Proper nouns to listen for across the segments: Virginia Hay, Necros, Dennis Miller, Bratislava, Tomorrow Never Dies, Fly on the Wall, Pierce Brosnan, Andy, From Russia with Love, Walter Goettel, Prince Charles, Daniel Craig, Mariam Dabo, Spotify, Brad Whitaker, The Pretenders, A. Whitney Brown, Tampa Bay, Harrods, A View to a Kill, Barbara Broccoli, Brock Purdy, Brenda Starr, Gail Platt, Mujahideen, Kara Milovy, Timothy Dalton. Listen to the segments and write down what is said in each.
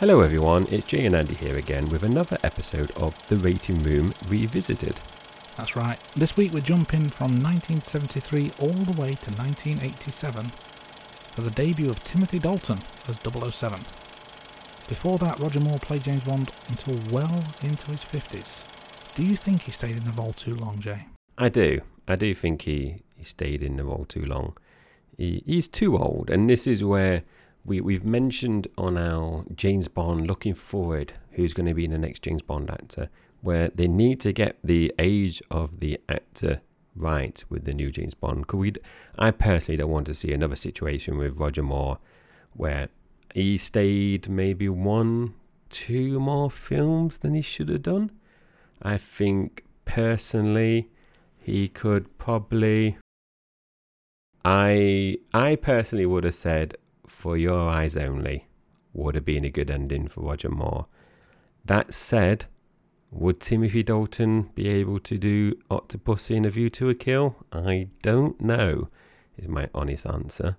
Hello everyone, it's Jay and Andy here again with another episode of The Rating Room Revisited. That's right, this week we're jumping from 1973 all the way to 1987 for the debut of Timothy Dalton as 007. Before that, Roger Moore played James Bond until well into his 50s. Do you think he stayed in the role too long, Jay? I do think he stayed in the role too long. He's too old, and this is where We've mentioned on our James Bond looking forward who's going to be the next James Bond actor, where they need to get the age of the actor right with the new James Bond. I personally don't want to see another situation with Roger Moore where he stayed maybe 1-2 more films than he should have done. I think personally he could probably... I personally would have said For Your Eyes Only would have been a good ending for Roger Moore. That said, would Timothy Dalton be able to do Octopussy in A View to a Kill? I don't know, is my honest answer.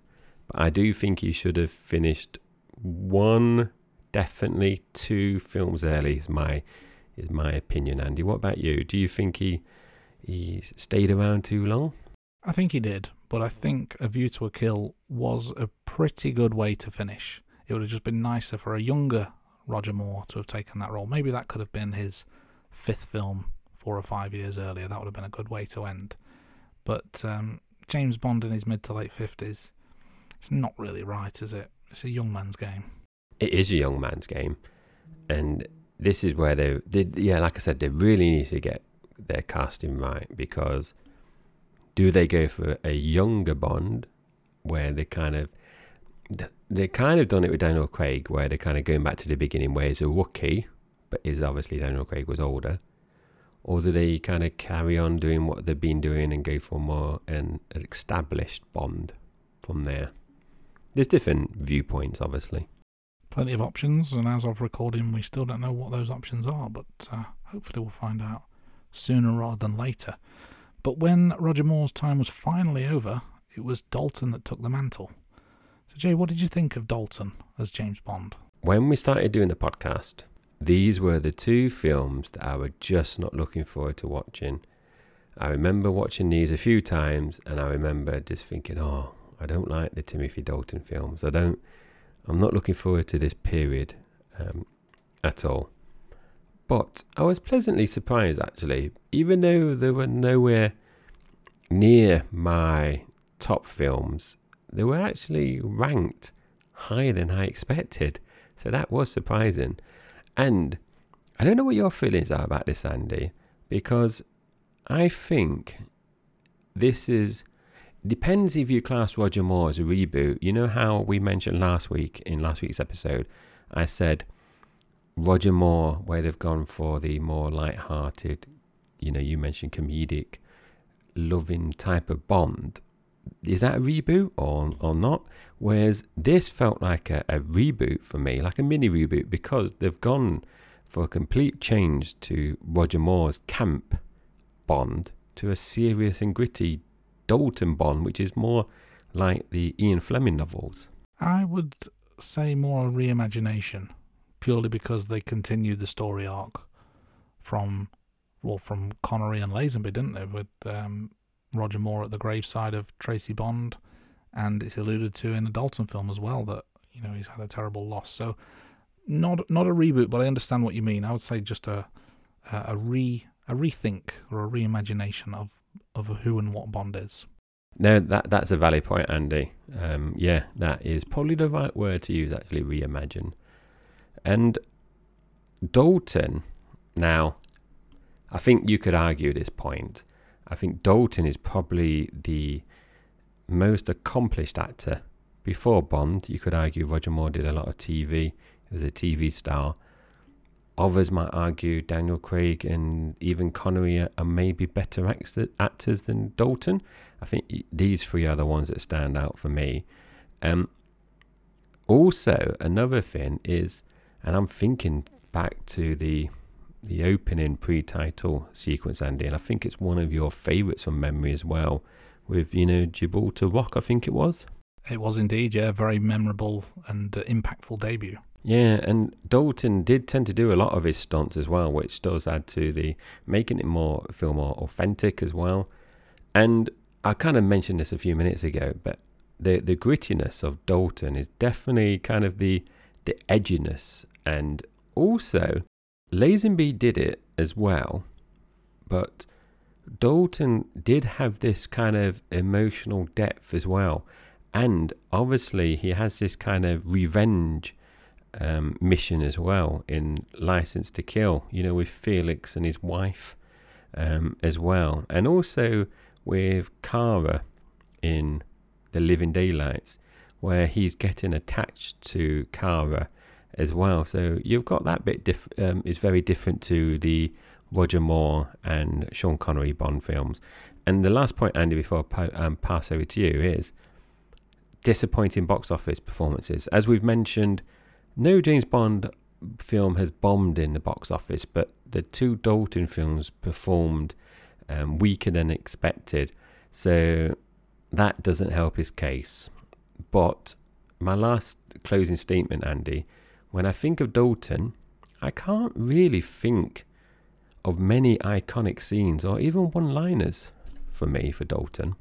But I do think he should have finished 1, definitely 2 films early, is my opinion, Andy. What about you? Do you think he stayed around too long? I think he did, but I think A View to a Kill was a pretty good way to finish. It would have just been nicer for a younger Roger Moore to have taken that role. Maybe that could have been his 5th film 4 or 5 years earlier. That would have been a good way to end. But James Bond in his mid to late 50s, it's not really right, is it? It's a young man's game. It is a young man's game. And this is where they really need to get their casting right, because... do they go for a younger Bond where they kind of done it with Daniel Craig, where they're kind of going back to the beginning where he's a rookie, but is obviously Daniel Craig was older? Or do they kind of carry on doing what they've been doing and go for more an established Bond from there? There's different viewpoints, obviously. Plenty of options, and as of recording, we still don't know what those options are, but hopefully we'll find out sooner rather than later. But when Roger Moore's time was finally over, it was Dalton that took the mantle. So, Jay, what did you think of Dalton as James Bond? When we started doing the podcast, these were the 2 films that I was just not looking forward to watching. I remember watching these a few times, and I remember just thinking, oh, I don't like the Timothy Dalton films. I'm not looking forward to this period at all. But I was pleasantly surprised, actually, even though they were nowhere near my top films, they were actually ranked higher than I expected. So that was surprising. And I don't know what your feelings are about this, Andy, because I think this is... depends if you class Roger Moore as a reboot. You know how we mentioned last week, in last week's episode, I said... Roger Moore, where they've gone for the more light-hearted, you mentioned comedic, loving type of Bond. Is that a reboot or not? Whereas this felt like a reboot for me, like a mini-reboot, because they've gone for a complete change to Roger Moore's camp Bond to a serious and gritty Dalton Bond, which is more like the Ian Fleming novels. I would say more a reimagination. Purely because they continued the story arc from Connery and Lazenby, didn't they? With Roger Moore at the graveside of Tracy Bond, and it's alluded to in the Dalton film as well that he's had a terrible loss. So not a reboot, but I understand what you mean. I would say just a rethink or a reimagination of who and what Bond is. No, that's a valid point, Andy. Yeah, that is probably the right word to use. Actually, reimagine. And Dalton, now, I think you could argue this point. I think Dalton is probably the most accomplished actor before Bond. You could argue Roger Moore did a lot of TV. He was a TV star. Others might argue Daniel Craig and even Connery are maybe better actors than Dalton. I think these 3 are the ones that stand out for me. Also, another thing is... and I'm thinking back to the opening pre-title sequence, Andy, and I think it's one of your favourites from memory as well, with, Gibraltar Rock, I think it was. It was indeed, yeah, very memorable and impactful debut. Yeah, and Dalton did tend to do a lot of his stunts as well, which does add to the making it more feel more authentic as well. And I kind of mentioned this a few minutes ago, but the grittiness of Dalton is definitely kind of the edginess. And also, Lazenby did it as well, but Dalton did have this kind of emotional depth as well. And obviously, he has this kind of revenge mission as well in Licence to Kill, you know, with Felix and his wife as well. And also with Kara in The Living Daylights, where he's getting attached to Kara as well. So you've got that bit is very different to the Roger Moore and Sean Connery Bond films. And the last point, Andy, before I pass over to you, is disappointing box office performances. As we've mentioned, no James Bond film has bombed in the box office, but the two Dalton films performed weaker than expected. So that doesn't help his case. But my last closing statement, Andy, when I think of Dalton, I can't really think of many iconic scenes or even one-liners for Dalton.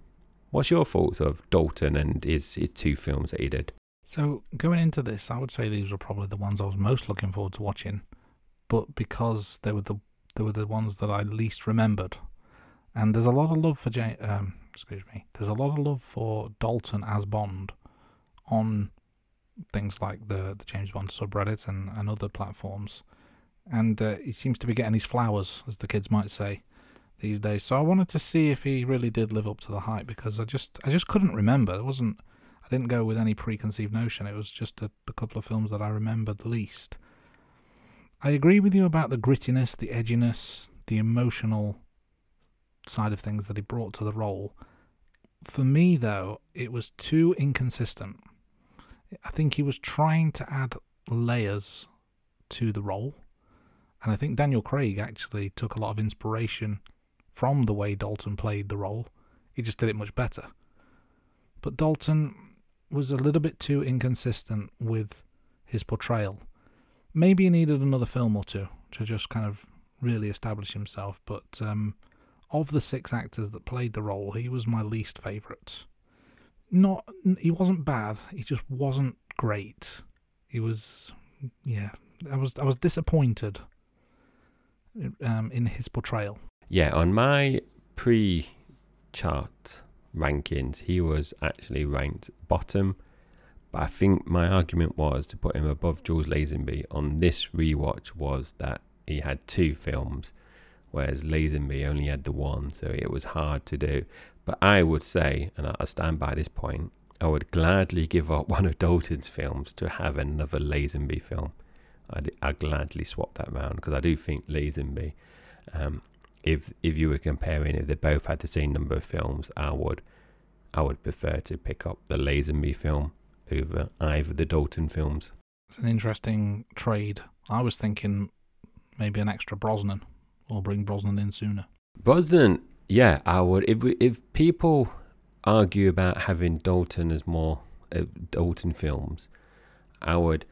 What's your thoughts of Dalton and his two films that he did? So going into this, I would say these were probably the ones I was most looking forward to watching, but because they were the ones that I least remembered. And there's a lot of love for There's a lot of love for Dalton as Bond on things like the James Bond subreddit and other platforms. And he seems to be getting his flowers, as the kids might say, these days. So I wanted to see if he really did live up to the hype, because I just couldn't remember. I didn't go with any preconceived notion. It was just a couple of films that I remembered least. I agree with you about the grittiness, the edginess, the emotional side of things that he brought to the role. For me, though, it was too inconsistent. I think he was trying to add layers to the role. And I think Daniel Craig actually took a lot of inspiration from the way Dalton played the role. He just did it much better. But Dalton was a little bit too inconsistent with his portrayal. Maybe he needed another film or two to just kind of really establish himself. But of the six actors that played the role, he was my least favourite. He wasn't bad. He just wasn't great. He was, yeah. I was disappointed in his portrayal. Yeah, on my pre-chart rankings, he was actually ranked bottom, but I think my argument was to put him above George Lazenby on this rewatch was that he had two films, whereas Lazenby only had the one, so it was hard to do. But I would say, and I stand by this point, I would gladly give up one of Dalton's films to have another Lazenby film. I'd gladly swap that round, because I do think Lazenby, if you were comparing, if they both had the same number of films, I would prefer to pick up the Lazenby film over either the Dalton films. It's an interesting trade. I was thinking maybe an extra Brosnan, or bring Brosnan in sooner. Brosnan, yeah, I would. If people argue about having Dalton as more Dalton films, I would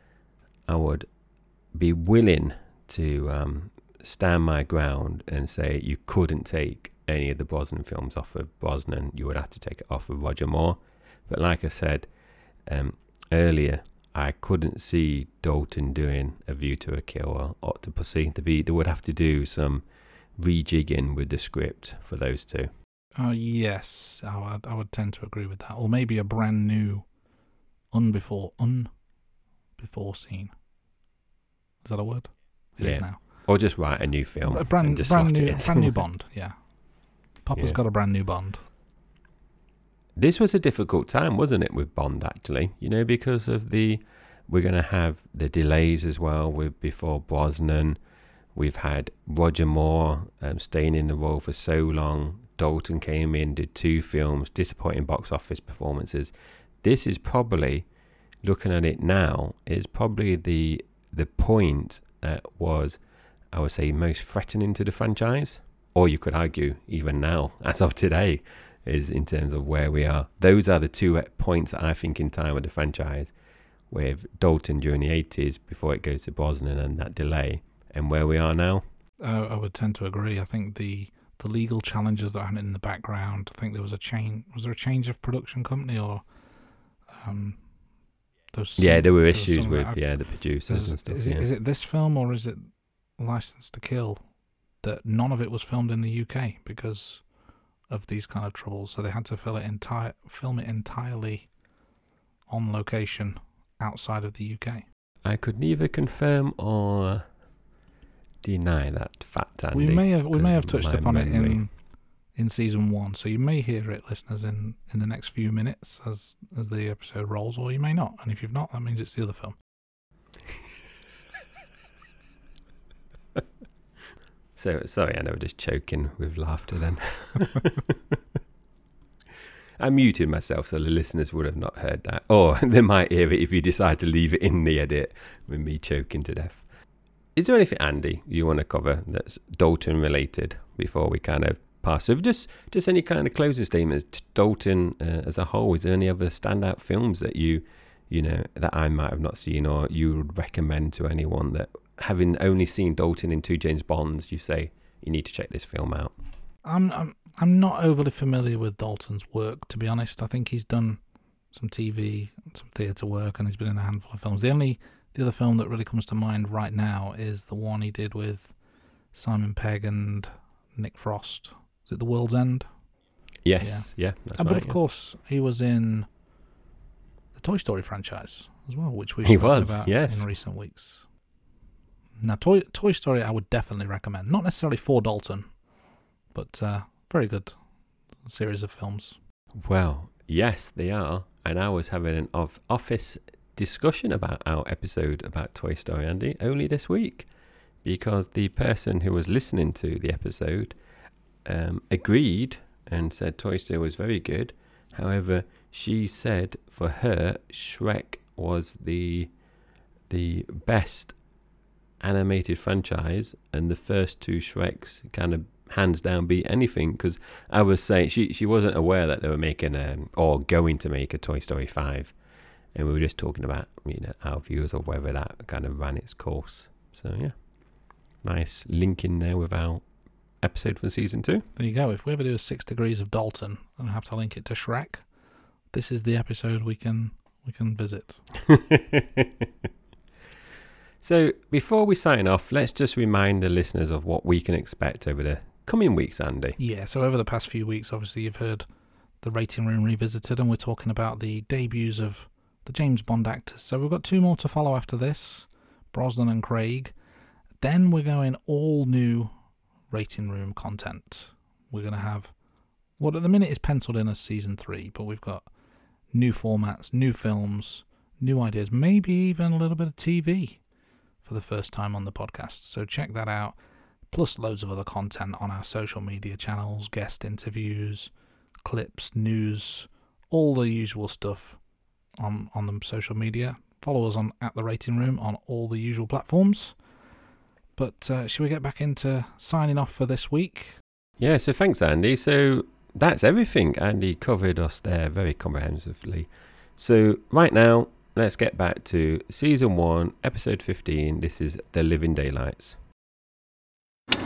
be willing to stand my ground and say you couldn't take any of the Brosnan films off of Brosnan. You would have to take it off of Roger Moore. But like I said earlier, I couldn't see Dalton doing A View to a Kill or Octopussy. They would have to do some rejigging with the script for those two. Yes, I would tend to agree with that. Or maybe a brand new unbefore seen. Is that a word? It is now. Or just write a new film. A brand new Bond, yeah. Papa's got a brand new Bond. This was a difficult time, wasn't it, with Bond, actually? You know, because of we're going to have the delays as well before Brosnan. We've had Roger Moore staying in the role for so long. Dalton came in, did two films, disappointing box office performances. This is probably, looking at it now, is probably the point that was, I would say, most threatening to the franchise, or you could argue even now, as of today, is in terms of where we are. Those are the two points I think in time of the franchise with Dalton during the 80s before it goes to Brosnan and that delay and where we are now. I would tend to agree. I think the legal challenges that happened in the background, I think there was a change. Was there a change of production company or... there were issues with the producers and stuff. Is it this film or is it Licence to Kill that none of it was filmed in the UK because of these kind of troubles? So they had to film it entirely on location outside of the UK. I could neither confirm or deny that fact, Andy. We may have touched upon it in season one, so you may hear it, listeners, in the next few minutes as the episode rolls, or you may not. And if you've not, that means it's the other film. So, sorry, I know, just choking with laughter then. I muted myself so the listeners would have not heard that. Or they might hear it if you decide to leave it in the edit with me choking to death. Is there anything, Andy, you want to cover that's Dalton related before we kind of pass? So just any kind of closing statements to Dalton as a whole. Is there any other standout films that you know, that I might have not seen or you would recommend to anyone that, having only seen Dalton in 2 James Bonds, you say you need to check this film out? I'm not overly familiar with Dalton's work, to be honest. I think he's done some TV, some theatre work, and he's been in a handful of films. The other film that really comes to mind right now is the one he did with Simon Pegg and Nick Frost. Is it The World's End? Yes, yeah. That's right, but of course, he was in the Toy Story franchise as well, which we've talked about in recent weeks. Now, Toy Story I would definitely recommend. Not necessarily for Dalton, but very good series of films. Well, yes, they are. And I was having an office discussion about our episode about Toy Story, Andy, only this week, because the person who was listening to the episode agreed and said Toy Story was very good. However, she said for her, Shrek was the best animated franchise, and the first 2 Shreks kind of hands down beat anything, because I was saying she wasn't aware that they were making or going to make a Toy Story 5, and we were just talking about, you know, our views or whether that kind of ran its course. So yeah, nice link in there with our episode for season 2. There you go. If we ever do a 6 Degrees of Dalton and have to link it to Shrek, this is the episode we can visit. So before we sign off, let's just remind the listeners of what we can expect over the coming weeks, Andy. Yeah, so over the past few weeks, obviously, you've heard the Rating Room Revisited, and we're talking about the debuts of the James Bond actors. So we've got 2 more to follow after this, Brosnan and Craig. Then we're going all new Rating Room content. We're going to have what at the minute is penciled in as season 3, but we've got new formats, new films, new ideas, maybe even a little bit of TV for the first time on the podcast. So check that out, plus loads of other content on our social media channels, guest interviews, clips, news, all the usual stuff on the social media. Follow us on @The Rating Room on all the usual platforms. But should we get back into signing off for this week? Yeah, so thanks, Andy. So that's everything. Andy covered us there very comprehensively. So right now, let's get back to Season 1, Episode 15. This is The Living Daylights. The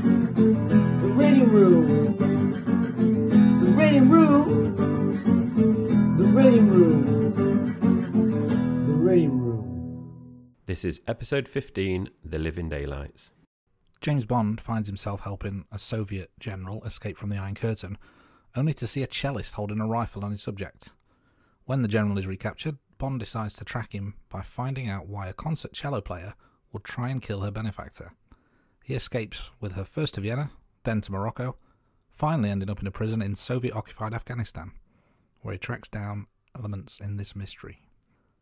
Rating Room. The Rating Room. The Rating Room. The Rating Room. This is episode 15, The Living Daylights. James Bond finds himself helping a Soviet general escape from the Iron Curtain, only to see a cellist holding a rifle on his subject. When the general is recaptured, Bond decides to track him by finding out why a concert cello player would try and kill her benefactor. He escapes with her first to Vienna, then to Morocco, finally ending up in a prison in Soviet-occupied Afghanistan, where he tracks down elements in this mystery.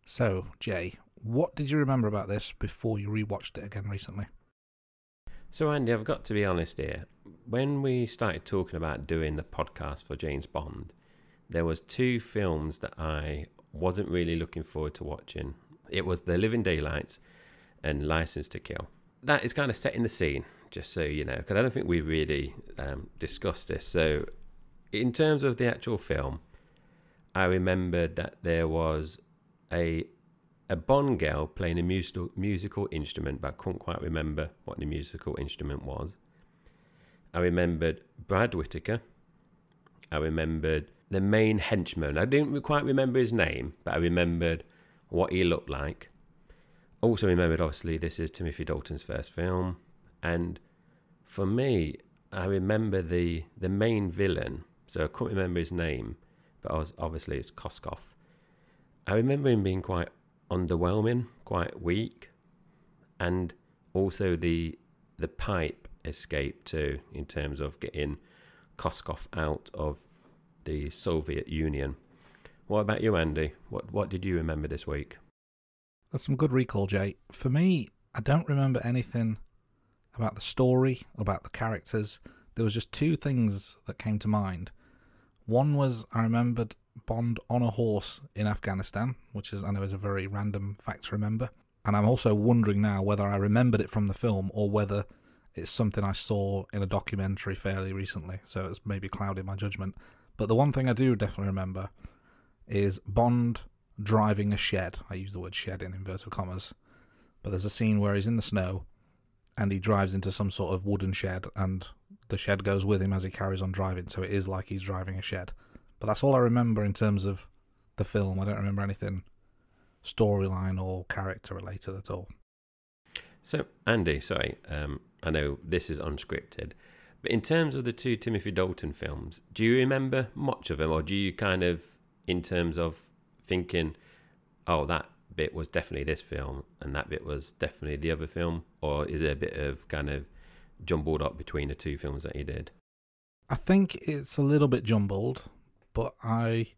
So, Jay, what did you remember about this before you rewatched it again recently? So, Andy, I've got to be honest here. When we started talking about doing the podcast for James Bond, there was 2 films that I wasn't really looking forward to watching. It was The Living Daylights and Licence to Kill. That is kind of setting the scene, just so you know, because I don't think we really discussed this. So in terms of the actual film, I remembered that there was a Bond girl playing a musical instrument, but I couldn't quite remember what the musical instrument was. I remembered Brad Whitaker. I remembered the main henchman. I didn't quite remember his name, but I remembered what he looked like. Also remembered, obviously, this is Timothy Dalton's first film. And for me, I remember the main villain. So I couldn't remember his name, but obviously it's Koskov. I remember him being quite underwhelming, quite weak. And also the pipe escape too, in terms of getting Koskov out of the Soviet Union. What about you, Andy? What did you remember this week? That's some good recall, Jay. For me, I don't remember anything about the story, about the characters. There was just two things that came to mind. One was I remembered Bond on a horse in Afghanistan, which is, I know, is a very random fact to remember. And I'm also wondering now whether I remembered it from the film or whether it's something I saw in a documentary fairly recently, so it's maybe clouded my judgment. But the one thing I do definitely remember is Bond driving a shed. I use the word shed in inverted commas. But there's a scene where he's in the snow and he drives into some sort of wooden shed, and the shed goes with him as he carries on driving, so it is like he's driving a shed. But that's all I remember in terms of the film. I don't remember anything storyline or character related at all. So, Andy, sorry, I know this is unscripted, but in terms of the two Timothy Dalton films, do you remember much of them, or do you kind of, in terms of thinking, oh, that bit was definitely this film and that bit was definitely the other film, or is it a bit of kind of jumbled up between the two films that you did? I think it's a little bit jumbled, but I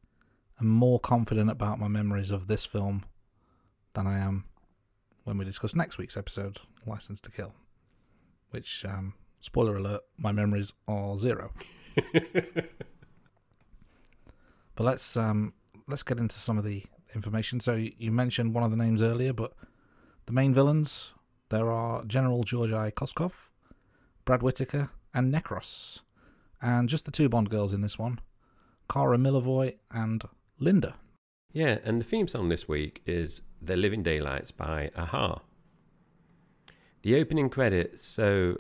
am more confident about my memories of this film than I am when we discuss next week's episode, Licence to Kill. Which, spoiler alert, my memories are zero. But let's get into some of the information. So you mentioned one of the names earlier, but the main villains, there are General Georgi Koskov, Brad Whitaker, and Necros. And just the two Bond girls in this one, Kara Milovy and Linda. Yeah, and the theme song this week is The Living Daylights by Aha. The opening credits, so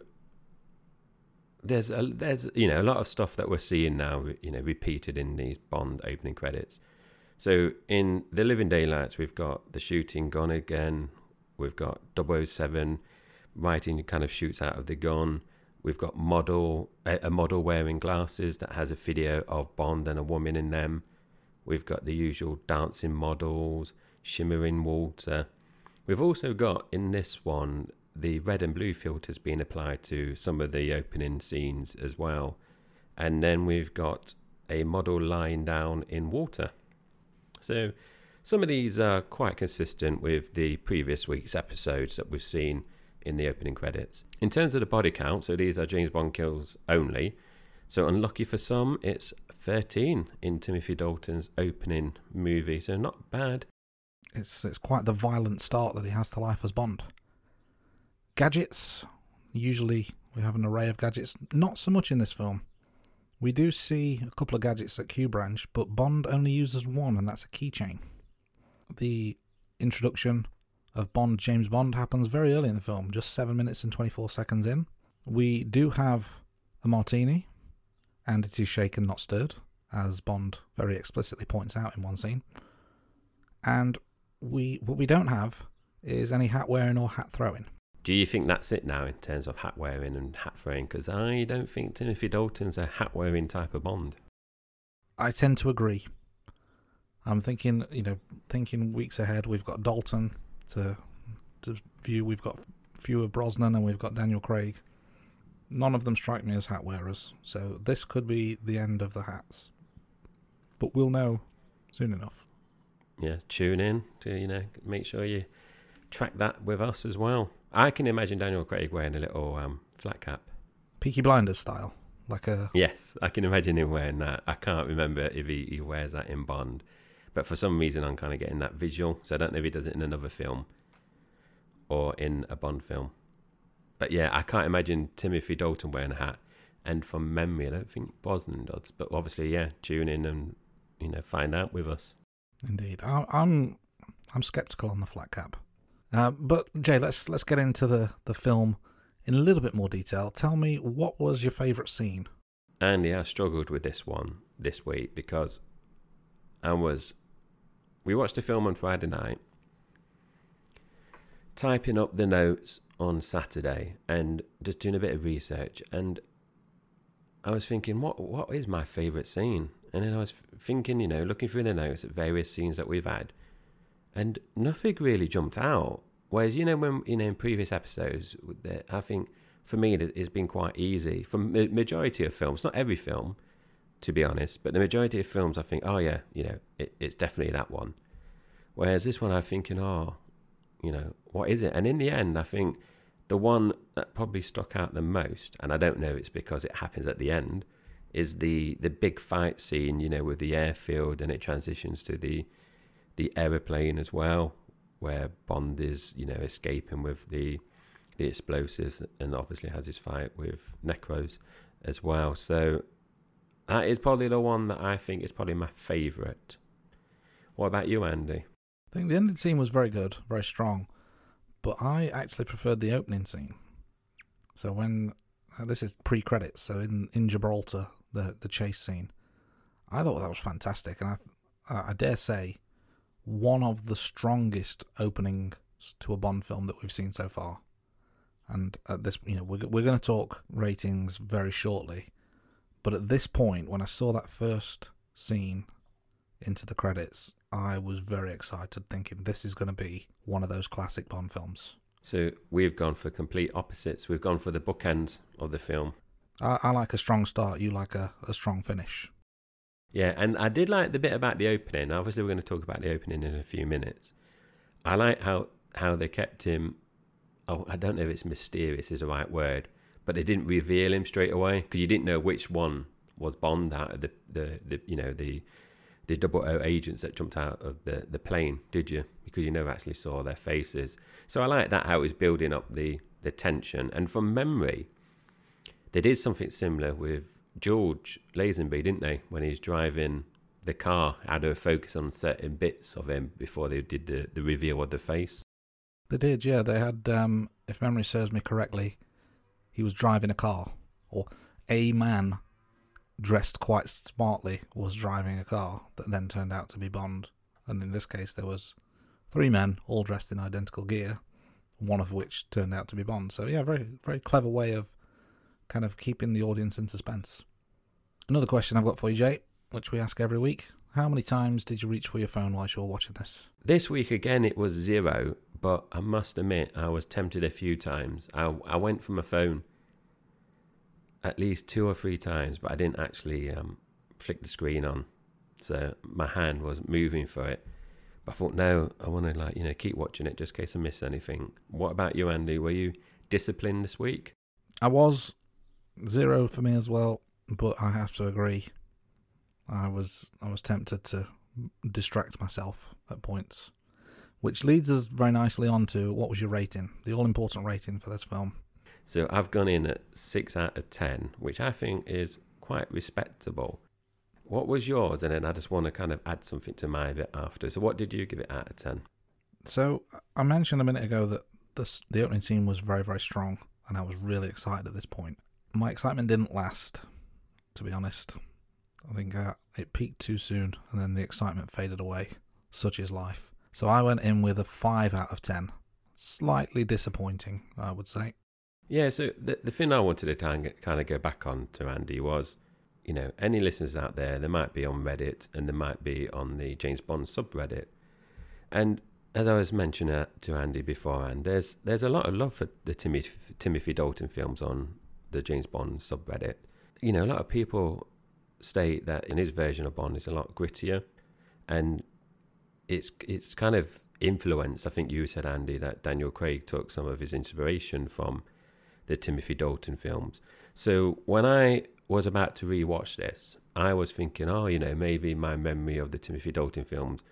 there's you know, a lot of stuff that we're seeing now, you know, repeated in these Bond opening credits. So in The Living Daylights, we've got the shooting gun again. We've got 007 writing kind of shoots out of the gun. We've got a model wearing glasses that has a video of Bond and a woman in them. We've got the usual dancing models, shimmering water. We've also got in this one the red and blue filters being applied to some of the opening scenes as well. And then we've got a model lying down in water. So some of these are quite consistent with the previous week's episodes that we've seen in the opening credits. In terms of the body count, so these are James Bond kills only. So unlucky for some, it's 13 in Timothy Dalton's opening movie. So not bad. It's quite the violent start that he has to life as Bond. Gadgets, usually we have an array of gadgets. Not so much in this film. We do see a couple of gadgets at Q Branch, but Bond only uses one, and that's a keychain. The introduction of Bond, James Bond, happens very early in the film, just 7 minutes and 24 seconds in. We do have a martini, and it is shaken, not stirred, as Bond very explicitly points out in one scene. And what we don't have is any hat wearing or hat throwing. Do you think that's it now in terms of hat wearing and hat throwing? Because I don't think Timothy Dalton's a hat wearing type of Bond. I tend to agree. I'm thinking, you know, weeks ahead, we've got Dalton to view, we've got fewer Brosnan, and we've got Daniel Craig. None of them strike me as hat wearers, so this could be the end of the hats. But we'll know soon enough. Yeah, tune in to, you know, make sure you track that with us as well. I can imagine Daniel Craig wearing a little flat cap. Peaky Blinders style. Yes, I can imagine him wearing that. I can't remember if he wears that in Bond. But for some reason, I'm kind of getting that visual. So I don't know if he does it in another film. or in a Bond film. But yeah, I can't imagine Timothy Dalton wearing a hat. And from memory, I don't think Brosnan does. But obviously, yeah, tune in and, you know, find out with us. Indeed. I'm sceptical on the flat cap. But Jay, let's get into the film in a little bit more detail. Tell me, what was your favourite scene? Andy, I struggled with this one this week because we watched the film on Friday night, typing up the notes on Saturday and just doing a bit of research, and I was thinking, what is my favourite scene? And then I was thinking, you know, looking through the notes at various scenes that we've had, and nothing really jumped out. Whereas, you know, when, you know, in previous episodes, I think for me it's been quite easy for the majority of films, not every film, to be honest, but the majority of films I think, oh yeah, you know, it's definitely that one. Whereas this one I'm thinking, oh, you know, what is it? And in the end, I think the one that probably stuck out the most, and I don't know it's because it happens at the end, is the big fight scene, you know, with the airfield, and it transitions to the aeroplane as well, where Bond is, you know, escaping with the explosives, and obviously has his fight with Necros as well. So that is probably the one that I think is probably my favourite. What about you, Andy? I think the ending scene was very good, very strong, but I actually preferred the opening scene. So when, this is pre-credits, so in Gibraltar, the chase scene, I thought that was fantastic, and I dare say one of the strongest openings to a Bond film that we've seen so far. And at this, you know, we're going to talk ratings very shortly, but at this point, when I saw that first scene into the credits, I was very excited, thinking this is going to be one of those classic Bond films. So we've gone for complete opposites. We've gone for the bookends of the film. I like a strong start. You like a strong finish. Yeah, and I did like the bit about the opening. Obviously, we're going to talk about the opening in a few minutes. I like how they kept him... Oh, I don't know if it's mysterious is the right word, but they didn't reveal him straight away, because you didn't know which one was Bond out of the you know, the 00 agents that jumped out of the plane, did you? Because you never actually saw their faces. So I like that, how it was building up the tension. And from memory, they did something similar with George Lazenby, didn't they? When he was driving the car, had to focus on certain bits of him before they did the reveal of the face. They did, yeah. They had, if memory serves me correctly, he was driving a car, or a man dressed quite smartly was driving a car that then turned out to be Bond. And in this case, there was three men all dressed in identical gear, one of which turned out to be Bond. So yeah, very, very clever way of kind of keeping the audience in suspense. Another question I've got for you, Jay, which we ask every week. How many times did you reach for your phone whilst you were watching this? This week, again, it was 0, but I must admit I was tempted a few times. I went for my phone at least 2 or 3 times, but I didn't actually flick the screen on. So my hand was moving for it. But I thought, no, I want to, like, you know, keep watching it just in case I miss anything. What about you, Andy? Were you disciplined this week? I was. 0 for me as well, but I have to agree. I was tempted to distract myself at points, which leads us very nicely on to what was your rating, the all-important rating for this film. So I've gone in at 6 out of 10, which I think is quite respectable. What was yours? And then I just want to kind of add something to my bit after. So what did you give it out of 10? So I mentioned a minute ago that the opening scene was very, very strong, and I was really excited at this point. My excitement didn't last, to be honest. I think it peaked too soon, and then the excitement faded away. Such is life. So I went in with a 5 out of 10. Slightly disappointing, I would say. Yeah, so the thing I wanted to kind of go back on to, Andy, was, you know, any listeners out there, they might be on Reddit and they might be on the James Bond subreddit. And as I was mentioning to Andy beforehand, there's a lot of love for the Timothy Dalton films on the James Bond subreddit. You know, a lot of people state that in his version of Bond is a lot grittier, and it's kind of influenced, I think you said, Andy, that Daniel Craig took some of his inspiration from the Timothy Dalton films. So when I was about to rewatch this, I was thinking, oh, you know, maybe my memory of the Timothy Dalton films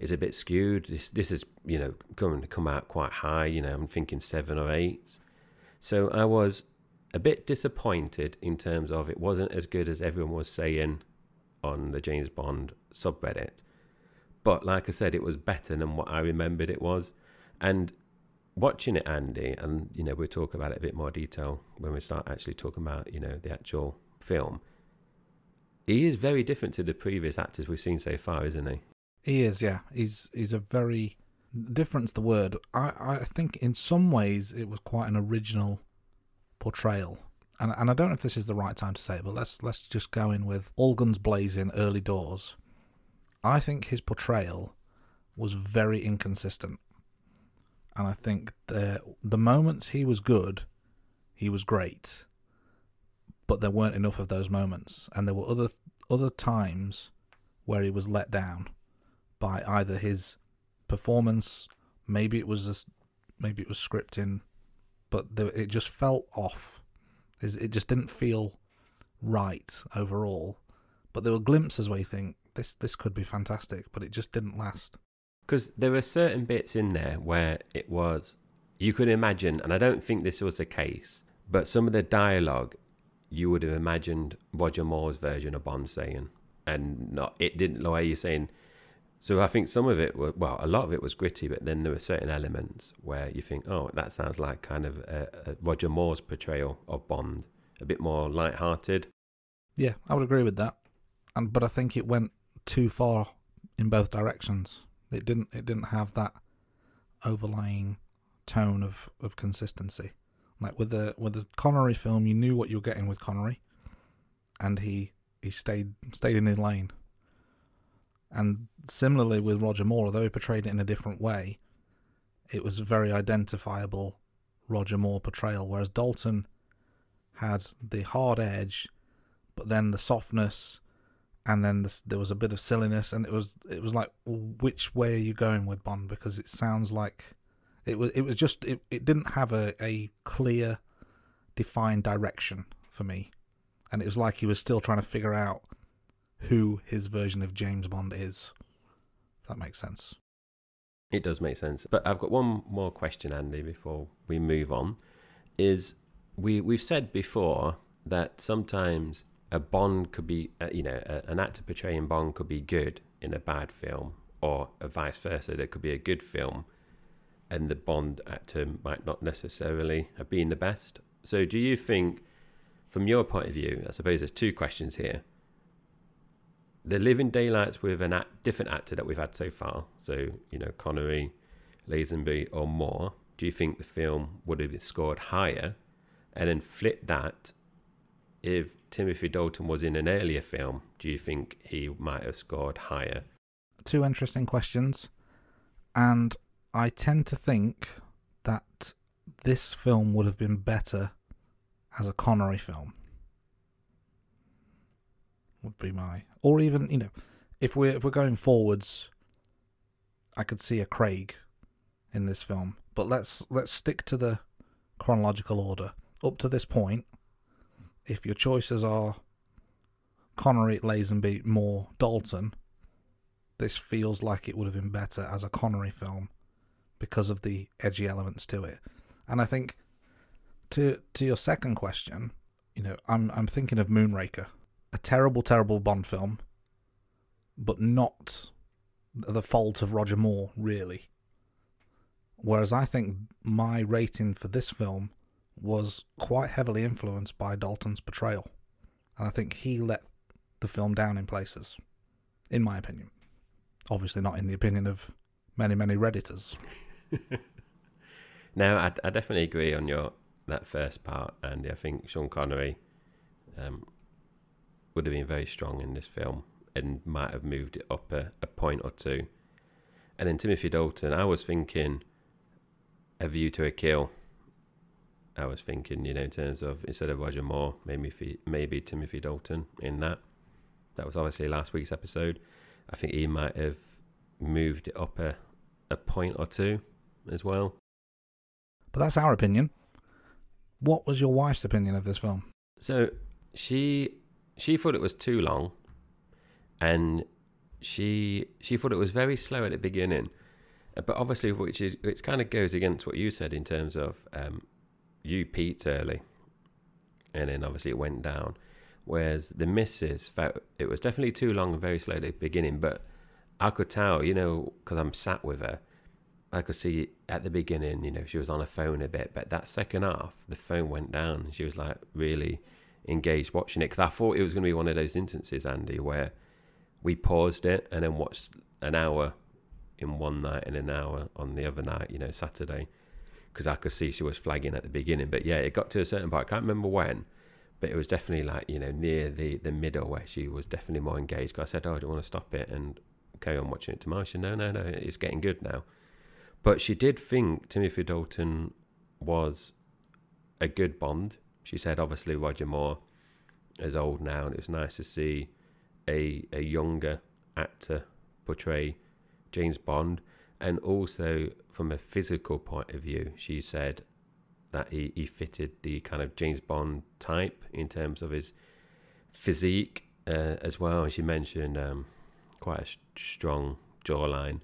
is a bit skewed. This is, you know, going to come out quite high. You know, I'm thinking 7 or 8. So I was a bit disappointed in terms of it wasn't as good as everyone was saying on the James Bond subreddit. But like I said, it was better than what I remembered it was. And watching it, Andy, and, you know, we'll talk about it a bit more detail when we start actually talking about, you know, the actual film. He is very different to the previous actors we've seen so far, isn't he? He is, yeah. He's a very... different's the word. I think in some ways it was quite an original portrayal. And I don't know if this is the right time to say it, but let's just go in with all guns blazing, early doors. I think his portrayal was very inconsistent. And I think the moments he was good, he was great. But there weren't enough of those moments. And there were other times where he was let down by either his performance, maybe it was scripting, but it just felt off. It just didn't feel right overall. But there were glimpses where you think, this could be fantastic, but it just didn't last. Because there were certain bits in there where it was, you could imagine, and I don't think this was the case, but some of the dialogue you would have imagined Roger Moore's version of Bond saying, and not, it didn't, the way you're saying. So I think some of it, a lot of it was gritty, but then there were certain elements where you think, oh, that sounds like kind of a Roger Moore's portrayal of Bond, a bit more lighthearted. Yeah, I would agree with that. But I think it went too far in both directions. It didn't have that overlying tone of consistency. Like with the Connery film, you knew what you were getting with Connery, and he stayed in his lane. And similarly with Roger Moore, although he portrayed it in a different way, it was a very identifiable Roger Moore portrayal, whereas Dalton had the hard edge, but then the softness, and then there was a bit of silliness, and it was like, which way are you going with Bond? Because it sounds like it was just it didn't have a clear, defined direction for me, and it was like he was still trying to figure out who his version of James Bond is. If that makes sense. It does make sense. But I've got one more question, Andy, before we move on. Is we've said before that sometimes a Bond could be, an actor portraying Bond could be good in a bad film, or vice versa. There could be a good film and the Bond actor might not necessarily have been the best. So do you think, from your point of view, I suppose there's two questions here. The Living Daylights with a different actor that we've had so far, so, you know, Connery, Lazenby or Moore, do you think the film would have been scored higher? And then flip that, if Timothy Dalton was in an earlier film, do you think he might have scored higher? Two interesting questions. And I tend to think that this film would have been better as a Connery film. Would be my... Or even, you know, if we're going forwards, I could see a Craig in this film. But let's stick to the chronological order. Up to this point, if your choices are Connery, Lazenby, Moore, Dalton, this feels like it would have been better as a Connery film because of the edgy elements to it. And I think to your second question, you know, I'm thinking of Moonraker. A terrible, terrible Bond film, but not the fault of Roger Moore, really. Whereas I think my rating for this film was quite heavily influenced by Dalton's portrayal. And I think he let the film down in places, in my opinion. Obviously not in the opinion of many, many Redditors. No, I definitely agree on that first part, Andy. I think Sean Connery... would have been very strong in this film and might have moved it up a point or two. And then Timothy Dalton, I was thinking A View to a Kill. I was thinking, you know, in terms of, instead of Roger Moore, maybe Timothy Dalton in that. That was obviously last week's episode. I think he might have moved it up a point or two as well. But that's our opinion. What was your wife's opinion of this film? So she thought it was too long, and she thought it was very slow at the beginning, but obviously, which is, it kind of goes against what you said in terms of you peaked early, and then obviously it went down. Whereas the missus felt it was definitely too long and very slow at the beginning, but I could tell, you know, because I'm sat with her, I could see at the beginning, you know, she was on her phone a bit, but that second half, the phone went down and she was like really engaged watching it. Because I thought it was going to be one of those instances, Andy, where we paused it and then watched an hour in one night and an hour on the other night, you know, Saturday, because I could see she was flagging at the beginning. But yeah, it got to a certain part. I can't remember when, but it was definitely like, you know, near the middle where she was definitely more engaged. Because I said, oh, do you want to stop it and carry on watching it tomorrow? She said, no, it's getting good now. But she did think Timothy Dalton was a good Bond. She said, obviously, Roger Moore is old now, and it was nice to see a younger actor portray James Bond. And also, from a physical point of view, she said that he fitted the kind of James Bond type in terms of his physique as well. And she mentioned quite a strong jawline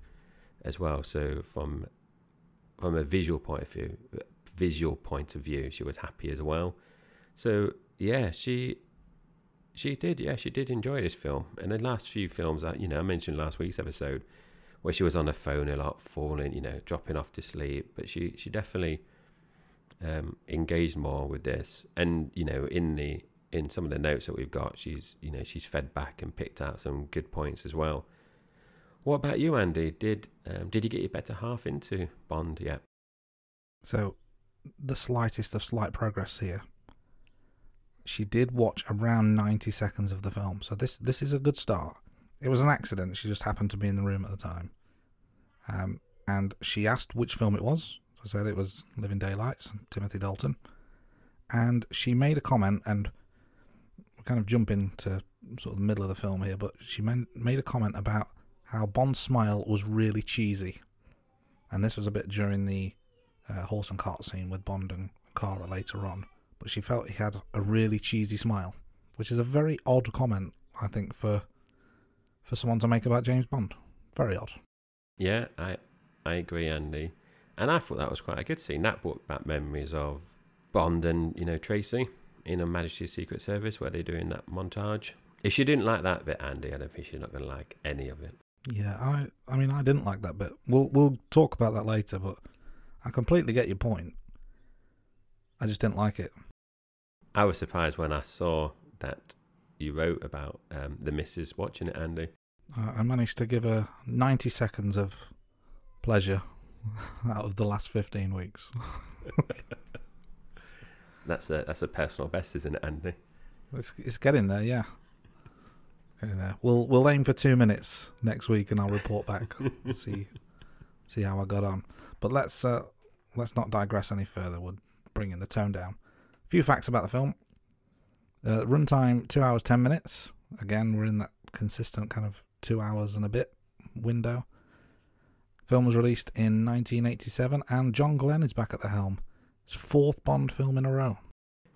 as well. So from a visual point of view, she was happy as well. So yeah, she did enjoy this film. And the last few films that, you know, I mentioned last week's episode, where she was on her phone a lot, falling, you know, dropping off to sleep, but she definitely engaged more with this. And, you know, in some of the notes that we've got, she's fed back and picked out some good points as well. What about you, Andy? Did you get your better half into Bond yet? So, the slightest of slight progress here. She did watch around 90 seconds of the film, so this is a good start. It was an accident. She just happened to be in the room at the time. And she asked which film it was. I said it was Living Daylights, Timothy Dalton. And she made a comment, and we're kind of jumping to sort of the middle of the film here, but she made a comment about how Bond's smile was really cheesy. And this was a bit during the horse and cart scene with Bond and Kara later on. But she felt he had a really cheesy smile, which is a very odd comment, I think, for someone to make about James Bond. Very odd. Yeah, I agree, Andy. And I thought that was quite a good scene. That brought back memories of Bond and, you know, Tracy in Her Majesty's Secret Service, where they're doing that montage. If she didn't like that bit, Andy, I don't think she's not going to like any of it. Yeah, I mean, I didn't like that bit. We'll talk about that later, but I completely get your point. I just didn't like it. I was surprised when I saw that you wrote about the missus watching it, Andy. I managed to give her 90 seconds of pleasure out of the last 15 weeks. That's a personal best, isn't it, Andy? It's getting there, yeah. We'll aim for 2 minutes next week, and I'll report back. see how I got on. But let's not digress any further. We're bringing the tone down. A few facts about the film. Runtime 2 hours 10 minutes. Again, we're in that consistent kind of 2 hours and a bit window. Film was released in 1987, and John Glenn is back at the helm. His 4th Bond film in a row.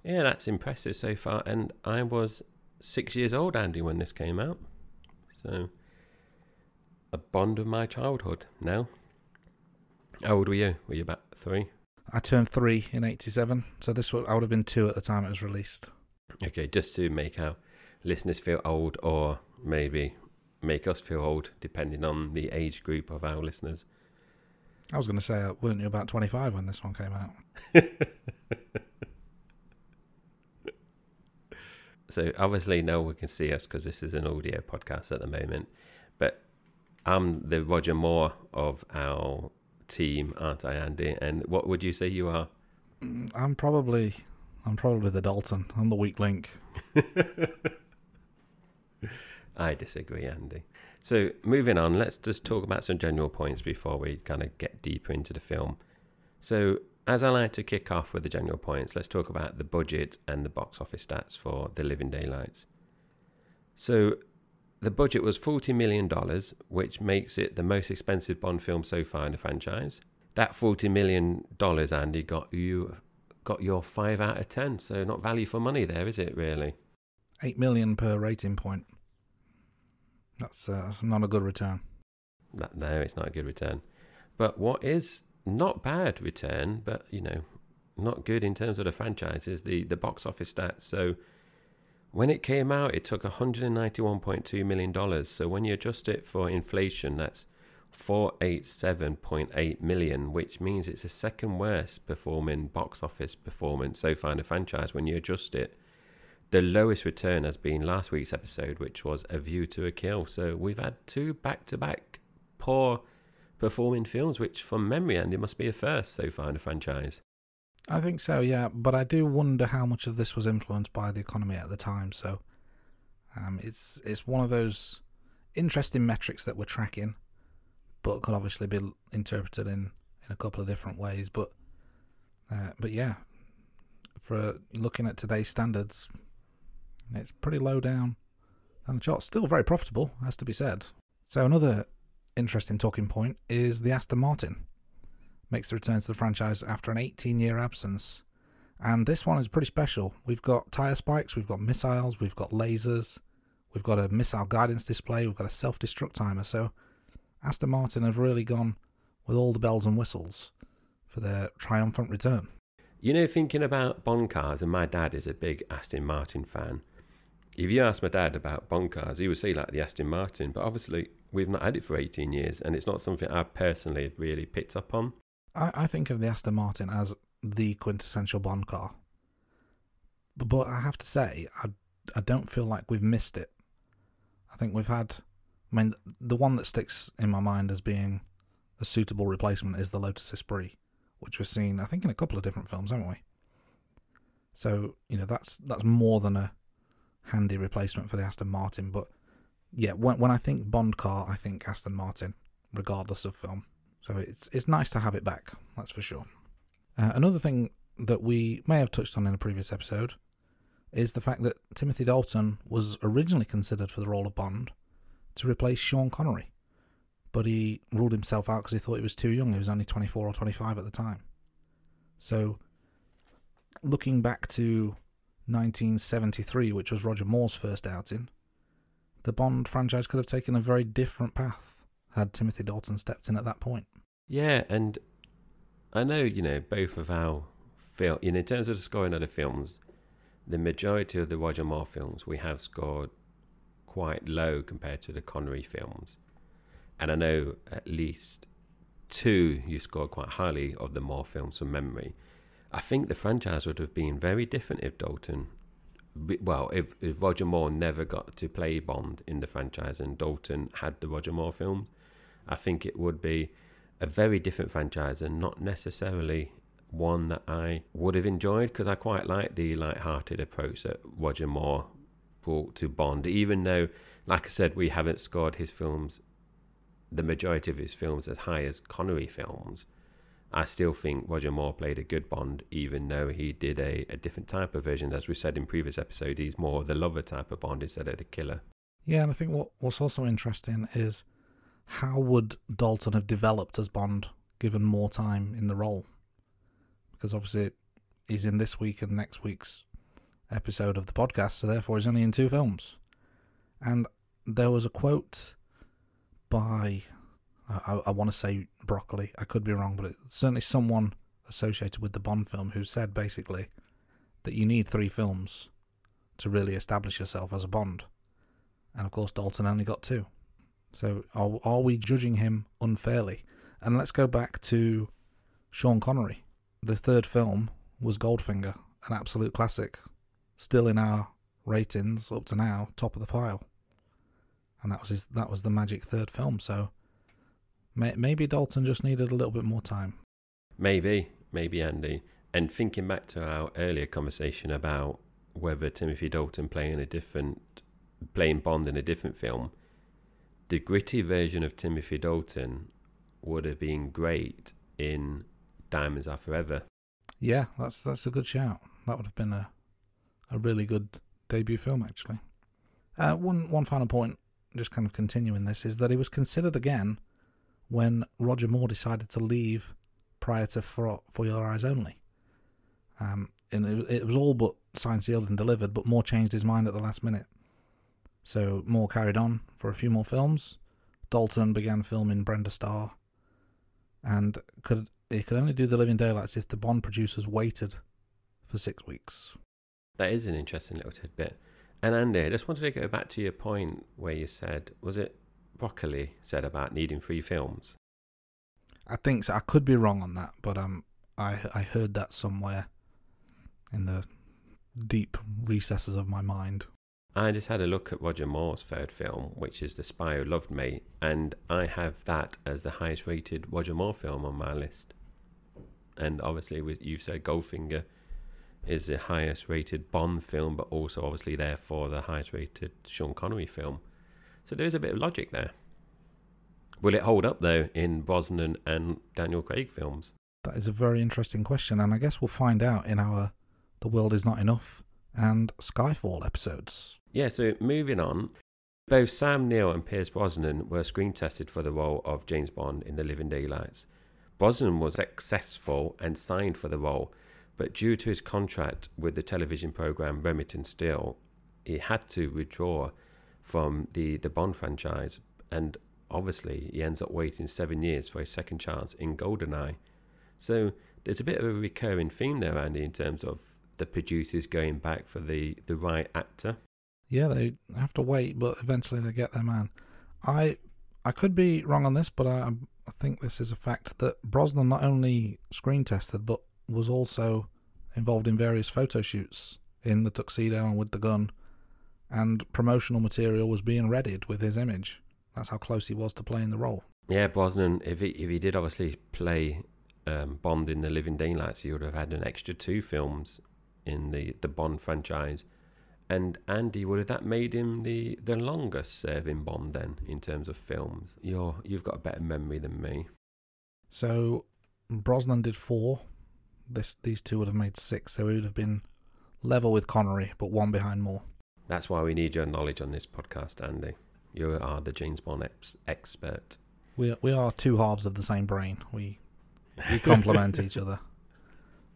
Yeah, that's impressive so far. And I was 6 years old, Andy, when this came out. So, a Bond of my childhood now. How old were you? Were you about 3? I turned 3 in 87, so this I would have been 2 at the time it was released. Okay, just to make our listeners feel old, or maybe make us feel old, depending on the age group of our listeners. I was going to say, weren't you about 25 when this one came out? So obviously no one can see us because this is an audio podcast at the moment, but I'm the Roger Moore of our team, aren't I, Andy? And what would you say you are? I'm probably the Dalton. I'm the weak link. I disagree, Andy. So moving on, let's just talk about some general points before we kind of get deeper into the film. So, as I like to kick off with the general points, let's talk about the budget and the box office stats for The Living Daylights. So the budget was $40 million, which makes it the most expensive Bond film so far in the franchise. That $40 million, Andy, got your 5 out of 10, so not value for money there, is it, really? $8 million per rating point. That's not a good return. No, it's not a good return. But what is not bad return, but, you know, not good in terms of the franchise, is the box office stats. So when it came out, it took $191.2 million. So when you adjust it for inflation, that's $487.8 million, which means it's the second worst performing box office performance so far in the franchise when you adjust it. The lowest return has been last week's episode, which was A View to a Kill. So we've had two back-to-back poor performing films, which from memory, Andy, must be a first so far in the franchise. I think so, yeah. But I do wonder how much of this was influenced by the economy at the time. So it's one of those interesting metrics that we're tracking, but could obviously be interpreted in a couple of different ways. But yeah, for looking at today's standards, it's pretty low down on the chart. Still very profitable, has to be said. So another interesting talking point is the Aston Martin. Makes the return to the franchise after an 18-year absence. And this one is pretty special. We've got tyre spikes, we've got missiles, we've got lasers, we've got a missile guidance display, we've got a self-destruct timer. So Aston Martin have really gone with all the bells and whistles for their triumphant return. You know, thinking about Bond cars, and my dad is a big Aston Martin fan. If you ask my dad about Bond cars, he would say like the Aston Martin, but obviously we've not had it for 18 years and it's not something I personally have really picked up on. I think of the Aston Martin as the quintessential Bond car. But I have to say, I don't feel like we've missed it. I think we've had... I mean, the one that sticks in my mind as being a suitable replacement is the Lotus Esprit, which we've seen, I think, in a couple of different films, haven't we? So, you know, that's more than a handy replacement for the Aston Martin. But, yeah, when I think Bond car, I think Aston Martin, regardless of film. So it's nice to have it back, that's for sure. Another thing that we may have touched on in a previous episode is the fact that Timothy Dalton was originally considered for the role of Bond to replace Sean Connery, but he ruled himself out because he thought he was too young. He was only 24 or 25 at the time. So looking back to 1973, which was Roger Moore's first outing, the Bond franchise could have taken a very different path had Timothy Dalton stepped in at that point. Yeah, and I know, you know, both of our film, you know, in terms of the scoring of the films, the majority of the Roger Moore films we have scored quite low compared to the Connery films. And I know at least two you scored quite highly of the Moore films from memory. I think the franchise would have been very different if Dalton, well, if Roger Moore never got to play Bond in the franchise and Dalton had the Roger Moore films. I think it would be a very different franchise and not necessarily one that I would have enjoyed, because I quite like the light-hearted approach that Roger Moore brought to Bond, even though, like I said, we haven't scored his films, the majority of his films, as high as Connery films. I still think Roger Moore played a good Bond, even though he did a different type of version. As we said in previous episodes, he's more the lover type of Bond instead of the killer. Yeah, and I think what's also interesting is how would Dalton have developed as Bond given more time in the role? Because obviously he's in this week and next week's episode of the podcast, so therefore he's only in two films. And there was a quote by, I want to say Broccoli, I could be wrong, but it's certainly someone associated with the Bond film who said basically that you need three films to really establish yourself as a Bond. And of course Dalton only got two. So are we judging him unfairly? And let's go back to Sean Connery. The third film was Goldfinger, an absolute classic. Still in our ratings up to now, top of the pile. And that was the magic third film, so maybe Dalton just needed a little bit more time. Maybe Andy. And thinking back to our earlier conversation about whether Timothy Dalton playing Bond in a different film, the gritty version of Timothy Dalton would have been great in Diamonds Are Forever. Yeah, that's a good shout. That would have been a really good debut film, actually. One final point, just kind of continuing this, is that he was considered again when Roger Moore decided to leave prior to For Your Eyes Only. And it was all but signed, sealed and delivered, but Moore changed his mind at the last minute. So Moore carried on for a few more films. Dalton began filming Brenda Starr, and he could only do The Living Daylights if the Bond producers waited for 6 weeks. That is an interesting little tidbit. And Andy, I just wanted to go back to your point where you said, was it Broccoli said about needing 3 films? I think so. I could be wrong on that, but I heard that somewhere in the deep recesses of my mind. I just had a look at Roger Moore's 3rd film, which is The Spy Who Loved Me, and I have that as the highest rated Roger Moore film on my list. And obviously, you've said Goldfinger is the highest rated Bond film, but also obviously therefore the highest rated Sean Connery film. So there is a bit of logic there. Will it hold up though in Brosnan and Daniel Craig films? That is a very interesting question, and I guess we'll find out in our The World Is Not Enough and Skyfall episodes. Yeah, so moving on. Both Sam Neill and Pierce Brosnan were screen tested for the role of James Bond in The Living Daylights. Brosnan was successful and signed for the role, but due to his contract with the television programme Remington Steele, he had to withdraw from the Bond franchise, and obviously he ends up waiting 7 years for his second chance in GoldenEye. So there's a bit of a recurring theme there, Andy, in terms of the producers going back for the right actor. Yeah, they have to wait, but eventually they get their man. I could be wrong on this, but I think this is a fact that Brosnan not only screen tested, but was also involved in various photo shoots in the tuxedo and with the gun, and promotional material was being readied with his image. That's how close he was to playing the role. Yeah, Brosnan, if he did obviously play Bond in The Living Daylights, he would have had an extra 2 films in the Bond franchise. And Andy, would have that made him the longest serving Bond then in terms of films? You've got a better memory than me. So Brosnan did 4. These 2 would have made 6, so it would have been level with Connery, but 1 behind Moore. That's why we need your knowledge on this podcast, Andy. You are the James Bond expert. We are 2 halves of the same brain. We complement each other.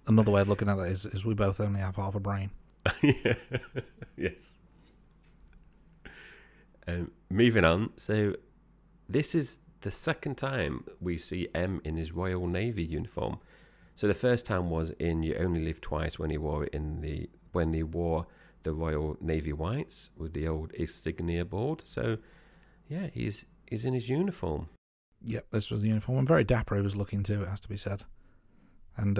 Another way of looking at that is we both only have half a brain. Yeah. Yes. Moving on. So this is the 2nd time we see M in his Royal Navy uniform. So the 1st time was in You Only Live Twice, when he wore it when he wore the Royal Navy whites with the old insignia board. So yeah, he's in his uniform. Yep, this was the uniform. And very dapper he was looking too, it has to be said. And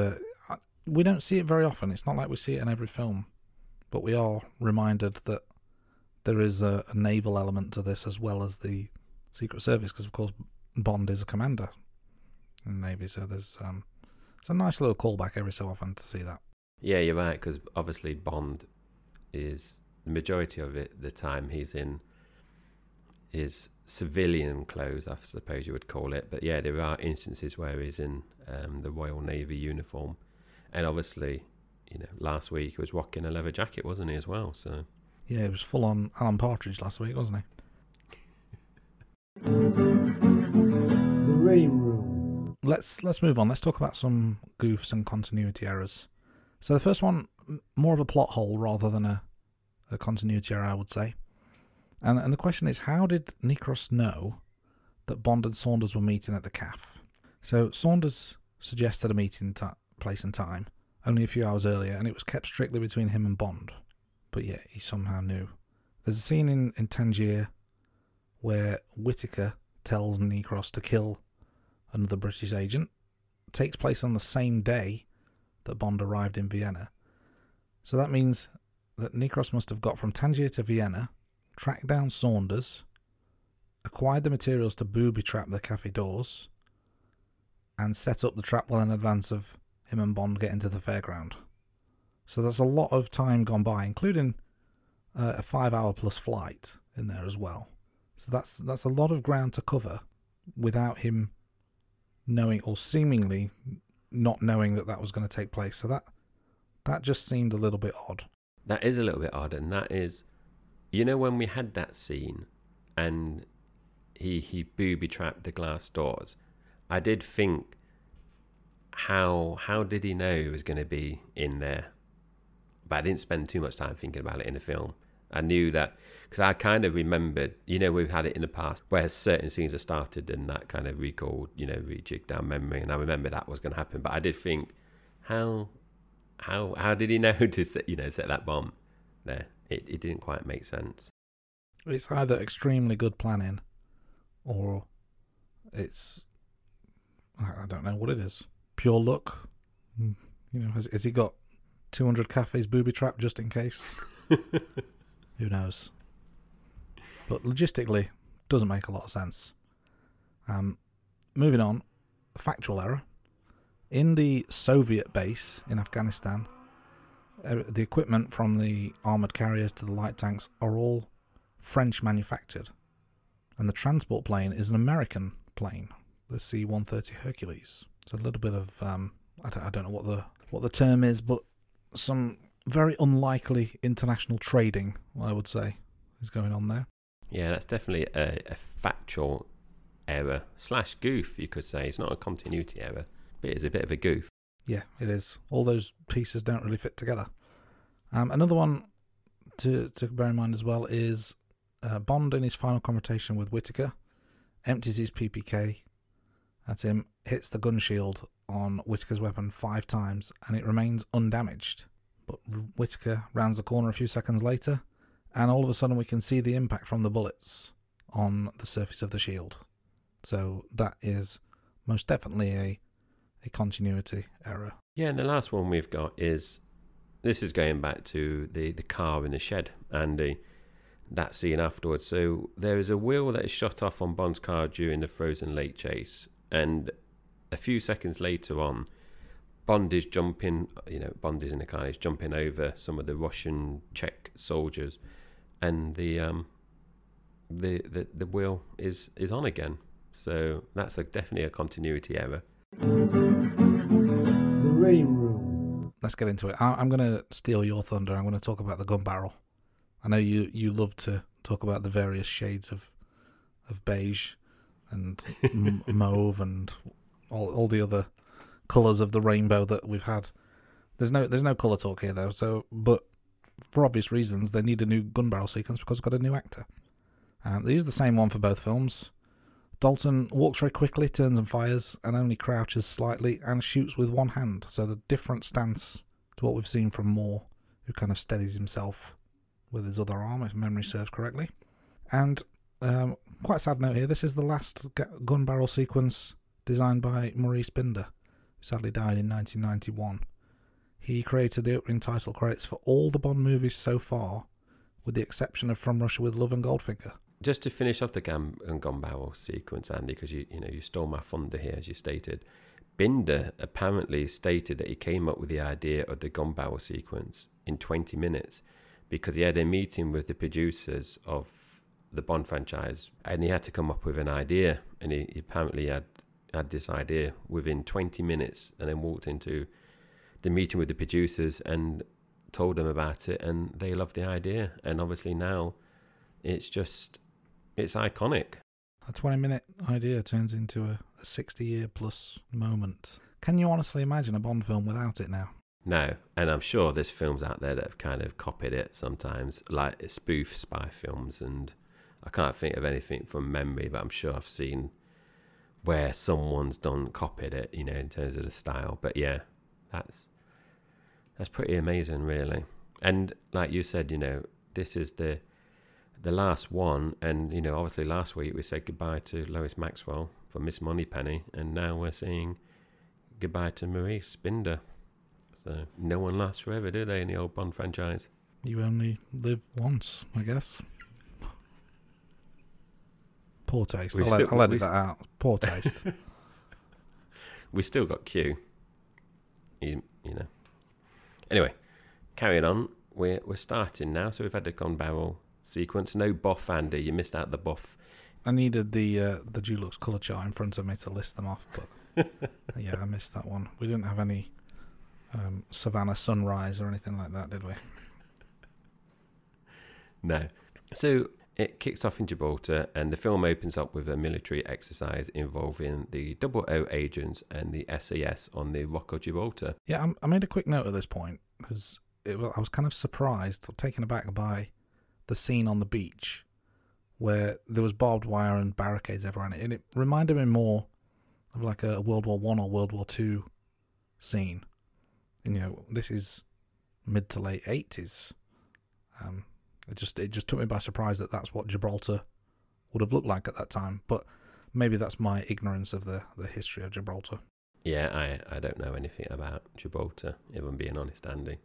we don't see it very often. It's not like we see it in every film, but we are reminded that there is a naval element to this as well as the Secret Service, because of course Bond is a commander in the Navy. So there's it's a nice little callback every so often to see that. Yeah, you're right, because obviously Bond is, the majority of it, the time he's in his civilian clothes, I suppose you would call it. But yeah, there are instances where he's in the Royal Navy uniform. And obviously, you know, last week he was rocking a leather jacket, wasn't he, as well? So yeah, he was full on Alan Partridge last week, wasn't he? The rain room. Let's move on. Let's talk about some goofs and continuity errors. So the 1st one, more of a plot hole rather than a continuity error, I would say. And the question is, how did Necros know that Bond and Saunders were meeting at the cafe? So Saunders suggested a meeting place and time only a few hours earlier, and it was kept strictly between him and Bond. But yet he somehow knew. There's a scene in Tangier where Whitaker tells Necros to kill another British agent. It takes place on the same day that Bond arrived in Vienna. So that means that Necros must have got from Tangier to Vienna, tracked down Saunders, acquired the materials to booby trap the cafe doors, and set up the trap well in advance of him and Bond getting to the fairground. So there's a lot of time gone by, including a 5 hour plus flight in there as well. So that's a lot of ground to cover without him knowing, or seemingly not knowing, that was going to take place. So that just seemed a little bit odd. That is a little bit odd, and that is, you know, when we had that scene and he booby-trapped the glass doors, I did think, how did he know he was going to be in there? But I didn't spend too much time thinking about it in the film. I knew that, because I kind of remembered, you know, we've had it in the past where certain scenes are started and that kind of recalled, you know, rejigged down memory, and I remember that was going to happen. But I did think, how did he know to set, you know, set that bomb there? It didn't quite make sense. It's either extremely good planning or it's, I don't know what it is, pure luck. You know, has he got 200 cafes booby trapped just in case? Who knows? But logistically, doesn't make a lot of sense. Moving on, factual error. In the Soviet base in Afghanistan, the equipment from the armoured carriers to the light tanks are all French manufactured. And the transport plane is an American plane, the C-130 Hercules. It's a little bit of, I don't know what the term is, but some very unlikely international trading, I would say, is going on there. Yeah, that's definitely a factual error slash goof, you could say. It's not a continuity error, but it is a bit of a goof. Yeah, it is. All those pieces don't really fit together. Another one to bear in mind as well is Bond, in his final confrontation with Whitaker, empties his PPK at him, hits the gun shield on Whitaker's weapon 5 times, and it remains undamaged. But Whitaker rounds the corner a few seconds later, and all of a sudden we can see the impact from the bullets on the surface of the shield. So that is most definitely a continuity error. Yeah, and the last one we've got is, this is going back to the car in the shed and that scene afterwards. So there is a wheel that is shot off on Bond's car during the frozen lake chase, and a few seconds later on, Bond is in the car, he's jumping over some of the Russian Czech soldiers, and the wheel is on again. So that's definitely a continuity error. The rain room. Let's get into it. I'm going to steal your thunder. I'm going to talk about the gun barrel. I know you love to talk about the various shades of beige and mauve and all the other colours of the rainbow that we've had. There's no colour talk here though. So, but for obvious reasons, they need a new gun barrel sequence because it's got a new actor. They use the same one for both films. Dalton walks very quickly, turns and fires, and only crouches slightly and shoots with one hand. So the different stance to what we've seen from Moore, who kind of steadies himself with his other arm, if memory serves correctly. And quite a sad note here, this is the last gun barrel sequence designed by Maurice Binder, who sadly died in 1991. He created the opening title credits for all the Bond movies so far, with the exception of From Russia with Love and Goldfinger. Just to finish off the gun barrel sequence, Andy, because you stole my thunder here, as you stated. Binder apparently stated that he came up with the idea of the gun barrel sequence in 20 minutes, because he had a meeting with the producers of the Bond franchise and he had to come up with an idea, and he apparently had this idea within 20 minutes and then walked into the meeting with the producers and told them about it, and they loved the idea, and obviously now it's iconic. A 20-minute idea turns into a 60-year plus moment. Can you honestly imagine a Bond film without it now? No, and I'm sure there's films out there that have kind of copied it sometimes, like spoof spy films, and I can't think of anything from memory, but I'm sure I've seen where someone's done copied it, you know, in terms of the style. But yeah, that's pretty amazing, really. And like you said, you know, this is the last one, and you know, obviously last week we said goodbye to Lois Maxwell for Miss Moneypenny, and now we're saying goodbye to Maurice Binder. So no one lasts forever, do they, in the old Bond franchise? You only live once, I guess. Poor taste. I'll edit that out. Poor taste. We still got Q. You know. Anyway, carrying on. We're starting now, so we've had the gun barrel sequence. No boff, Andy. You missed out the boff. I needed the Dulux colour chart in front of me to list them off, but yeah, I missed that one. We didn't have any Savannah sunrise or anything like that, did we? No. So it kicks off in Gibraltar, and the film opens up with a military exercise involving the 00 agents and the SAS on the Rock of Gibraltar. Yeah, I made a quick note at this point because I was kind of surprised or taken aback by the scene on the beach where there was barbed wire and barricades everywhere, and it reminded me more of like a World War I or World War II scene. And, you know, this is mid to late 80s. It just took me by surprise that that's what Gibraltar would have looked like at that time. But maybe that's my ignorance of the history of Gibraltar. Yeah, I don't know anything about Gibraltar, if I'm being honest, Andy.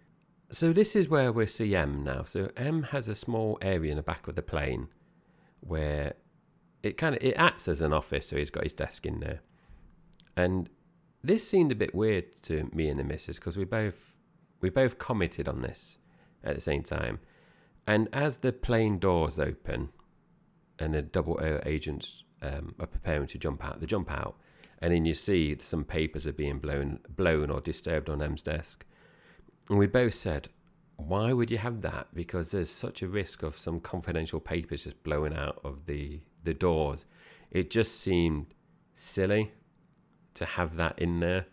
So this is where we see M now. So M has a small area in the back of the plane where it acts as an office, so he's got his desk in there. And this seemed a bit weird to me and the missus, because we both commented on this at the same time. And as the plane doors open and the double-O agents are preparing to jump out, they jump out, and then you see some papers are being blown or disturbed on M's desk. And we both said, why would you have that? Because there's such a risk of some confidential papers just blowing out of the doors. It just seemed silly to have that in there,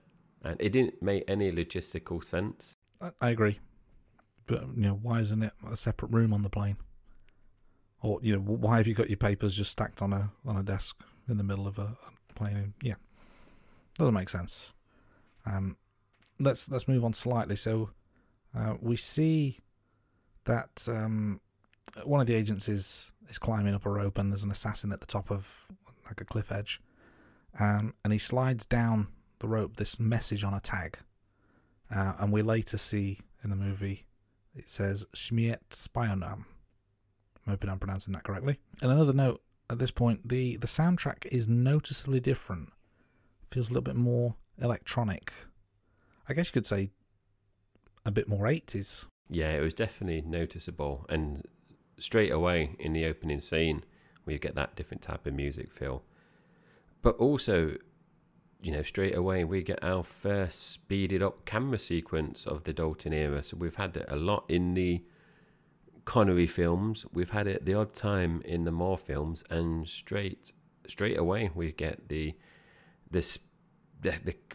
and it didn't make any logistical sense. I agree, but you know, why isn't it a separate room on the plane? Or, you know, why have you got your papers just stacked on a desk in the middle of a plane? Yeah, doesn't make sense. Let's move on slightly. So we see that one of the agents is climbing up a rope, and there's an assassin at the top of like a cliff edge. And he slides down the rope this message on a tag. And we later see in the movie, it says, Shmiet Spionam. I'm hoping I'm pronouncing that correctly. And another note at this point, the soundtrack is noticeably different. Feels a little bit more electronic. I guess you could say a bit more 80s. Yeah, it was definitely noticeable. And straight away in the opening scene, we get that different type of music feel. But also, you know, straight away we get our first speeded up camera sequence of the Dalton era. So we've had it a lot in the Connery films. We've had it the odd time in the Moore films, and straight away we get the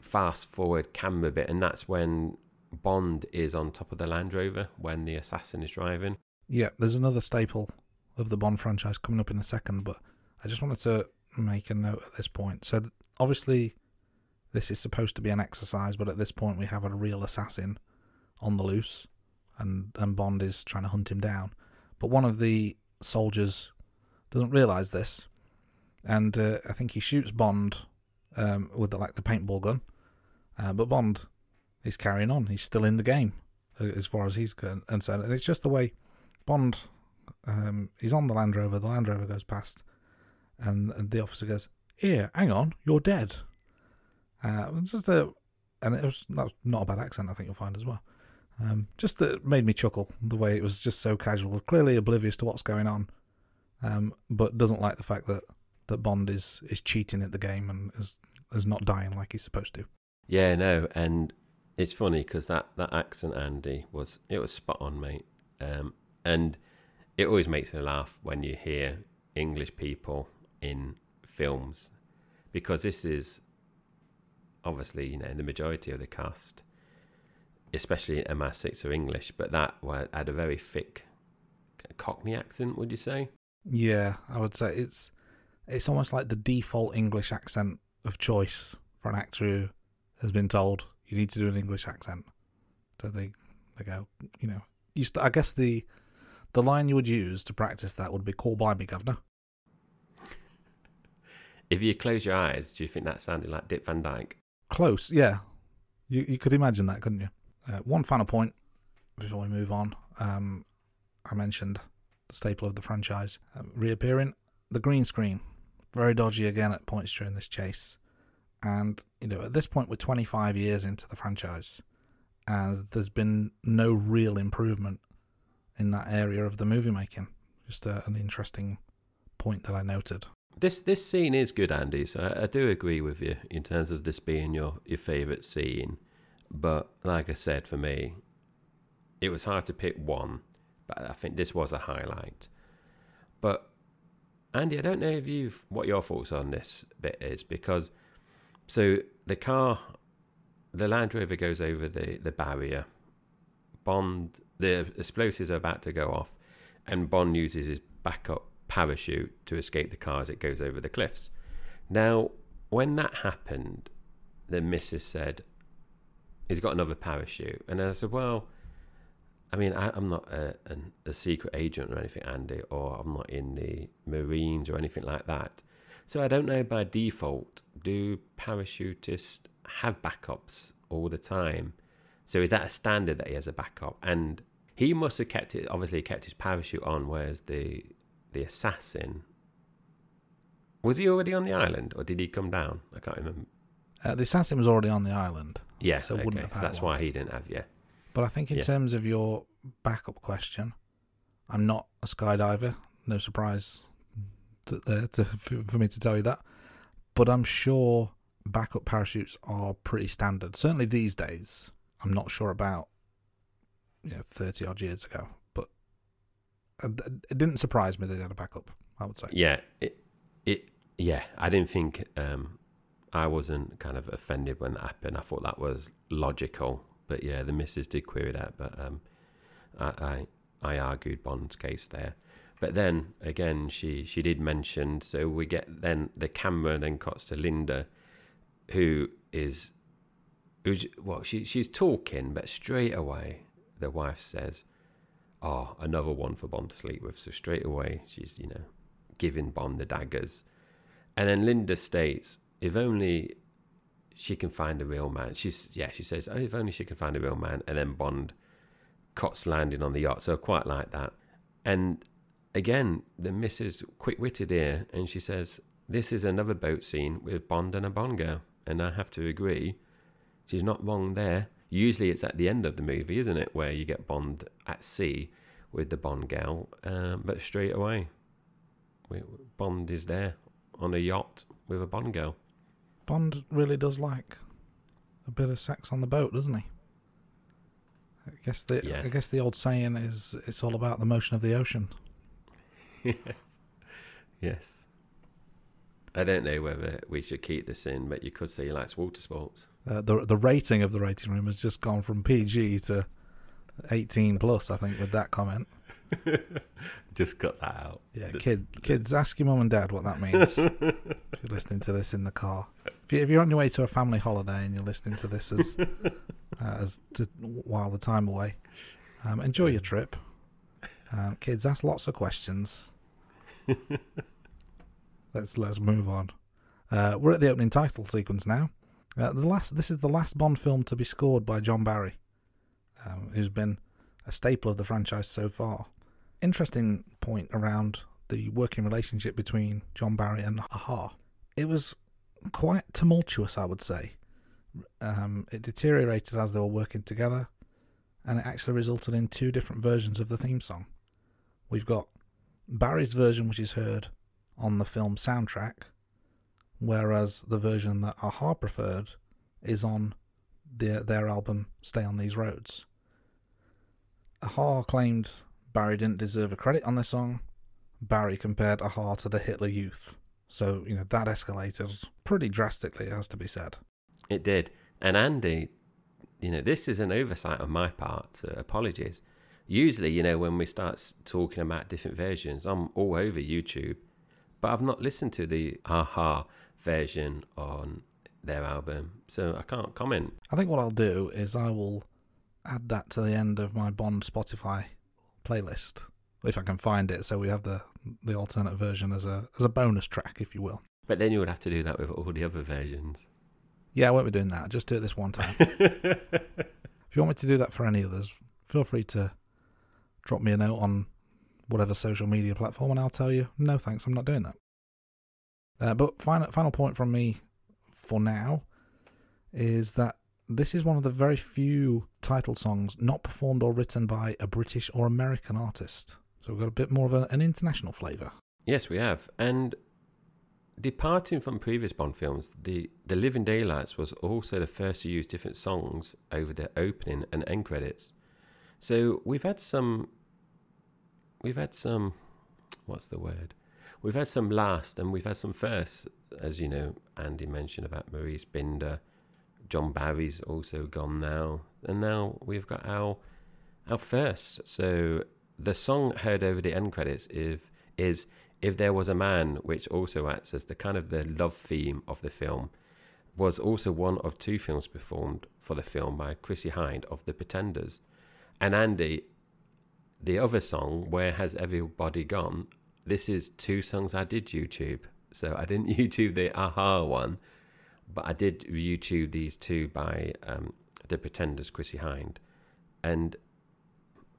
fast forward camera bit, and that's when Bond is on top of the Land Rover when the assassin is driving. Yeah, there's another staple of the Bond franchise coming up in a second, but I just wanted to make a note at this point. So obviously this is supposed to be an exercise, but at this point we have a real assassin on the loose, and Bond is trying to hunt him down. But one of the soldiers doesn't realise this, and I think he shoots Bond with the paintball gun, but Bond is carrying on. He's still in the game as far as he's concerned. And it's just the way Bond, he's on the Land Rover, the Land Rover goes past, and the officer goes, "Here, hang on, you're dead." That's not a bad accent, I think you'll find as well. Just that it made me chuckle, the way it was just so casual, clearly oblivious to what's going on, but doesn't like the fact that Bond is cheating at the game and is not dying like he's supposed to. Yeah, no, and it's funny because that accent, Andy, was spot on, mate. And it always makes me laugh when you hear English people in films, because this is obviously, you know, the majority of the cast, especially MI6, are English, but that had a very thick Cockney accent, would you say? Yeah, I would say it's almost like the default English accent of choice for an actor who has been told you need to do an English accent. So they go, you know, I guess the line you would use to practice that would be, "Call by me, governor." If you close your eyes, do you think that sounded like Dick Van Dyke? Close, yeah. You could imagine that, couldn't you? One final point before we move on. I mentioned the staple of the franchise reappearing. The green screen. Very dodgy again at points during this chase. And, you know, at this point we're 25 years into the franchise, and there's been no real improvement in that area of the movie making. Just an interesting point that I noted. This scene is good, Andy, so I do agree with you in terms of this being your favourite scene. But like I said, for me, it was hard to pick one, but I think this was a highlight. But Andy, I don't know what your thoughts on this bit is, because so the Land Rover goes over the barrier, Bond, the explosives are about to go off, and Bond uses his backup parachute to escape the car as it goes over the cliffs. Now, when that happened, the missus said, he's got another parachute. And I said, well, I mean, I'm not a secret agent or anything, Andy, or I'm not in the Marines or anything like that. So I don't know, by default, do parachutists have backups all the time? So is that a standard that he has a backup? And he must have kept it, obviously kept his parachute on, whereas the assassin, was he already on the island or did he come down? I can't remember. The assassin was already on the island. Yeah, so okay, wouldn't have had, so that's one. Why he didn't have, yeah. But I think in terms of your backup question, I'm not a skydiver. No surprise for me to tell you that. But I'm sure backup parachutes are pretty standard. Certainly these days. I'm not sure about 30-odd years ago. But it didn't surprise me that they had a backup, I would say. Yeah, I didn't think... I wasn't kind of offended when that happened. I thought that was logical. But yeah, the missus did query that. But I argued Bond's case there. But then again, she did mention. So we get then the camera then cuts to Linda, she's talking, but straight away the wife says, "Oh, another one for Bond to sleep with." So straight away she's giving Bond the daggers, and then Linda states, "If only she can find a real man." She says, "Oh, if only she can find a real man." And then Bond cuts landing on the yacht. So I quite like that. And again, the missus quick-witted here, and she says, "This is another boat scene with Bond and a Bond girl." And I have to agree, she's not wrong there. Usually it's at the end of the movie, isn't it, where you get Bond at sea with the Bond girl. But straight away, Bond is there on a yacht with a Bond girl. Bond really does like a bit of sex on the boat, doesn't he? I guess the old saying is it's all about the motion of the ocean. Yes. I don't know whether we should keep this in, but you could say he likes water sports. The rating of the rating room has just gone from PG to 18 plus, I think, with that comment. Just cut that out. Yeah, kids, ask your mum and dad what that means. If you're listening to this in the car, if you're on your way to a family holiday and you're listening to this while the time away, enjoy your trip. Kids, ask lots of questions. Let's move on. We're at the opening title sequence now. This is the last Bond film to be scored by John Barry, who's been a staple of the franchise so far. Interesting point around the working relationship between John Barry and Aha. It was quite tumultuous, I would say. It deteriorated as they were working together, and it actually resulted in two different versions of the theme song. We've got Barry's version, which is heard on the film soundtrack, whereas the version that Aha preferred is on their album Stay On These Roads. Aha claimed Barry didn't deserve a credit on this song. Barry compared Aha to the Hitler Youth. So, that escalated pretty drastically, it has to be said. It did. And Andy, this is an oversight on my part, so apologies. Usually, when we start talking about different versions, I'm all over YouTube, but I've not listened to the Aha version on their album, so I can't comment. I think what I'll do is I will add that to the end of my Bond Spotify playlist, if I can find it, so we have the alternate version as a bonus track, if you will. But then you would have to do that with all the other versions. Yeah, I won't be doing that. I'll just do it this one time. If you want me to do that for any others, feel free to drop me a note on whatever social media platform, and I'll tell you, no thanks, I'm not doing that. But final point from me for now is that this is one of the very few title songs not performed or written by a British or American artist. So we've got a bit more of an international flavour. Yes, we have. And departing from previous Bond films, The Living Daylights was also the first to use different songs over their opening and end credits. So we've had some last and we've had some first, as Andy mentioned about Maurice Binder. John Barry's also gone now, and now we've got our first. So The song heard over the end credits is If There Was a Man, which also acts as the kind of the love theme of the film, was also one of two films performed for the film by Chrissie Hynde of The Pretenders. And Andy, the other song, Where Has Everybody Gone? This is two songs I did YouTube. So I didn't YouTube the Aha one, but I did YouTube these two by The Pretenders, Chrissie Hynde. And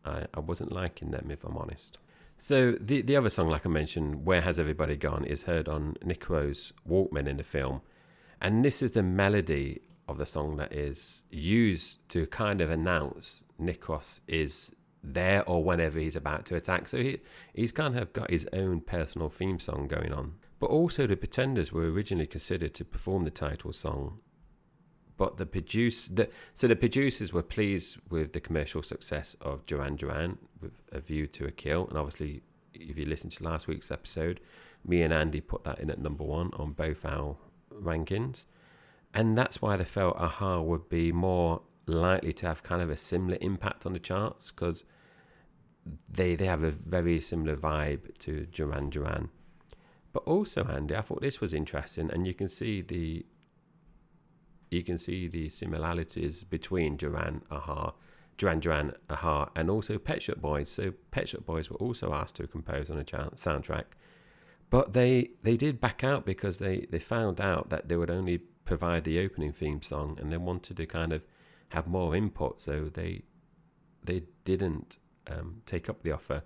I wasn't liking them, if I'm honest. So the other song, like I mentioned, Where Has Everybody Gone, is heard on Necros Walkman in the film. And this is the melody of the song that is used to kind of announce Necros is there or whenever he's about to attack. So he's kind of got his own personal theme song going on. But also the Pretenders were originally considered to perform the title song. But the producers were pleased with the commercial success of Duran Duran with A View to a Kill. And obviously, if you listen to last week's episode, me and Andy put that in at number one on both our rankings. And that's why they felt Aha would be more likely to have kind of a similar impact on the charts, because they have a very similar vibe to Duran Duran. But also, Andy, I thought this was interesting, and you can see the similarities between Duran Duran, Aha, and also Pet Shop Boys. So Pet Shop Boys were also asked to compose on a soundtrack, but they did back out because they found out that they would only provide the opening theme song, and they wanted to kind of have more input, so they didn't take up the offer.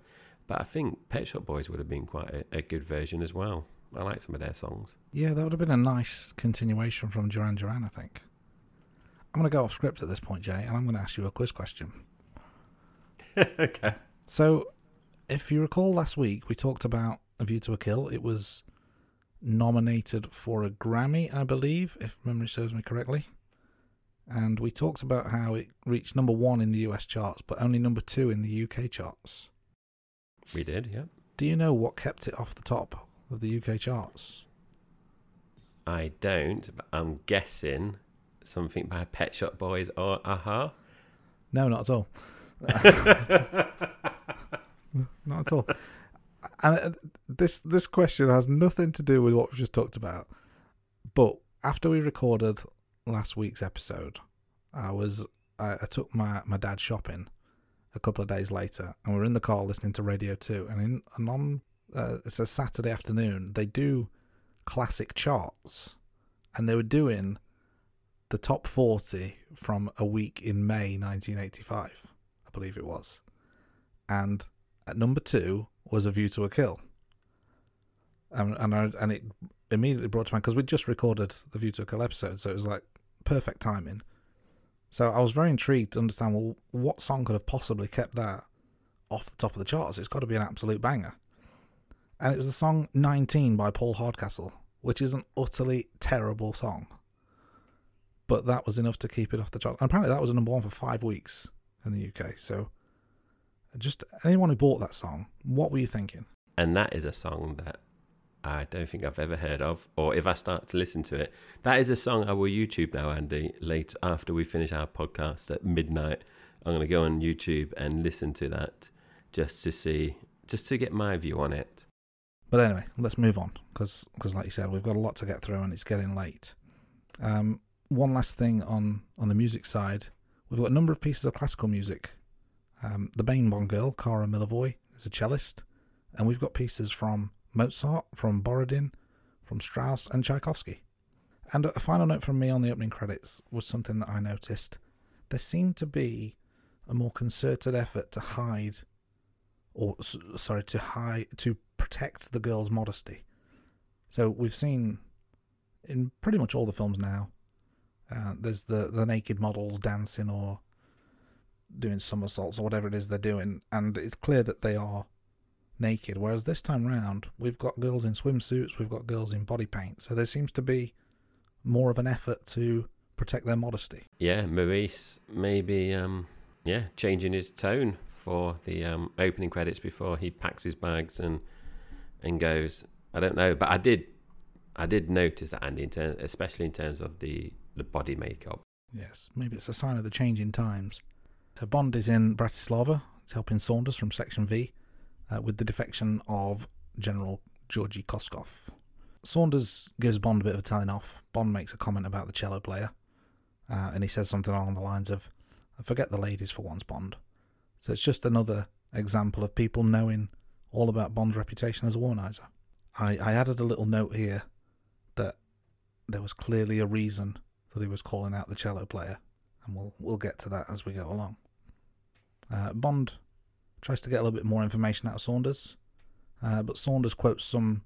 But I think Pet Shop Boys would have been quite a good version as well. I like some of their songs. Yeah, that would have been a nice continuation from Duran Duran, I think. I'm going to go off script at this point, Jay, and I'm going to ask you a quiz question. Okay. So, if you recall last week, we talked about A View to a Kill. It was nominated for a Grammy, I believe, if memory serves me correctly. And we talked about how it reached number one in the US charts, but only number two in the UK charts. We did, yeah. Do you know what kept it off the top of the UK charts? I don't, but I'm guessing something by Pet Shop Boys or Aha. No, not at all. Not at all. And this question has nothing to do with what we've just talked about. But after we recorded last week's episode, I took my dad shopping a couple of days later, and we were in the car listening to Radio 2, and on it's a Saturday afternoon, they do classic charts, and they were doing the top 40 from a week in May 1985, I believe it was, and at number 2 was A View to a Kill, and it immediately brought to mind, because we just recorded the View to a Kill episode, so it was like perfect timing. So I was very intrigued to understand, well, what song could have possibly kept that off the top of the charts? It's got to be an absolute banger. And it was the song 19 by Paul Hardcastle, which is an utterly terrible song. But that was enough to keep it off the charts. And apparently that was a number one for 5 weeks in the UK. So just anyone who bought that song, what were you thinking? And that is a song that I don't think I've ever heard of, or if I start to listen to it. That is a song I will YouTube now, Andy, late after we finish our podcast at midnight. I'm going to go on YouTube and listen to that just to get my view on it. But anyway, let's move on, because like you said, we've got a lot to get through and it's getting late. One last thing on the music side. We've got a number of pieces of classical music. The Bain Bond girl, Kara Milovy, is a cellist, and we've got pieces from Mozart, from Borodin, from Strauss and Tchaikovsky. And a final note from me on the opening credits was something that I noticed. There seemed to be a more concerted effort to protect the girl's modesty. So we've seen in pretty much all the films now, there's the naked models dancing or doing somersaults or whatever it is they're doing, and it's clear that they are naked, whereas this time round we've got girls in swimsuits, we've got girls in body paint, so there seems to be more of an effort to protect their modesty. Yeah, Maurice maybe changing his tone for the opening credits before he packs his bags and goes. I don't know, but I did notice that, Andy, especially in terms of the body makeup. Yes, maybe it's a sign of the change in times. So Bond is in Bratislava to helping Saunders from Section V with the defection of General Georgi Koskov. Saunders gives Bond a bit of a telling off. Bond makes a comment about the cello player, and he says something along the lines of, "Forget the ladies for once, Bond." So it's just another example of people knowing all about Bond's reputation as a womanizer. I added a little note here that there was clearly a reason that he was calling out the cello player, and we'll get to that as we go along. Bond tries to get a little bit more information out of Saunders, but Saunders quotes some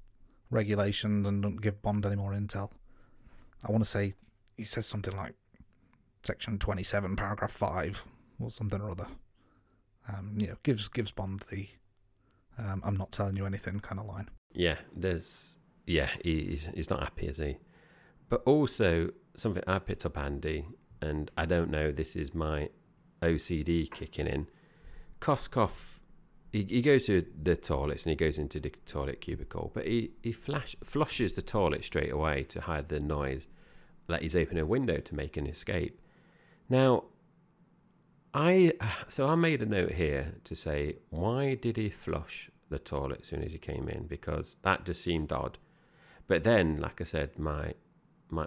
regulations and doesn't give Bond any more intel. I want to say he says something like Section 27, Paragraph 5, or something or other. You know, gives Bond the "I'm not telling you anything" kind of line. Yeah, he's not happy, is he? But also something I picked up, Andy, and I don't know, this is my OCD kicking in. Koskov, he goes to the toilets and he goes into the toilet cubicle, but he flushes the toilet straight away to hide the noise that he's opening a window to make an escape. Now, I made a note here to say, why did he flush the toilet as soon as he came in? Because that just seemed odd. But then, like I said, my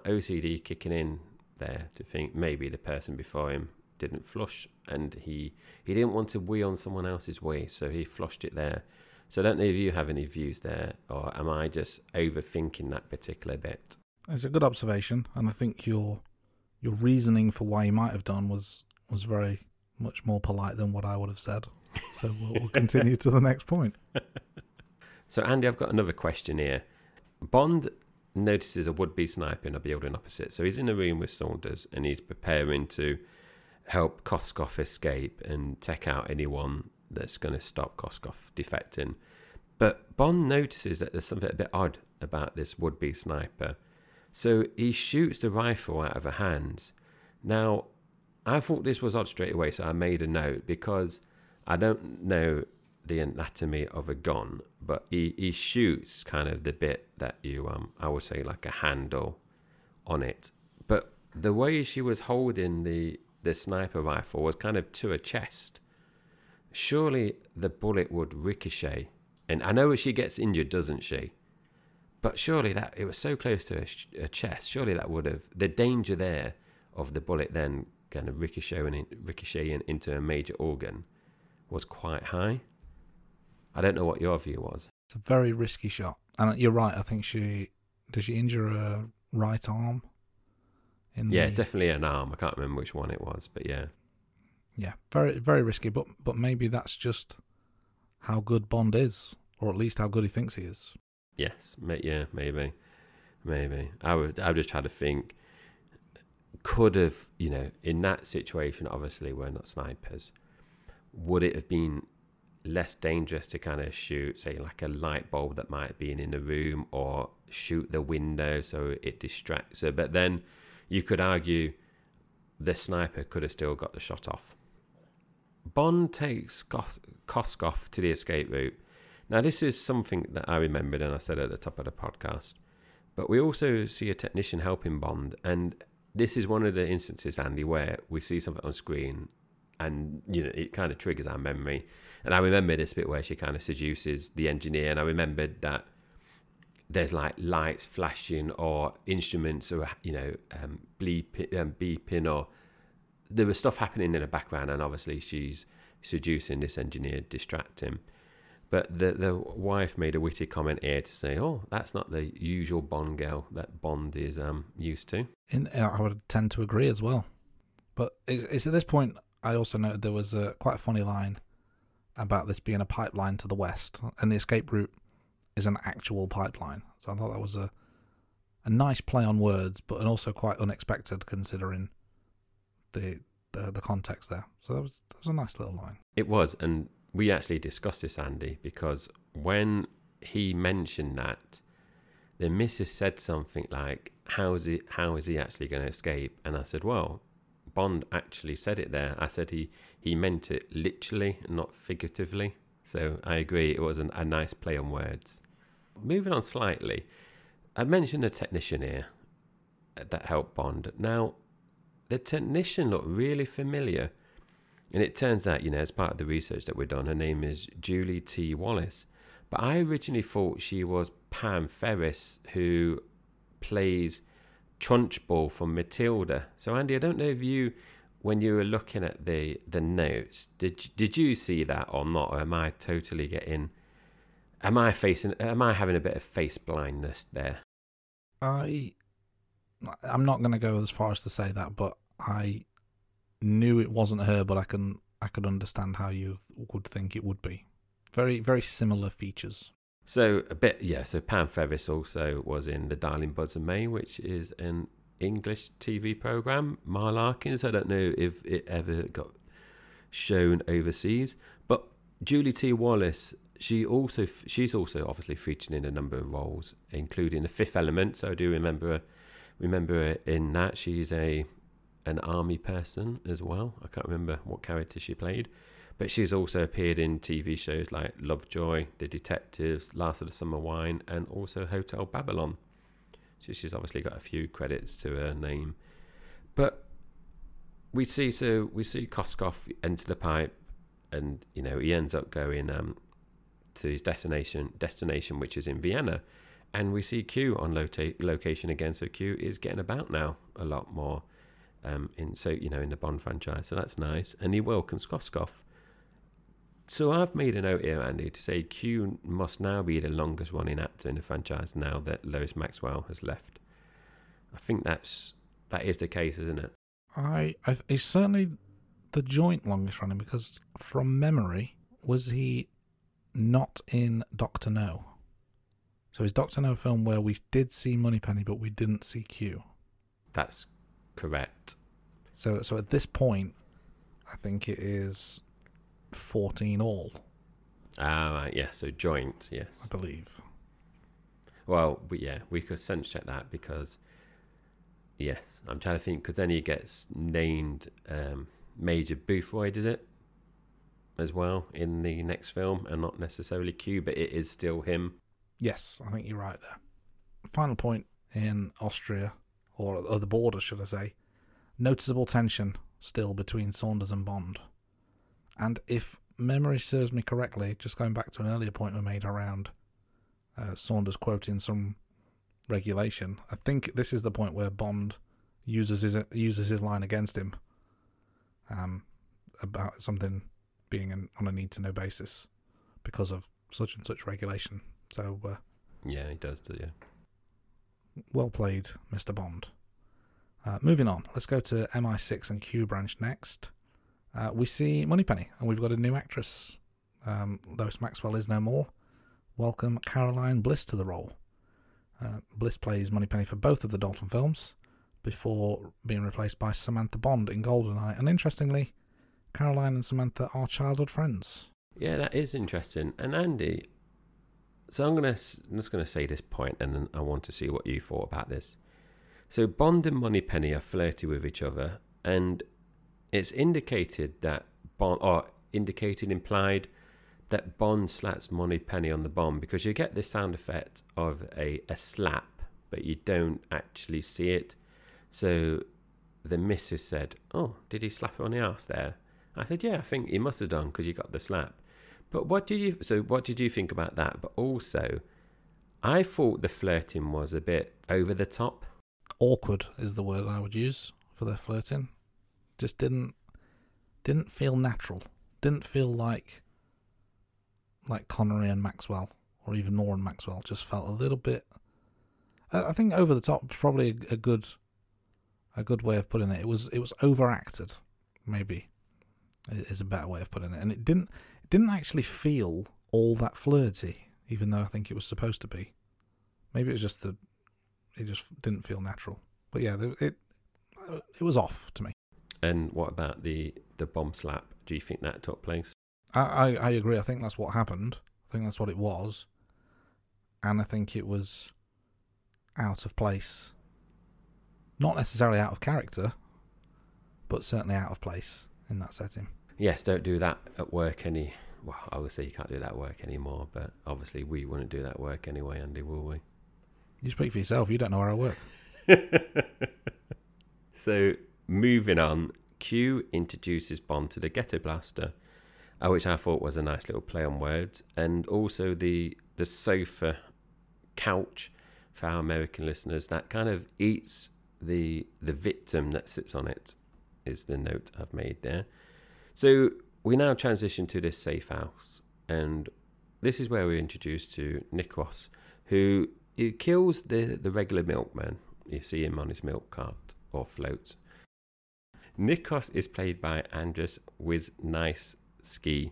OCD kicking in there to think maybe the person before him didn't flush, and he didn't want to wee on someone else's wee, so he flushed it there. So I don't know if you have any views there, or am I just overthinking that particular bit? It's a good observation, and I think your reasoning for why you might have done was very much more polite than what I would have said. So we'll continue to the next point. So, Andy, I've got another question here. Bond notices a would-be sniper in a building opposite. So he's in a room with Saunders and he's preparing to help Koskov escape and take out anyone that's going to stop Koskov defecting. But Bond notices that there's something a bit odd about this would-be sniper. So he shoots the rifle out of her hands. Now, I thought this was odd straight away, so I made a note, because I don't know the anatomy of a gun, but he shoots kind of the bit that you, I would say, like a handle on it. But the way she was holding the sniper rifle was kind of to her chest. Surely the bullet would ricochet. And I know she gets injured, doesn't she? But surely that, it was so close to her chest, surely that would have, the danger there of the bullet then kind of ricocheting into a major organ was quite high. I don't know what your view was. It's a very risky shot. And you're right, I think she injure her right arm? Definitely an arm. I can't remember which one it was, but yeah. Yeah, very, very risky, but maybe that's just how good Bond is, or at least how good he thinks he is. Yes, maybe. I've just tried to think, could have, you know, in that situation, obviously we're not snipers, would it have been less dangerous to kind of shoot, say, like a light bulb that might have been in the room, or shoot the window so it distracts her? But then you could argue the sniper could have still got the shot off. Bond takes Koskov to the escape route. Now, this is something that I remembered and I said at the top of the podcast, but we also see a technician helping Bond, and this is one of the instances, Andy, where we see something on screen and, you know, it kind of triggers our memory. And I remember this bit where she kind of seduces the engineer, and I remembered that there's like lights flashing or instruments or, you know, beeping, or there was stuff happening in the background, and obviously she's seducing this engineer, distracting. But the wife made a witty comment here to say, "Oh, that's not the usual Bond girl that Bond is used to." And I would tend to agree as well. But it's at this point I also noted there was quite a funny line about this being a pipeline to the west, and the escape route is an actual pipeline. So I thought that was a nice play on words, but also quite unexpected considering the context there. So that was a nice little line. It was, and we actually discussed this, Andy, because when he mentioned that, the missus said something like, how is he actually going to escape? And I said, well, Bond actually said it there. I said he meant it literally, not figuratively. So I agree, it was a nice play on words. Moving on slightly, I mentioned a technician here that helped Bond. Now, the technician looked really familiar. And it turns out, you know, as part of the research that we've done, her name is Julie T. Wallace. But I originally thought she was Pam Ferris, who plays Trunchbull from Matilda. So, Andy, I don't know if you, when you were looking at the notes, did you see that or not? Or am I totally getting... Am I having a bit of face blindness there? I'm not going to go as far as to say that, but I knew it wasn't her, but I could understand how you would think it would be. Very, very similar features. So a bit, yeah. So Pam Ferris also was in The Darling Buds of May, which is an English TV program. Marl Harkins. I don't know if it ever got shown overseas, but Julie T. Wallace. She's also obviously featured in a number of roles, including The Fifth Element. So I do remember her in that. She's an army person as well. I can't remember what character she played, but she's also appeared in TV shows like Lovejoy, The Detectives, Last of the Summer Wine, and also Hotel Babylon. So she's obviously got a few credits to her name. But we see Koskov enter the pipe, and you know, he ends up going to his destination, which is in Vienna, and we see Q on location again. So Q is getting about now a lot more. In the Bond franchise, so that's nice. And he welcomes Koskov. So I've made a note here, Andy, to say Q must now be the longest running actor in the franchise now that Lois Maxwell has left. I think that is the case, isn't it? It's certainly the joint longest running, because from memory, was he not in Dr. No? So his Dr. No film, where we did see Moneypenny, but we didn't see Q. That's correct. So at this point, I think it is 14 all. Right, yeah, so joint, yes. I believe. Well, we could sense check that, because, yes, I'm trying to think, because then he gets named Major Boothroyd, is it? As well, in the next film, and not necessarily Q, but it is still him. Yes, I think you're right there. Final point in Austria. Or the border, should I say. Noticeable tension still between Saunders and Bond. And if memory serves me correctly, just going back to an earlier point we made around Saunders quoting some regulation, I think this is the point where Bond uses his line against him about something being on a need-to-know basis because of such and such regulation. So yeah, he does do, yeah. Well played, Mr. Bond. Moving on, let's go to MI6 and Q Branch next. We see Moneypenny, and we've got a new actress. Lois Maxwell is no more. Welcome Caroline Bliss to the role. Bliss plays Moneypenny for both of the Dalton films, before being replaced by Samantha Bond in GoldenEye. And interestingly, Caroline and Samantha are childhood friends. Yeah, that is interesting. And Andy... So I'm just going to say this point, and then I want to see what you thought about this. So Bond and Moneypenny are flirty with each other, and it's indicated that implied that Bond slaps Moneypenny on the bum, because you get this sound effect of a slap, but you don't actually see it. So the missus said, "Oh, did he slap her on the arse there?" I said, "Yeah, I think he must have done, because you got the slap." But what did you think about that? But also, I thought the flirting was a bit over the top. Awkward is the word I would use for their flirting. Just didn't feel natural. Didn't feel like Connery and Maxwell, or even Moore and Maxwell. Just felt a little bit. I think over the top is probably a good way of putting it. It was overacted, maybe, is a better way of putting it. And it didn't actually feel all that flirty, even though I think it was supposed to be. Maybe it was just that it just didn't feel natural. But yeah, it was off to me. And what about the bomb slap? Do you think that took place? I agree. I think that's what happened. I think that's what it was. And I think it was out of place. Not necessarily out of character, but certainly out of place in that setting. Yes, don't do that at work well, I would say you can't do that at work anymore, but obviously we wouldn't do that at work anyway, Andy, will we? You speak for yourself, you don't know where I work. So, moving on, Q introduces Bond to the Ghetto Blaster, which I thought was a nice little play on words. And also the sofa couch, for our American listeners, that kind of eats the victim that sits on it, is the note I've made there. So we now transition to this safe house, and this is where we're introduced to Necros, who kills the regular milkman. You see him on his milk cart or floats. Necros is played by Andras Wisniewski.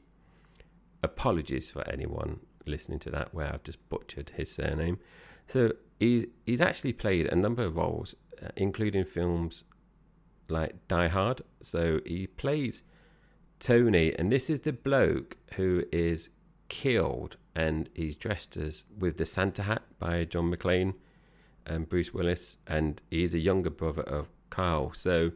Apologies for anyone listening to that where I've just butchered his surname. So he's actually played a number of roles, including films like Die Hard. So he plays Tony, and this is the bloke who is killed, and he's dressed as with the Santa hat by John McClane and Bruce Willis, and he's a younger brother of Carl. So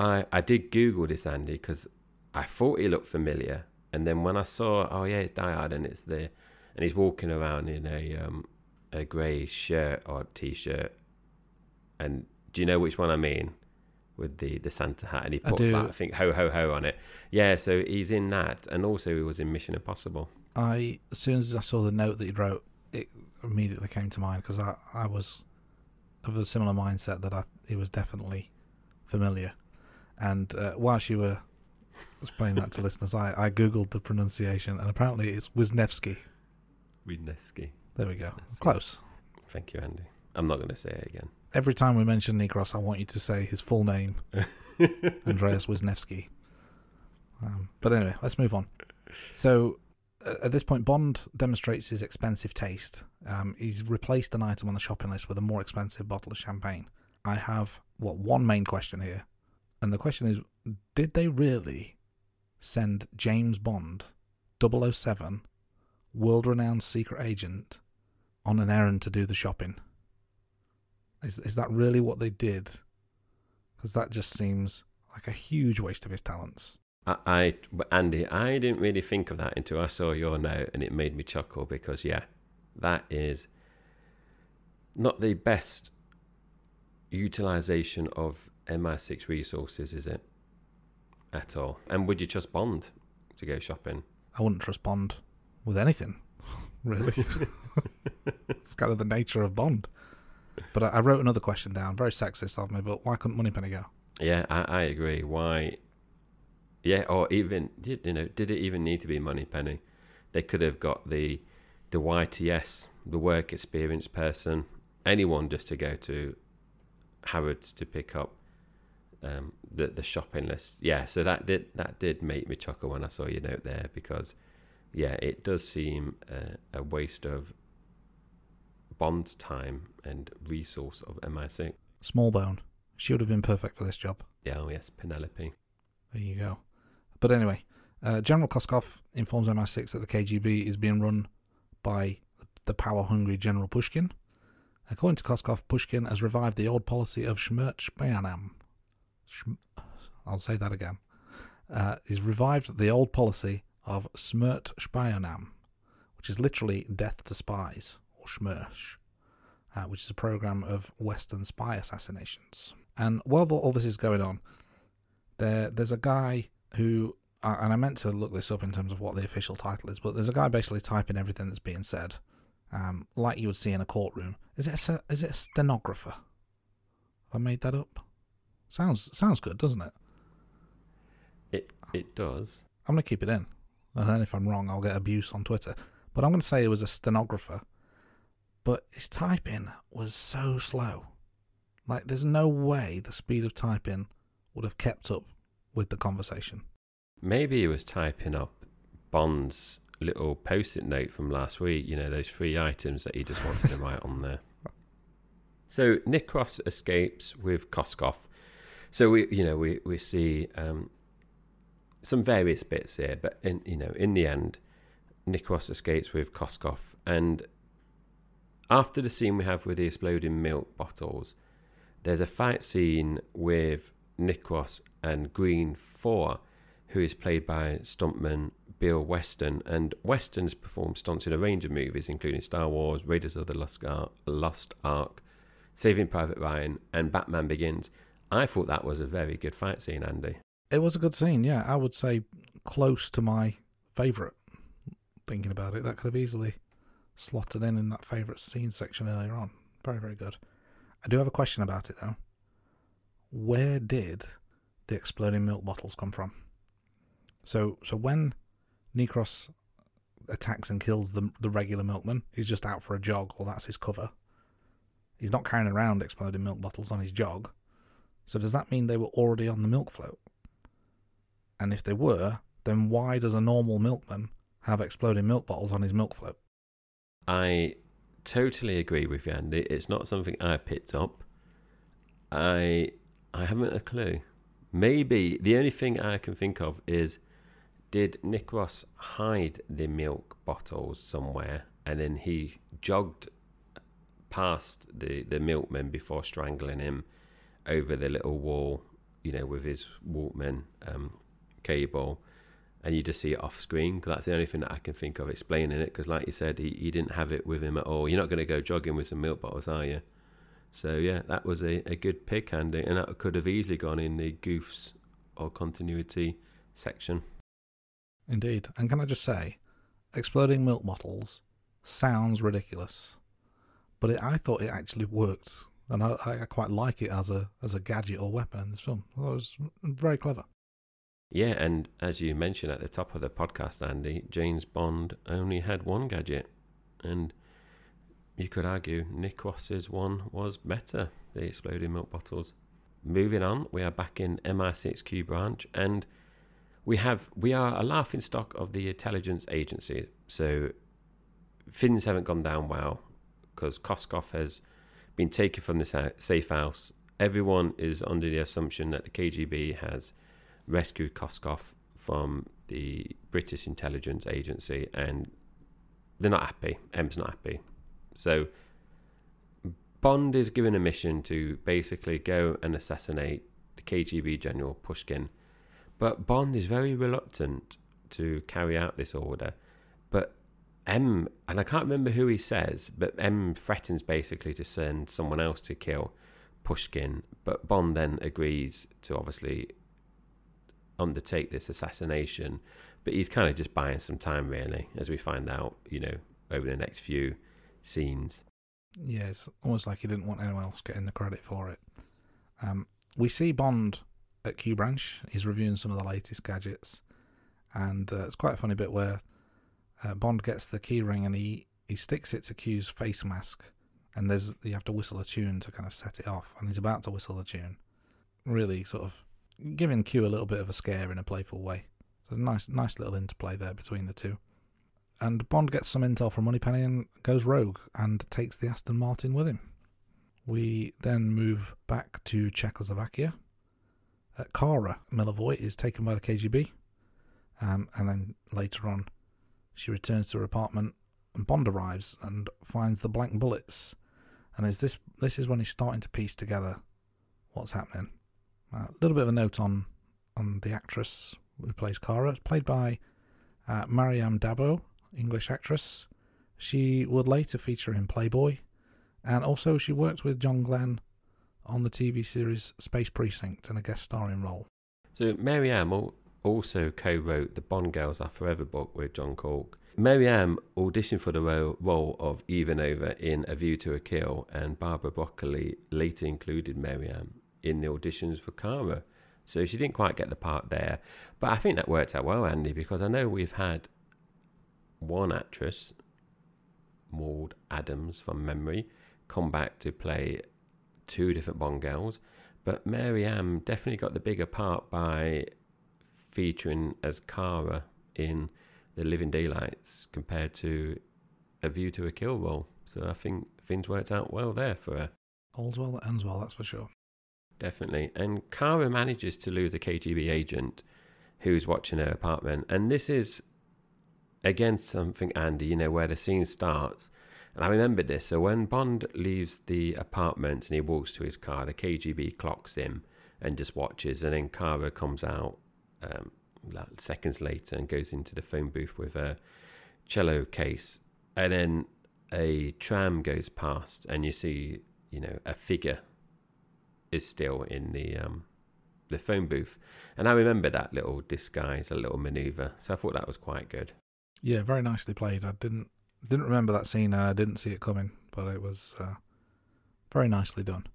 I did Google this, Andy, because I thought he looked familiar, and then when I saw, oh yeah, it's Die Hard, and it's there, and he's walking around in a grey shirt or t-shirt, and do you know which one I mean? With the Santa hat, and he puts that, I think, ho ho ho on it. Yeah, so he's in that, and also he was in Mission Impossible. As soon as I saw the note that you wrote, it immediately came to mind, because I was of a similar mindset that it was definitely familiar. And whilst you were explaining that to listeners, I googled the pronunciation, and apparently it's Wisniewski. Wisniewski. There we go. Close. Thank you, Andy. I'm not going to say it again. Every time we mention Necros, I want you to say his full name, Andreas Wisniewski. But anyway, let's move on. So, at this point, Bond demonstrates his expensive taste. He's replaced an item on the shopping list with a more expensive bottle of champagne. I have, one main question here. And the question is, did they really send James Bond, 007, world-renowned secret agent, on an errand to do the shopping? Is that really what they did? Because that just seems like a huge waste of his talents. Andy, I didn't really think of that until I saw your note, and it made me chuckle because, yeah, that is not the best utilisation of MI6 resources, is it? At all. And would you trust Bond to go shopping? I wouldn't trust Bond with anything, really. It's kind of the nature of Bond. But I wrote another question down, very sexist of me, but why couldn't Moneypenny go? Yeah, I agree. Why? Yeah, or even, did it even need to be Moneypenny? They could have got the YTS, the work experience person, anyone just to go to Harrods to pick up the shopping list. Yeah, so that did make me chuckle when I saw your note there because, yeah, it does seem a waste of Bond time and resource of MI6. Smallbone. She would have been perfect for this job. Yeah, oh yes, Penelope. There you go. But anyway, General Koskov informs MI6 that the KGB is being run by the power-hungry General Pushkin. According to Koskov, Pushkin has revived the old policy of Schmerz-Bayanam. I'll say that again. He's revived the old policy of Schmerz-Bayanam, which is literally death to spies. Schmersh, which is a program of Western spy assassinations. And while all this is going on, there's a guy who, and I meant to look this up in terms of what the official title is, but there's a guy basically typing everything that's being said, like you would see in a courtroom. Is it a stenographer? I made that up. Sounds good, doesn't it? It does. I'm going to keep it in. And then if I'm wrong, I'll get abuse on Twitter. But I'm going to say it was a stenographer. But his typing was so slow. Like, there's no way the speed of typing would have kept up with the conversation. Maybe he was typing up Bond's little post-it note from last week, those three items that he just wanted to write on there. So Necros escapes with Koskov. So we see some various bits here, but in the end, Necros escapes with Koskov, and after the scene we have with the exploding milk bottles, there's a fight scene with Necros and Green 4, who is played by stuntman Bill Weston. And Weston's performed stunts in a range of movies, including Star Wars, Raiders of the Lost Ark, Saving Private Ryan, and Batman Begins. I thought that was a very good fight scene, Andy. It was a good scene, yeah. I would say close to my favourite. Thinking about it, that could have easily slotted in that favourite scene section earlier on. Very, very good. I do have a question about it, though. Where did the exploding milk bottles come from? So when Necros attacks and kills the regular milkman, he's just out for a jog, or that's his cover. He's not carrying around exploding milk bottles on his jog. So does that mean they were already on the milk float? And if they were, then why does a normal milkman have exploding milk bottles on his milk float? I totally agree with you, Andy. It's not something I picked up. I haven't a clue. Maybe the only thing I can think of is, did Necros hide the milk bottles somewhere and then he jogged past the milkman before strangling him over the little wall, you know, with his Walkman cable, and you just see it off screen? Cause that's the only thing that I can think of explaining it, because like you said, he didn't have it with him at all. You're not going to go jogging with some milk bottles, are you? So yeah, that was a good pick, Andy, and that could have easily gone in the goofs or continuity section. Indeed. And can I just say, exploding milk bottles sounds ridiculous, but I thought it actually worked, and I quite like it as a gadget or weapon in this film. I thought it was very clever. Yeah, and as you mentioned at the top of the podcast, Andy, James Bond only had one gadget, and you could argue Necros's one was better, the exploding milk bottles. Moving on, we are back in MI6Q branch, and we are a laughingstock of the intelligence agency. So things haven't gone down well, because Koskov has been taken from the safe house. Everyone is under the assumption that the KGB has rescued Koskov from the British intelligence agency, and they're not happy. M's not happy. So Bond is given a mission to basically go and assassinate the KGB General Pushkin, but Bond is very reluctant to carry out this order. But M, and I can't remember who he says, but M threatens basically to send someone else to kill Pushkin, but Bond then agrees to obviously undertake this assassination, but he's kind of just buying some time, really, as we find out, you know, over the next few scenes. Yeah, it's almost like he didn't want anyone else getting the credit for it. We see Bond at Q Branch. He's reviewing some of the latest gadgets, and it's quite a funny bit where Bond gets the key ring and he sticks it to Q's face mask, and you have to whistle a tune to kind of set it off, and he's about to whistle a tune, really sort of giving Q a little bit of a scare in a playful way. So nice little interplay there between the two. And Bond gets some intel from Moneypenny and goes rogue and takes the Aston Martin with him. We then move back to Czechoslovakia. Kara Milovy is taken by the KGB, and then later on she returns to her apartment, and Bond arrives and finds the blank bullets, and this is when he's starting to piece together what's happening. A little bit of a note on the actress who plays Kara, played by Mariam Dabo, English actress. She would later feature in Playboy, and also she worked with John Glenn on the TV series Space Precinct in a guest starring role. So Mariam also co-wrote the Bond Girls Are Forever book with John Cork. Mariam auditioned for the role of Ivanova in A View to a Kill, and Barbara Broccoli later included Mariam in the auditions for Kara, so she didn't quite get the part there. But I think that worked out well, Andy, because I know we've had one actress, Maud Adams from memory, come back to play two different Bond girls, but Mariam definitely got the bigger part by featuring as Kara in The Living Daylights compared to A View to a Kill role. So I think things worked out well there for her. All's well that ends well, that's for sure. Definitely. And Kara manages to lure the KGB agent who's watching her apartment. And this is, again, something, Andy, you know, where the scene starts. And I remember this. So when Bond leaves the apartment and he walks to his car, the KGB clocks him and just watches. And then Kara comes out like seconds later and goes into the phone booth with a cello case. And then a tram goes past and you see, you know, a figure is still in the phone booth. And I remember that little disguise, a little manoeuvre. So I thought that was quite good. Yeah, very nicely played. I didn't remember that scene. I didn't see it coming, but it was very nicely done.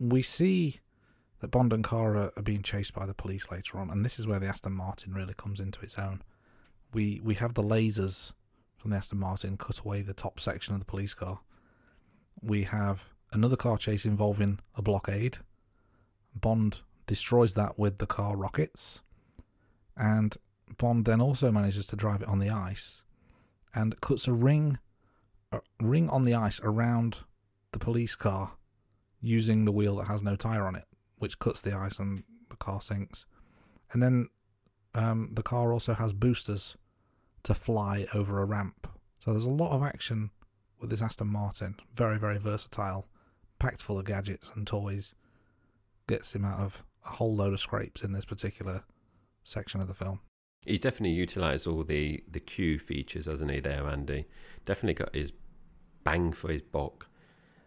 We see that Bond and Kara are being chased by the police later on, and this is where the Aston Martin really comes into its own. We have the lasers from the Aston Martin cut away the top section of the police car. We have another car chase involving a blockade. Bond destroys that with the car rockets, and Bond then also manages to drive it on the ice and cuts a ring on the ice around the police car using the wheel that has no tyre on it, which cuts the ice and the car sinks. And then the car also has boosters to fly over a ramp. So there's a lot of action with this Aston Martin. Very, very versatile, packed full of gadgets and toys. Gets him out of a whole load of scrapes in this particular section of the film. He's definitely utilised all the Q features, hasn't he, there, Andy? Definitely got his bang for his buck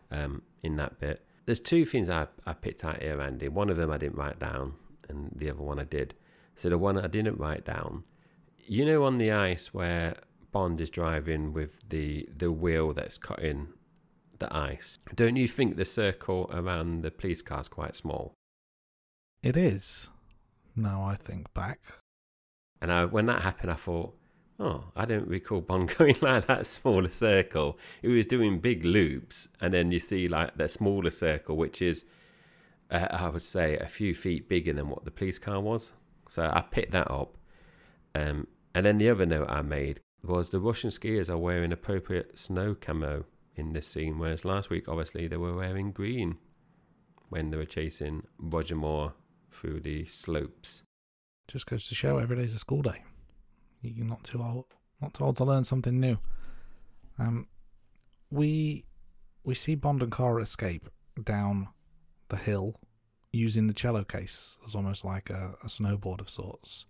in that bit. There's two things I picked out here, Andy. One of them I didn't write down, and the other one I did. So the one I didn't write down, you know, on the ice where Bond is driving with the wheel that's cutting the ice, don't you think the circle around the police car is quite small? It is. Now I think back. And when that happened, I thought, oh, I don't recall Bond going like that smaller circle. He was doing big loops, and then you see like that smaller circle, which is, I would say, a few feet bigger than what the police car was. So I picked that up. And then the other note I made was the Russian skiers are wearing appropriate snow camo in this scene, whereas last week, obviously, they were wearing green when they were chasing Roger Moore through the slopes. Just goes to show every day's a school day. You're not too old to learn something new. We see Bond and Kara escape down the hill using the cello case as almost like a snowboard of sorts.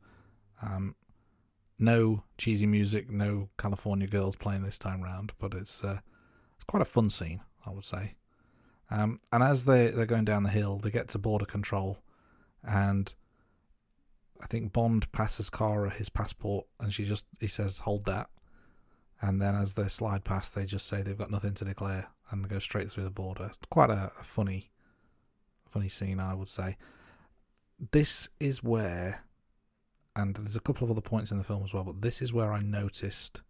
No cheesy music, no California Girls playing this time round, but it's quite a fun scene, I would say. And as they're going down the hill, they get to border control, and I think Bond passes Kara his passport, and he says, "Hold that." And then as they slide past, they just say they've got nothing to declare and go straight through the border. Quite a funny scene, I would say. This is where, and there's a couple of other points in the film as well, but this is where I noticed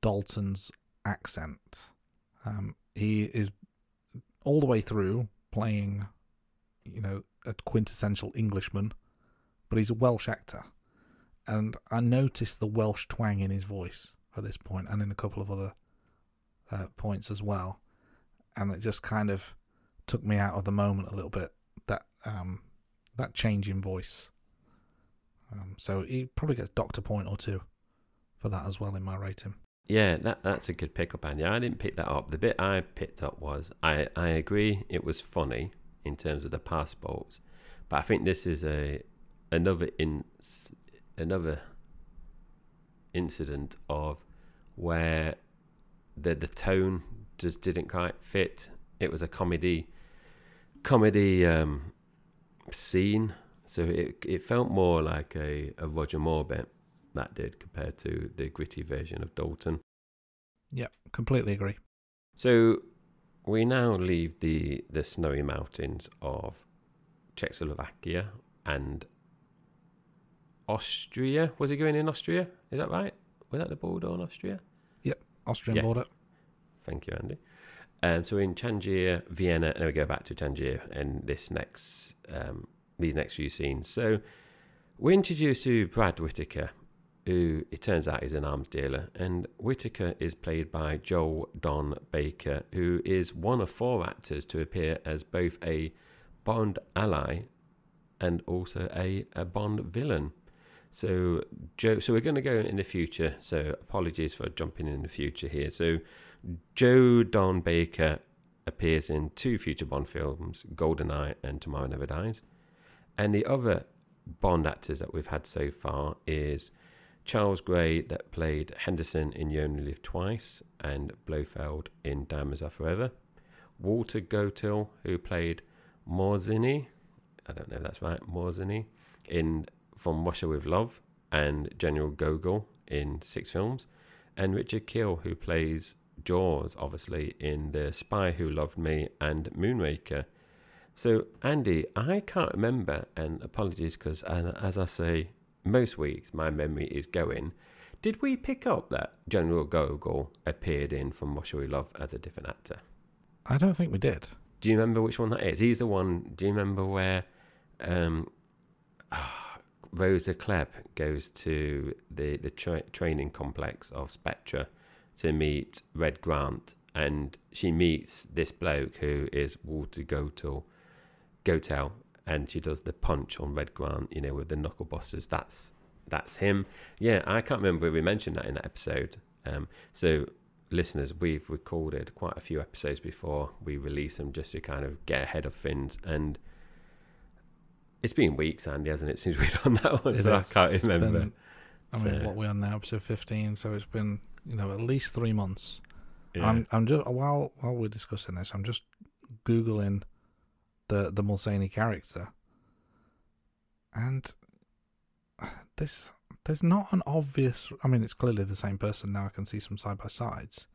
Dalton's accent. He is all the way through playing, a quintessential Englishman, but he's a Welsh actor, and I noticed the Welsh twang in his voice at this point, and in a couple of other points as well, and it just kind of took me out of the moment a little bit, that change in voice. So he probably gets Dr. Point or two for that as well in my rating. Yeah, that's a good pickup, Andy. I didn't pick that up. The bit I picked up was, I agree it was funny in terms of the passports, but I think this is another incident of where the tone just didn't quite fit. It was a comedy scene, so it felt more like a Roger Moore bit, that did, compared to the gritty version of Dalton. Yeah, completely agree. So we now leave the snowy mountains of Czechoslovakia and Austria. Was he going in Austria? Is that right? Was that the border on Austria? Yep, Austrian border. Thank you, Andy. So in Tangier, Vienna, and then we go back to Tangier in this next, these next few scenes. So we're introduced to Brad Whitaker, who it turns out is an arms dealer, and Whitaker is played by Joe Don Baker, who is one of four actors to appear as both a Bond ally and also a Bond villain. So Joe, so we're going to go in the future, so apologies for jumping in the future here. So Joe Don Baker appears in two future Bond films, GoldenEye and Tomorrow Never Dies. And the other Bond actors that we've had so far is Charles Gray, that played Henderson in You Only Live Twice, and Blofeld in Diamonds Are Forever. Walter Goettel, who played Morzini, I don't know if that's right, Morzini, in From Russia with Love, and General Gogol in 6 films, and Richard Keel, who plays Jaws, obviously, in The Spy Who Loved Me and Moonraker. So, Andy, I can't remember, and apologies, because as I say, most weeks my memory is going. Did we pick up that General Gogol appeared in From Russia with Love as a different actor? I don't think we did. Do you remember which one that is? He's the one, do you remember where Rosa Klebb goes to the training complex of Spectra to meet Red Grant, and she meets this bloke who is Walter Gotel, and she does the punch on Red Grant, you know, with the knuckle busters. That's him. Yeah, I can't remember if we mentioned that in that episode. So listeners, we've recorded quite a few episodes before we release them just to kind of get ahead of things, and it's been weeks, Andy, hasn't it, since we've done that one? So I can't remember. What we are now, episode 15, so it's been, you know, at least 3 months. Yeah. I'm just while we're discussing this, I'm just googling the Mulsaney character, and there's not an obvious. I mean, it's clearly the same person now. I can see some side by sides,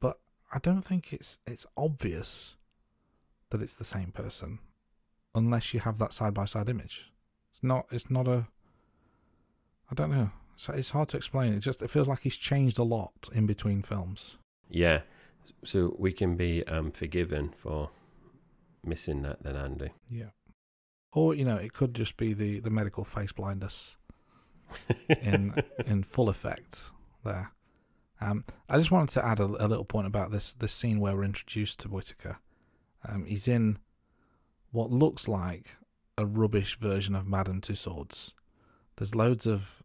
but I don't think it's obvious that it's the same person, unless you have that side by side image. It's not. I don't know. So it's hard to explain. It feels like he's changed a lot in between films. Yeah. So we can be forgiven for missing that then, Andy. Yeah. Or, you know, it could just be the medical face blindness in full effect there. I just wanted to add a little point about this scene where we're introduced to Whitaker. He's in what looks like a rubbish version of Madame Tussauds. There's loads of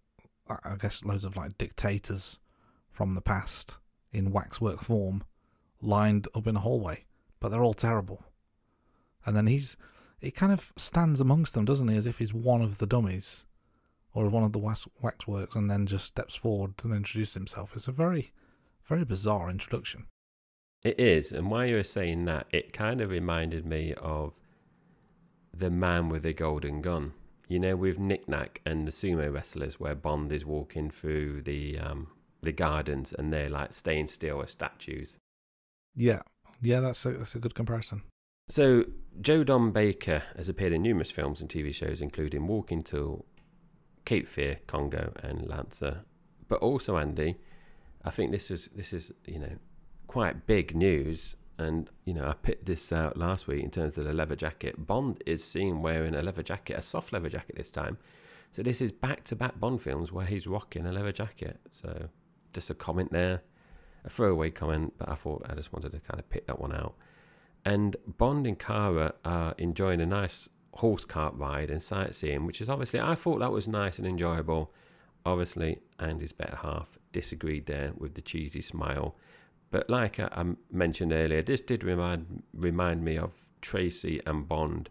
like dictators from the past in waxwork form lined up in a hallway, but they're all terrible. And then he kind of stands amongst them, doesn't he, as if he's one of the dummies or one of the waxworks, and then just steps forward and introduces himself. It's a very, very bizarre introduction. It is, and while you were saying that, it kind of reminded me of The Man with the Golden Gun. You know, with Knick Knack and the sumo wrestlers, where Bond is walking through the gardens and they're like staying still as statues. Yeah, that's a good comparison. So Joe Don Baker has appeared in numerous films and TV shows, including Walking Tool, Cape Fear, Congo, and Lancer. But also, Andy, I think this is you know, quite big news. And, you know, I picked this out last week in terms of the leather jacket. Bond is seen wearing a leather jacket, a soft leather jacket this time. So this is back-to-back Bond films where he's rocking a leather jacket. So just a comment there, a throwaway comment, but I thought I just wanted to kind of pick that one out. And Bond and Kara are enjoying a nice horse cart ride and sightseeing, which is obviously, I thought that was nice and enjoyable. Obviously, Andy's better half disagreed there with the cheesy smile. But like I mentioned earlier, this did remind me of Tracy and Bond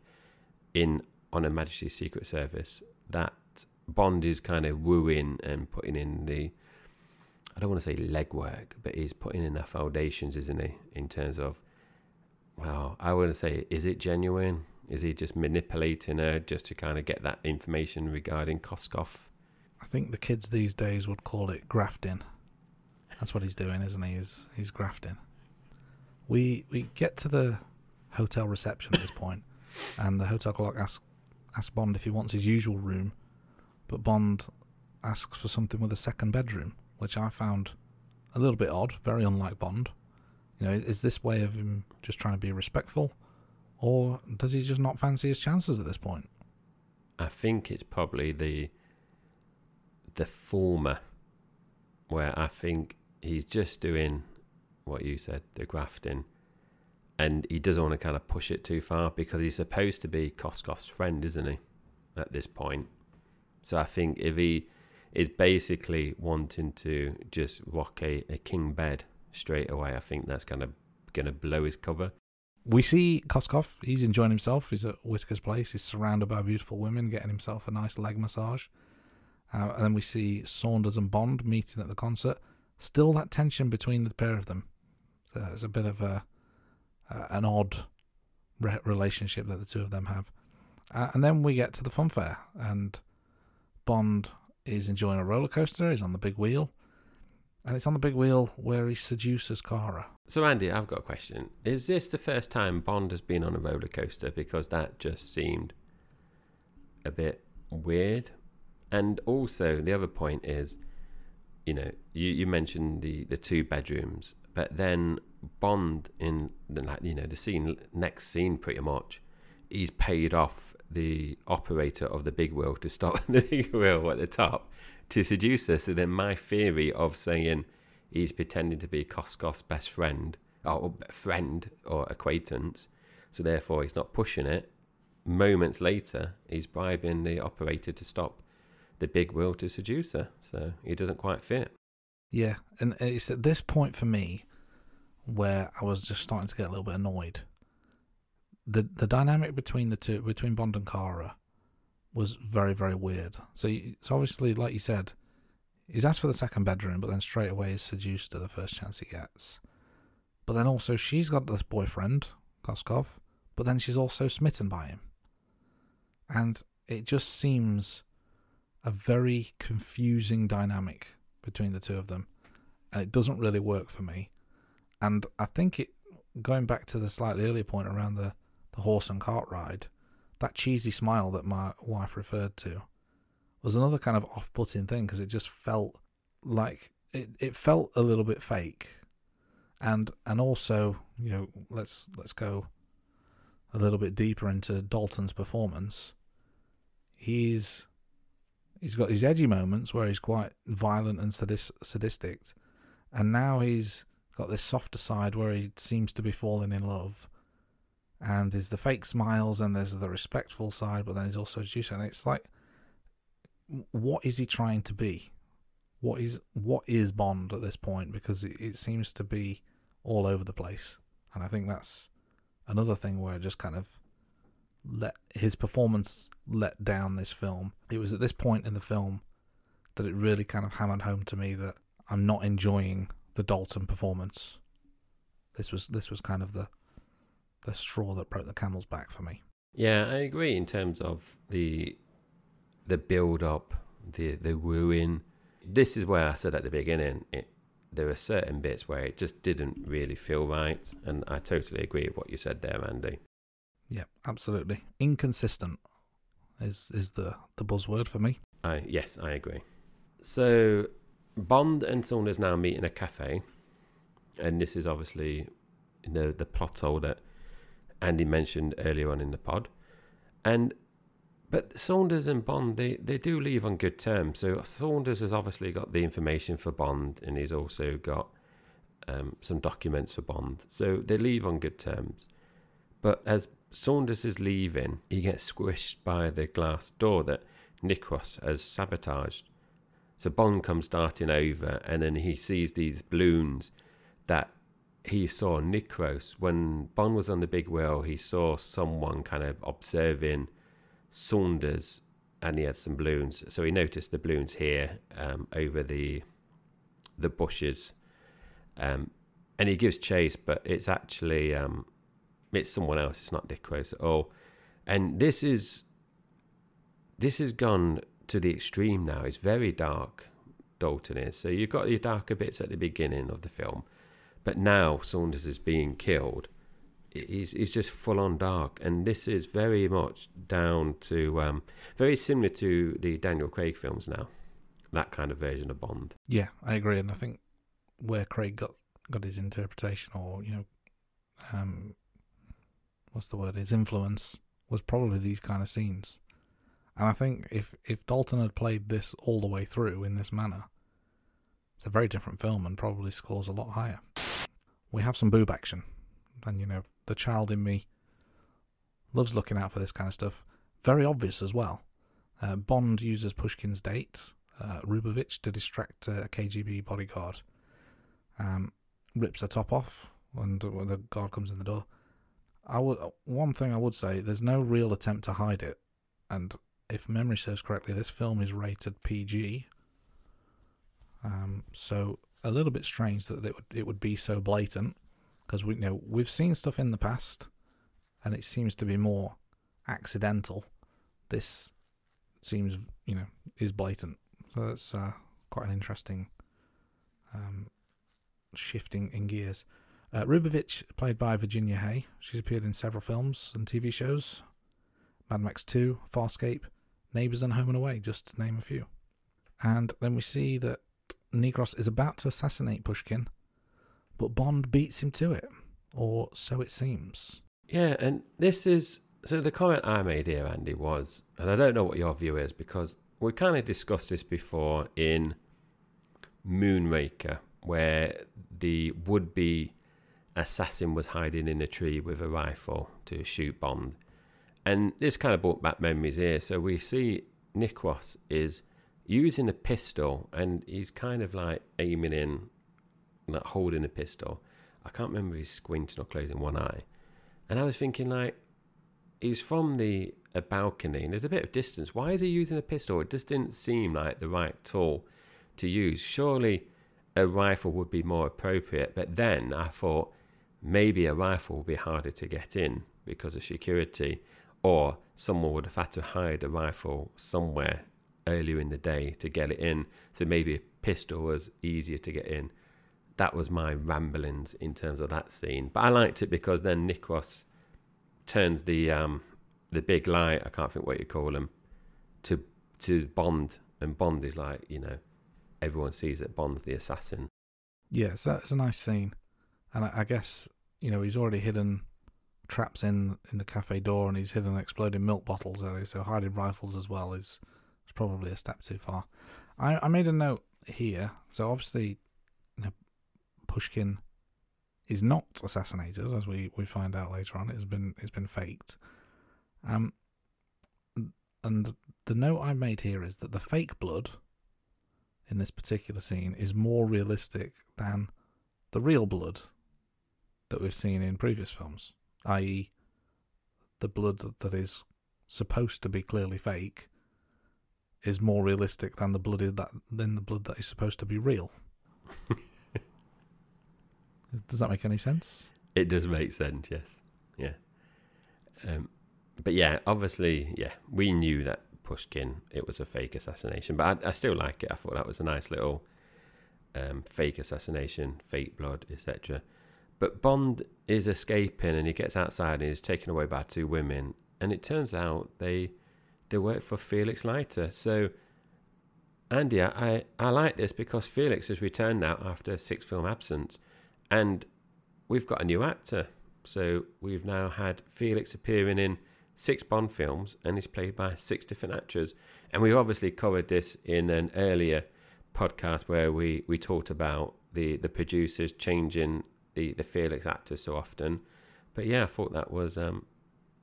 in On Her Majesty's Secret Service, that Bond is kind of wooing and putting in the, I don't want to say legwork, but he's putting in the foundations, isn't he? In terms of, well, I want to say, is it genuine? Is he just manipulating her just to kind of get that information regarding Koskov? I think the kids these days would call it grafting. That's what he's doing, isn't he? He's grafting. We get to the hotel reception at this point, and the hotel clerk asks Bond if he wants his usual room, but Bond asks for something with a second bedroom, which I found a little bit odd, very unlike Bond. You know, is this way of him just trying to be respectful, or does he just not fancy his chances at this point? I think it's probably the former, where I think he's just doing what you said, the grafting, and he doesn't want to kind of push it too far because he's supposed to be Koskov's friend, isn't he, at this point? So I think if he is basically wanting to just rock a king bed straight away, I think that's kind of going to blow his cover. We see Koskov, he's enjoying himself, he's at Whitaker's place, he's surrounded by beautiful women, getting himself a nice leg massage. And then we see Saunders and Bond meeting at the concert. Still that tension between the pair of them. So it's a bit of an odd relationship that the two of them have. And then we get to the fun fair, and Bond is enjoying a roller coaster. He's on the big wheel, and it's on the big wheel where he seduces Kara. So, Andy, I've got a question. Is this the first time Bond has been on a roller coaster? Because that just seemed a bit weird. And also, the other point is, you know, you mentioned the two bedrooms, but then Bond in the, like, you know, the scene, next scene, pretty much, he's paid off the operator of the big wheel to stop the big wheel at the top to seduce her. So then my theory of saying he's pretending to be Koskov's best friend or acquaintance, so therefore he's not pushing it, moments later he's bribing the operator to stop the big wheel to seduce her, so he doesn't quite fit. Yeah, and it's at this point for me where I was just starting to get a little bit annoyed. The dynamic between Bond and Kara was very, very weird. So obviously, like you said, he's asked for the second bedroom, but then straight away is seduced to the first chance he gets. But then also she's got this boyfriend, Koskov, but then she's also smitten by him. And it just seems a very confusing dynamic between the two of them. And it doesn't really work for me. And I think it, going back to the slightly earlier point around the horse and cart ride, that cheesy smile that my wife referred to was another kind of off-putting thing, because it just felt like it felt a little bit fake, and also, you know, let's go a little bit deeper into Dalton's performance. He's got his edgy moments where he's quite violent and sadistic, and now he's got this softer side where he seems to be falling in love. And there's the fake smiles, and there's the respectful side, but then he's also seducing. And it's like, what is he trying to be? What is Bond at this point? Because it seems to be all over the place. And I think that's another thing where I just kind of let his performance let down this film. It was at this point in the film that it really kind of hammered home to me that I'm not enjoying the Dalton performance. This was kind of the straw that broke the camel's back for me. Yeah, I agree in terms of the build up, the wooing. This is where I said at the beginning, there are certain bits where it just didn't really feel right, and I totally agree with what you said there, Andy. Yeah, absolutely. Inconsistent is the buzzword for me. Yes, I agree. So Bond and Saunders now meet in a cafe, and this is obviously the plot hole that Andy mentioned earlier on in the pod. But Saunders and Bond, they do leave on good terms. So Saunders has obviously got the information for Bond, and he's also got some documents for Bond. So they leave on good terms. But as Saunders is leaving, he gets squished by the glass door that Necros has sabotaged. So Bond comes darting over, and then he sees these balloons that he saw Necros. When Bond was on the big wheel, he saw someone kind of observing Saunders, and he had some balloons. So he noticed the balloons here over the bushes, and he gives chase, but it's actually it's someone else. It's not Necros at all. And this is gone to the extreme now. It's very dark, Dalton is. So you've got your darker bits at the beginning of the film, but now Saunders is being killed. It's just full on dark, and this is very much down to very similar to the Daniel Craig films now, that kind of version of Bond. Yeah, I agree, and I think where Craig got his interpretation, or, you know, his influence was probably these kind of scenes. And I think if Dalton had played this all the way through in this manner, it's a very different film and probably scores a lot higher. We have some boob action. And, you know, the child in me loves looking out for this kind of stuff. Very obvious as well. Bond uses Pushkin's date, Rubovich, to distract a KGB bodyguard. Rips her top off and the guard comes in the door. One thing I would say, there's no real attempt to hide it. And if memory serves correctly, this film is rated PG. So a little bit strange that it would be so blatant, because we've seen stuff in the past and it seems to be more accidental. This seems, you know, is blatant. So that's quite an interesting shifting in gears. Rubovich, played by Virginia Hay. She's appeared in several films and TV shows. Mad Max 2, Farscape, Neighbours and Home and Away, just to name a few. And then we see that Necros is about to assassinate Pushkin, but Bond beats him to it, or so it seems. Yeah, and this is... So the comment I made here, Andy, was... And I don't know what your view is, because we kind of discussed this before in Moonraker, where the would-be assassin was hiding in a tree with a rifle to shoot Bond. And this kind of brought back memories here. So we see Necros is using a pistol, and he's kind of like aiming in, like holding a pistol. I can't remember if he's squinting or closing one eye. And I was thinking, like, he's from a balcony and there's a bit of distance. Why is he using a pistol? It just didn't seem like the right tool to use. Surely a rifle would be more appropriate. But then I thought maybe a rifle would be harder to get in because of security, or someone would have had to hide a rifle somewhere earlier in the day to get it in. So maybe a pistol was easier to get in. That was my ramblings in terms of that scene. But I liked it because then Necros turns the big light, I can't think what you call him, to Bond. And Bond is like, you know, everyone sees that Bond's the assassin. Yeah, so that's a nice scene. And I guess, you know, he's already hidden traps in the cafe door, and he's hidden exploding milk bottles earlier, so hiding rifles as well is probably a step too far. I made a note here. So obviously, you know, Pushkin is not assassinated, as we find out later on. It's been faked. And the note I made here is that the fake blood in this particular scene is more realistic than the real blood that we've seen in previous films, i.e. the blood that is supposed to be clearly fake is more realistic than the blood that is supposed to be real. Does that make any sense? It does make sense, yes. Yeah. But yeah, obviously, yeah, we knew that Pushkin, it was a fake assassination, but I still like it. I thought that was a nice little fake assassination, fake blood, etc. But Bond is escaping and he gets outside and he's taken away by two women. And it turns out they work for Felix Leiter. So, Andy, I like this because Felix has returned now after a 6-film absence. And we've got a new actor. So we've now had Felix appearing in 6 Bond films, and he's played by 6 different actors. And we've obviously covered this in an earlier podcast where we talked about the producers changing the Felix actor so often. But yeah, I thought that was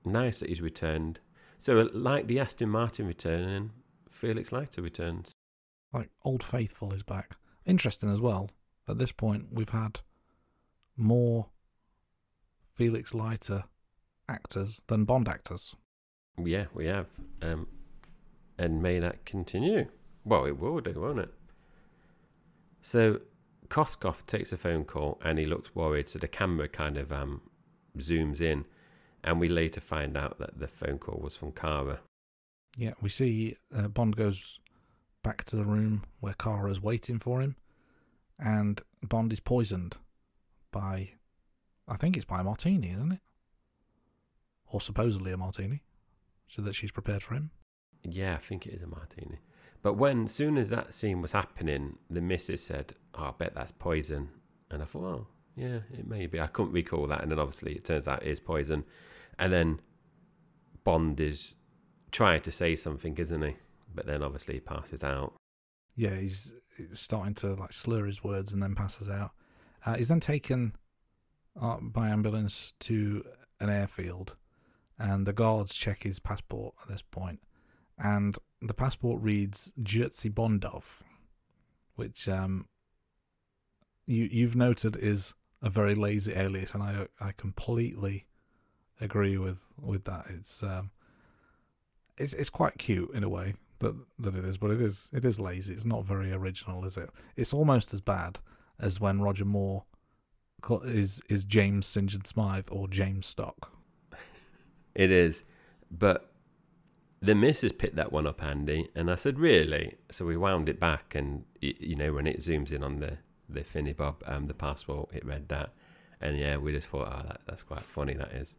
nice that he's returned. So like the Aston Martin returning, Felix Leiter returns. Like Old Faithful is back. Interesting as well. At this point, we've had more Felix Leiter actors than Bond actors. Yeah, we have. And may that continue. Well, it will do, won't it? So Koskov takes a phone call and he looks worried, so the camera kind of zooms in, and we later find out that the phone call was from Kara. Yeah, we see Bond goes back to the room where Kara is waiting for him, and Bond is poisoned by, I think it's by a martini, isn't it? Or supposedly a martini, so that she's prepared for him. Yeah, I think it is a martini. But when, soon as that scene was happening, the missus said, oh, I bet that's poison. And I thought, oh, yeah, it may be. I couldn't recall that. And then obviously it turns out it is poison. And then Bond is trying to say something, isn't he? But then obviously he passes out. Yeah, he's starting to like slur his words and then passes out. He's then taken by ambulance to an airfield, and the guards check his passport at this point, and the passport reads Jerzy Bondov, which you've noted is a very lazy alias, and I completely agree with that. It's quite cute in a way that it is, but it is lazy. It's not very original, is it? It's almost as bad as when Roger Moore is James St. John Smythe or James Stock. It is. But the missus picked that one up, Andy, and I said, really? So we wound it back, and, you know, when it zooms in on the Finny Bob, the passport, it read that. And, yeah, we just thought, oh, that's quite funny, that is.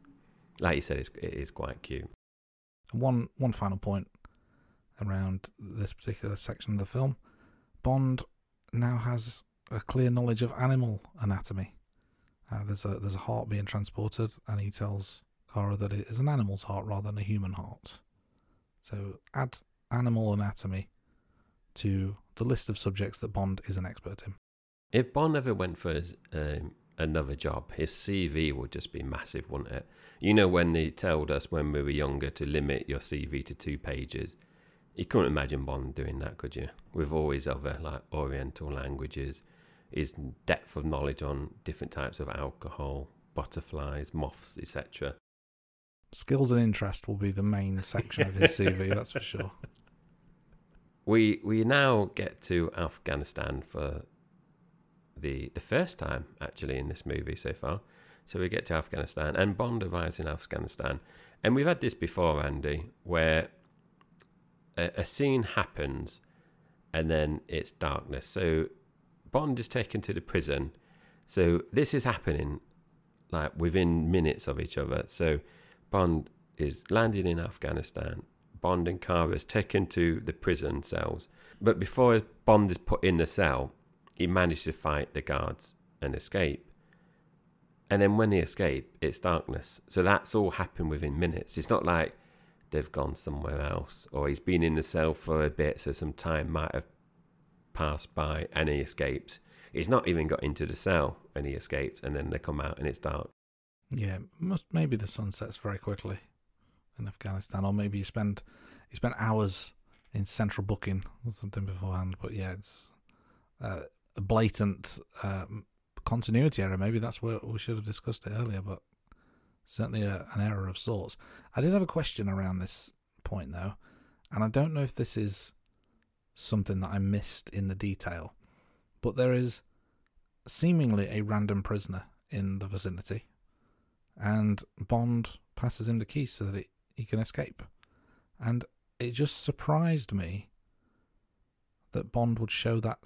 Like you said, it is quite cute. One final point around this particular section of the film. Bond now has a clear knowledge of animal anatomy. There's a heart being transported, and he tells Kara that it is an animal's heart rather than a human heart. So add animal anatomy to the list of subjects that Bond is an expert in. If Bond ever went for his another job, his CV would just be massive, wouldn't it? You know, when they told us when we were younger to limit your CV to 2 pages, you couldn't imagine Bond doing that, could you? With all his other, like, oriental languages, his depth of knowledge on different types of alcohol, butterflies, moths, etc. Skills and interest will be the main section of his CV, that's for sure. We now get to Afghanistan for the first time, actually, in this movie so far. So we get to Afghanistan, and Bond arrives in Afghanistan. And we've had this before, Andy, where a scene happens and then it's darkness. So Bond is taken to the prison. So this is happening, like, within minutes of each other. So Bond is landed in Afghanistan. Bond and Kara is taken to the prison cells. But before Bond is put in the cell, he managed to fight the guards and escape. And then when they escape, it's darkness. So that's all happened within minutes. It's not like they've gone somewhere else, or he's been in the cell for a bit, so some time might have passed by and he escapes. He's not even got into the cell and he escapes, and then they come out and it's dark. Yeah, maybe the sun sets very quickly in Afghanistan, or maybe you spend hours in central booking or something beforehand. But yeah, it's a blatant continuity error. Maybe that's where we should have discussed it earlier, but certainly an error of sorts. I did have a question around this point, though, and I don't know if this is something that I missed in the detail, but there is seemingly a random prisoner in the vicinity, and Bond passes him the keys so that he can escape. And it just surprised me that Bond would show that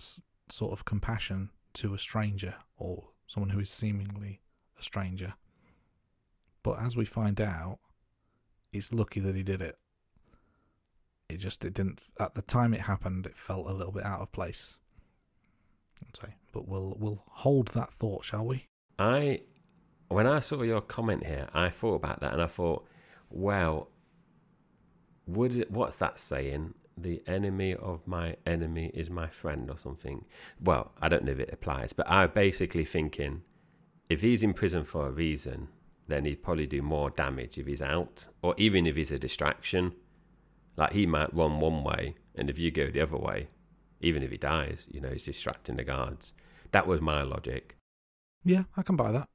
sort of compassion to a stranger, or someone who is seemingly a stranger. But as we find out, it's lucky that he did it. It didn't, at the time it happened, it felt a little bit out of place. But we'll hold that thought, shall we? When I saw your comment here, I thought about that, and I thought, well, what's that saying? The enemy of my enemy is my friend, or something. Well, I don't know if it applies, but I'm basically thinking, if he's in prison for a reason, then he'd probably do more damage if he's out, or even if he's a distraction. Like, he might run one way, and if you go the other way, even if he dies, you know, he's distracting the guards. That was my logic. Yeah, I can buy that.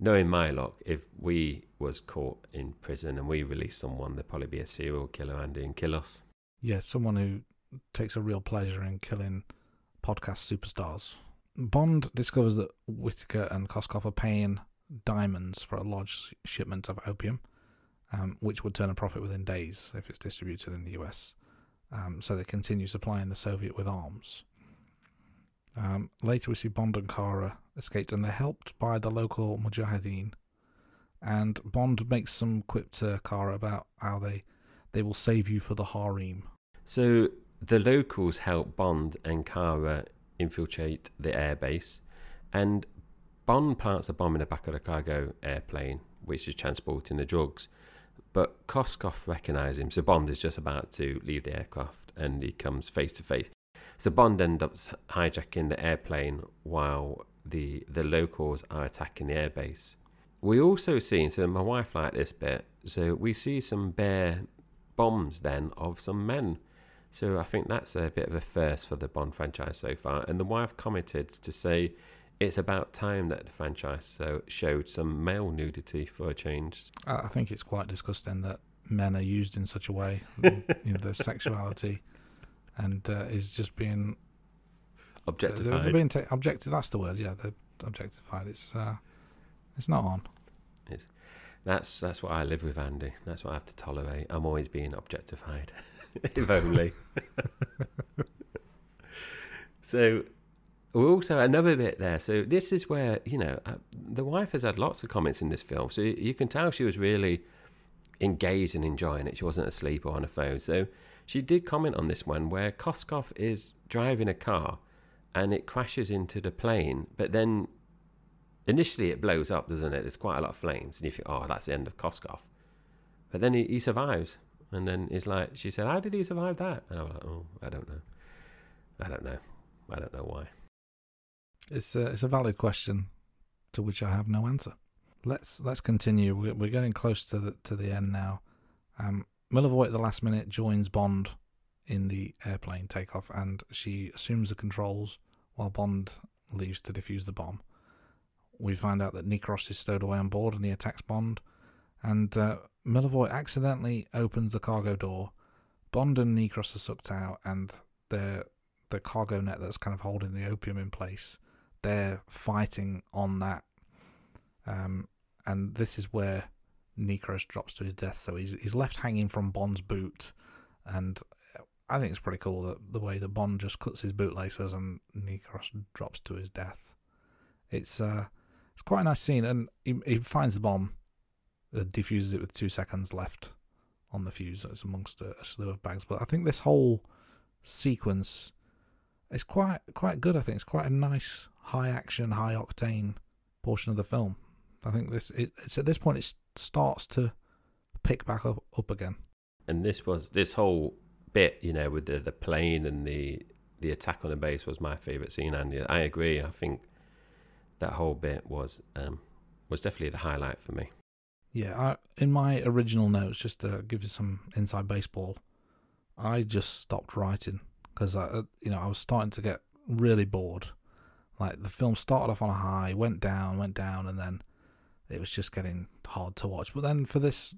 Knowing my luck, if we was caught in prison and we released someone, there'd probably be a serial killer, Andy, and kill us. Yeah, someone who takes a real pleasure in killing podcast superstars. Bond discovers that Whitaker and Koskov are paying diamonds for a large shipment of opium, which would turn a profit within days if it's distributed in the US. So they continue supplying the Soviet with arms. Later we see Bond and Kara escaped, and they're helped by the local mujahideen, and Bond makes some quip to Kara about how they will save you for the harem. So the locals help Bond and Kara infiltrate the airbase, and Bond plants a bomb in the back of the cargo airplane which is transporting the drugs, but Koskov recognises him, so Bond is just about to leave the aircraft and he comes face to face. So Bond ends up hijacking the airplane while the locals are attacking the airbase. We also see, so my wife liked this bit, so we see some bare bombs then of some men. So I think that's a bit of a first for the Bond franchise so far. And the wife commented to say it's about time that the franchise showed some male nudity for a change. I think it's quite disgusting that men are used in such a way, their sexuality... And is just being objectified. They're being objective. That's the word. Yeah, they're objectified. It's not on. It's, That's what I live with, Andy. That's what I have to tolerate. I'm always being objectified. If only. So, also another bit there. So this is where, you know, the wife has had lots of comments in this film. So you can tell she was really engaged and enjoying it. She wasn't asleep or on her phone. So she did comment on this one where Koskov is driving a car and it crashes into the plane. But then initially it blows up, doesn't it? There's quite a lot of flames. And you think, oh, that's the end of Koskov. But then he survives. And then it's like, she said, how did he survive that? And I was like, oh, I don't know. I don't know. I don't know why. It's a valid question to which I have no answer. Let's continue. We're getting close to the end now. Milovy at the last minute joins Bond in the airplane takeoff, and she assumes the controls while Bond leaves to defuse the bomb. We find out that Necros is stowed away on board, and he attacks Bond. And Milovy accidentally opens the cargo door. Bond and Necros are sucked out, and the cargo net that's kind of holding the opium in place, they're fighting on that. And this is where Necros drops to his death. So he's left hanging from Bond's boot. And I think it's pretty cool that the way that Bond just cuts his bootlaces and Necros drops to his death. It's quite a nice scene. And he finds the bomb, defuses it with 2 seconds left on the fuse. It's amongst a slew of bags. But I think this whole sequence is quite good. I think it's quite a nice high action, high octane portion of the film. I think it's at this point it starts to pick back up again. And this whole bit, you know, with the plane and the attack on the base was my favourite scene, Andy. I agree. I think that whole bit was definitely the highlight for me. Yeah, in my original notes, just to give you some inside baseball, I just stopped writing because I was starting to get really bored. Like, the film started off on a high, went down, and then it was just getting hard to watch. But then for this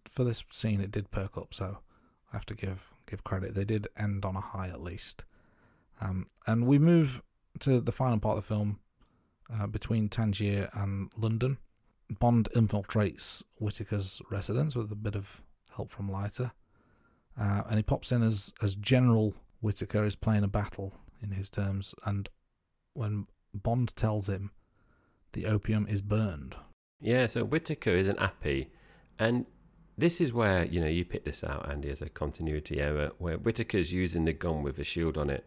scene, it did perk up, so I have to give credit. They did end on a high at least. And we move to the final part of the film, between Tangier and London. Bond infiltrates Whitaker's residence with a bit of help from Leiter, and he pops in as General Whitaker is playing a battle in his terms, and when Bond tells him the opium is burned. Yeah, so Whitaker is an appy, and this is where, you know, you pick this out, Andy, as a continuity error, where Whitaker's using the gun with a shield on it,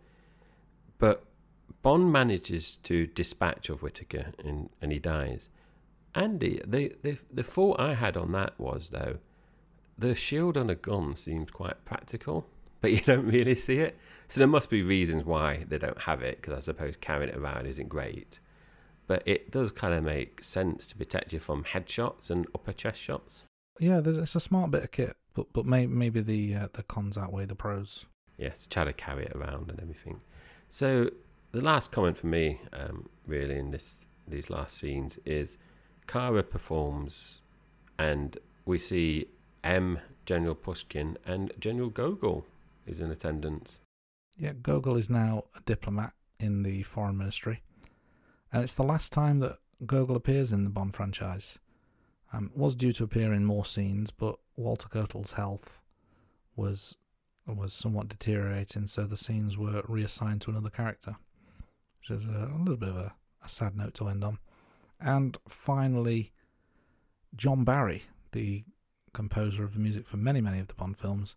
but Bond manages to dispatch of Whitaker and he dies. Andy, the thought I had on that was, though, the shield on a gun seems quite practical, but you don't really see it. So there must be reasons why they don't have it, because I suppose carrying it around isn't great. But it does kind of make sense to protect you from headshots and upper chest shots. Yeah, it's a smart bit of kit, but maybe the cons outweigh the pros. Yeah, to try to carry it around and everything. So the last comment for me, really, in these last scenes is Kara performs, and we see General Pushkin, and General Gogol is in attendance. Yeah, Gogol is now a diplomat in the Foreign Ministry. And it's the last time that Gogol appears in the Bond franchise. Was due to appear in more scenes, but Walter Kotel's health was somewhat deteriorating, so the scenes were reassigned to another character, which is a little bit of a sad note to end on. And finally, John Barry, the composer of the music for many of the Bond films,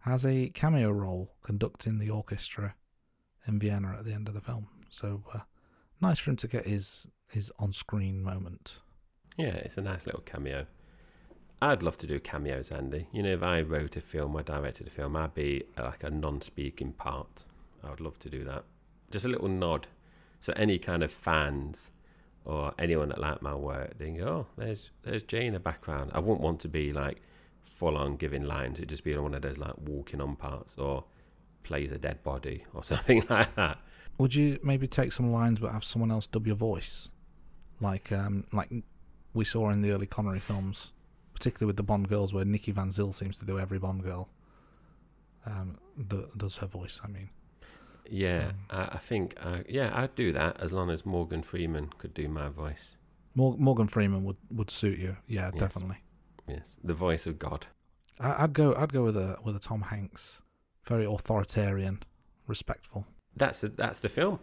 has a cameo role conducting the orchestra in Vienna at the end of the film. So nice for him to get his on-screen moment. Yeah, it's a nice little cameo. I'd love to do cameos, Andy. You know, if I wrote a film, I directed a film, I'd be like a non-speaking part. I would love to do that. Just a little nod. So any kind of fans or anyone that liked my work, they can go, oh, there's Jay in the background. I wouldn't want to be like full-on giving lines. It'd just be one of those like walking on parts or plays a dead body or something like that. Would you maybe take some lines but have someone else dub your voice? Like we saw in the early Connery films, particularly with the Bond girls, where Nikki Van Zyl seems to do every Bond girl. Does her voice, I mean. Yeah, I think, I'd do that as long as Morgan Freeman could do my voice. Morgan Freeman would suit you, yeah, yes. Definitely. Yes, the voice of God. I'd go with a Tom Hanks, very authoritarian, respectful. That's the film.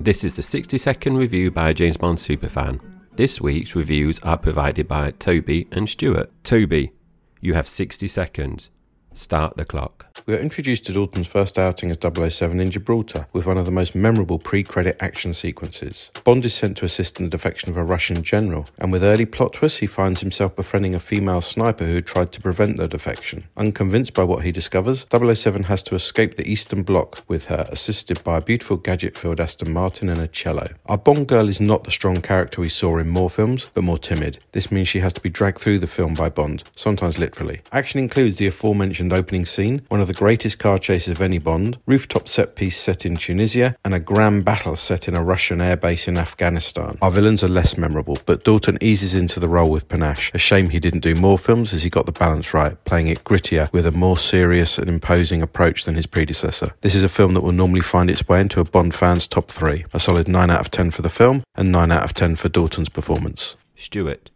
This is the 60-second review by James Bond Superfan. This week's reviews are provided by Toby and Stuart. Toby, you have 60 seconds. Start the clock. We are introduced to Dalton's first outing as 007 in Gibraltar, with one of the most memorable pre-credit action sequences. Bond is sent to assist in the defection of a Russian general, and with early plot twists he finds himself befriending a female sniper who tried to prevent the defection. Unconvinced by what he discovers, 007 has to escape the Eastern Bloc with her, assisted by a beautiful gadget-filled Aston Martin and a cello. Our Bond girl is not the strong character we saw in more films, but more timid. This means she has to be dragged through the film by Bond, sometimes literally. Action includes the aforementioned opening scene, one of the greatest car chases of any Bond, rooftop set piece set in Tunisia, and a grand battle set in a Russian airbase in Afghanistan. Our villains are less memorable, but Dalton eases into the role with panache. A shame he didn't do more films, as he got the balance right, playing it grittier with a more serious and imposing approach than his predecessor. This is a film that will normally find its way into a Bond fan's top 3. A solid 9 out of 10 for the film, and 9 out of 10 for Dalton's performance. Stuart,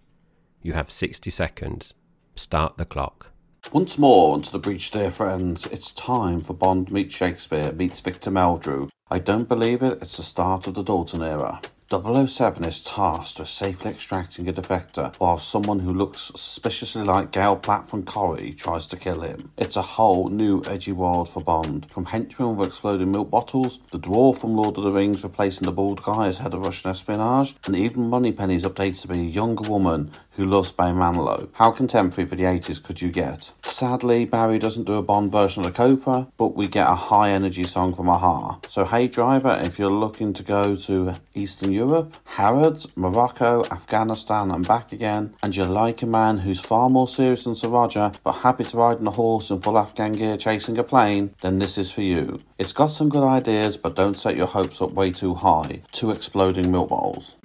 you have 60 seconds. Start the clock. Once more onto the breach, dear friends. It's time for Bond meets Shakespeare meets Victor Meldrew. I don't believe it. It's the start of the Dalton era. 007 is tasked with safely extracting a defector, while someone who looks suspiciously like Gail Platt from Corrie tries to kill him. It's a whole new edgy world for Bond, from henchmen with exploding milk bottles, the dwarf from Lord of the Rings replacing the bald guy as head of Russian espionage, and even Moneypenny's updated to be a younger woman who loves Bay Manilow. How contemporary for the 80s could you get? Sadly, Barry doesn't do a Bond version of the Cobra, but we get a high-energy song from Aha. So hey driver, if you're looking to go to Eastern Europe, Harrods, Morocco, Afghanistan and back again, and you like a man who's far more serious than Sir Roger but happy to ride on a horse in full Afghan gear chasing a plane, then this is for you. It's got some good ideas, but don't set your hopes up way too high. 2 exploding milk bottles.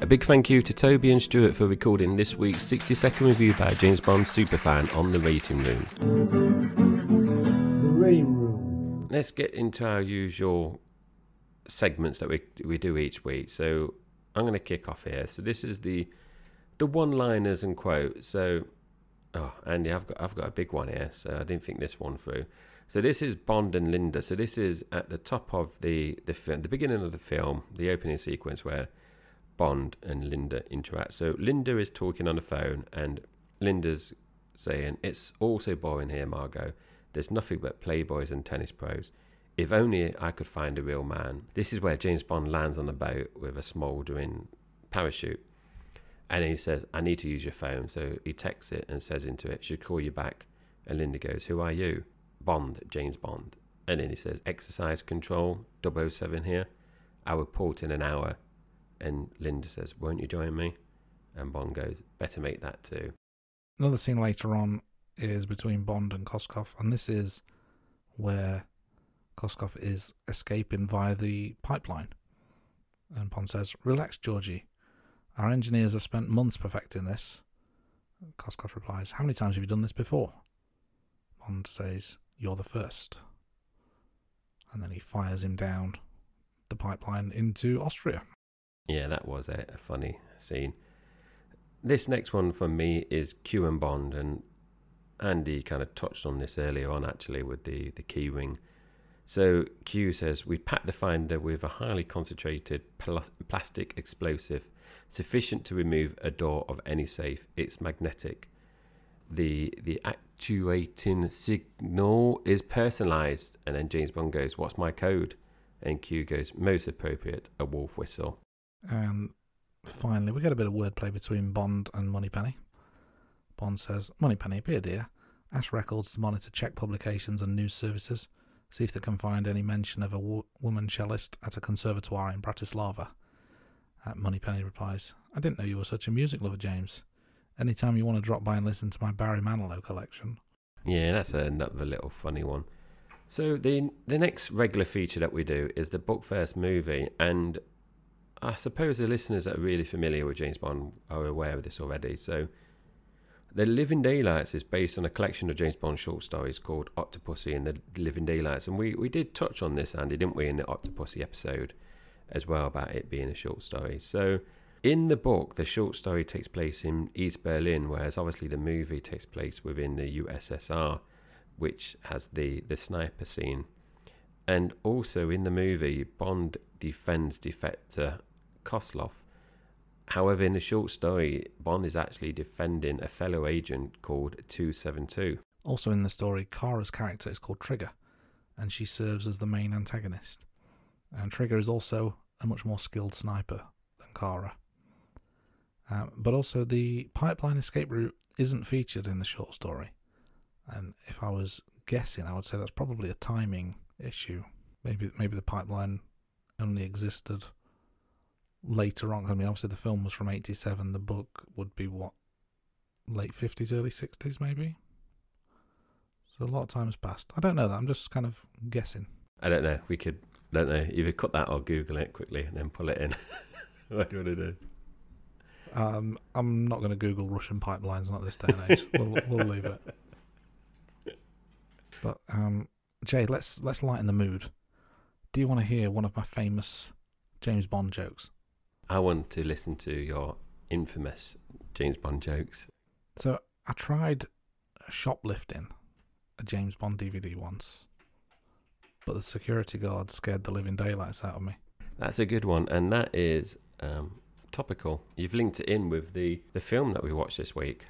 A big thank you to Toby and Stuart for recording this week's 60-second review by James Bond Superfan on The Rating Room. Let's get into our usual segments that we do each week. So I'm going to kick off here. So this is the one-liners and quotes. So Andy, I've got a big one here. So I didn't think this one through. So this is Bond and Linda. So this is at the top of the beginning of the film, the opening sequence where Bond and Linda interact. So Linda is talking on the phone and Linda's saying, "It's all so boring here, Margot. There's nothing but playboys and tennis pros. If only I could find a real man." This is where James Bond lands on a boat with a smouldering parachute. And he says, "I need to use your phone." So he texts it and says into it, "Should call you back." And Linda goes, "Who are you?" "Bond, James Bond." And then he says, "Exercise control, 007 here. I will port in an hour." And Linda says, "Won't you join me?" And Bond goes, "Better make that too." Another scene later on is between Bond and Koskov. And this is where Koskov is escaping via the pipeline. And Bond says, "Relax, Georgie. Our engineers have spent months perfecting this." Koskov replies, "How many times have you done this before?" Bond says, "You're the first." And then he fires him down the pipeline into Austria. Yeah, that was a funny scene. This next one for me is Q and Bond, and Andy kind of touched on this earlier on actually with the key ring. So Q says, "We packed the finder with a highly concentrated plastic explosive sufficient to remove a door of any safe. It's magnetic. The actuating signal is personalized." And then James Bond goes, "What's my code?" And Q goes, "Most appropriate, a wolf whistle." And finally, we get a bit of wordplay between Bond and Moneypenny. Bond says, "Moneypenny, be a dear. Ask records to monitor check publications and news services. See if they can find any mention of a woman cellist at a conservatoire in Bratislava." Moneypenny replies, "I didn't know you were such a music lover, James. Anytime you want to drop by and listen to my Barry Manilow collection." Yeah, that's another little funny one. So the next regular feature that we do is the book first movie, and I suppose the listeners that are really familiar with James Bond are aware of this already. So The Living Daylights is based on a collection of James Bond short stories called Octopussy and The Living Daylights. And we did touch on this, Andy, didn't we, in the Octopussy episode. as well about it being a short story. So in the book, the short story takes place in East Berlin, whereas obviously the movie takes place within the USSR, which has the sniper scene. And also in the movie, Bond defends defector Koslov. However, in the short story, Bond is actually defending a fellow agent called 272. Also in the story, Kara's character is called Trigger, and she serves as the main antagonist. And Trigger is also a much more skilled sniper than Kara. But also the pipeline escape route isn't featured in the short story. And if I was guessing, I would say that's probably a timing issue. Maybe the pipeline only existed later on. I mean, obviously the film was from 1987. The book would be, what, late 50s, early 60s maybe? So a lot of time has passed. I don't know that. I'm just kind of guessing. I don't know. We could, don't know, either cut that or Google it quickly and then pull it in. What do you want to do? I'm not going to Google Russian pipelines, not this day and age. We'll leave it. But Jay, let's lighten the mood. Do you want to hear one of my famous James Bond jokes? I want to listen to your infamous James Bond jokes. So I tried shoplifting a James Bond DVD once, but the security guard scared the living daylights out of me. That's a good one, and that is topical. You've linked it in with the film that we watched this week.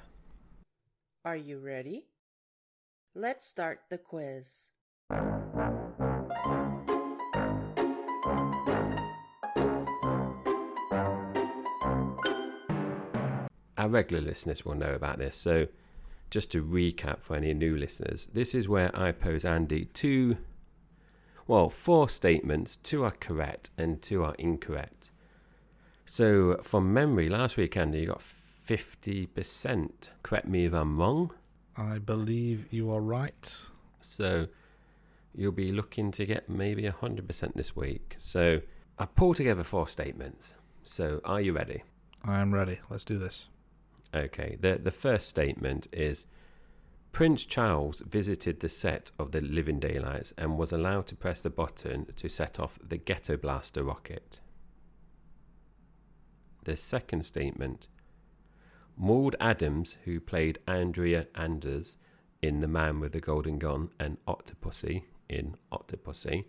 Are you ready? Let's start the quiz. Our regular listeners will know about this, so just to recap for any new listeners, this is where I pose Andy four statements. Two are correct and two are incorrect. So from memory, last week, Andy, you got 50%. Correct me if I'm wrong. I believe you are right. So you'll be looking to get maybe 100% this week. So I pulled together four statements. So are you ready? I am ready. Let's do this. Okay, the first statement is Prince Charles visited the set of the Living Daylights and was allowed to press the button to set off the Ghetto Blaster rocket. The second statement, Maud Adams, who played Andrea Anders in The Man with the Golden Gun and Octopussy in Octopussy,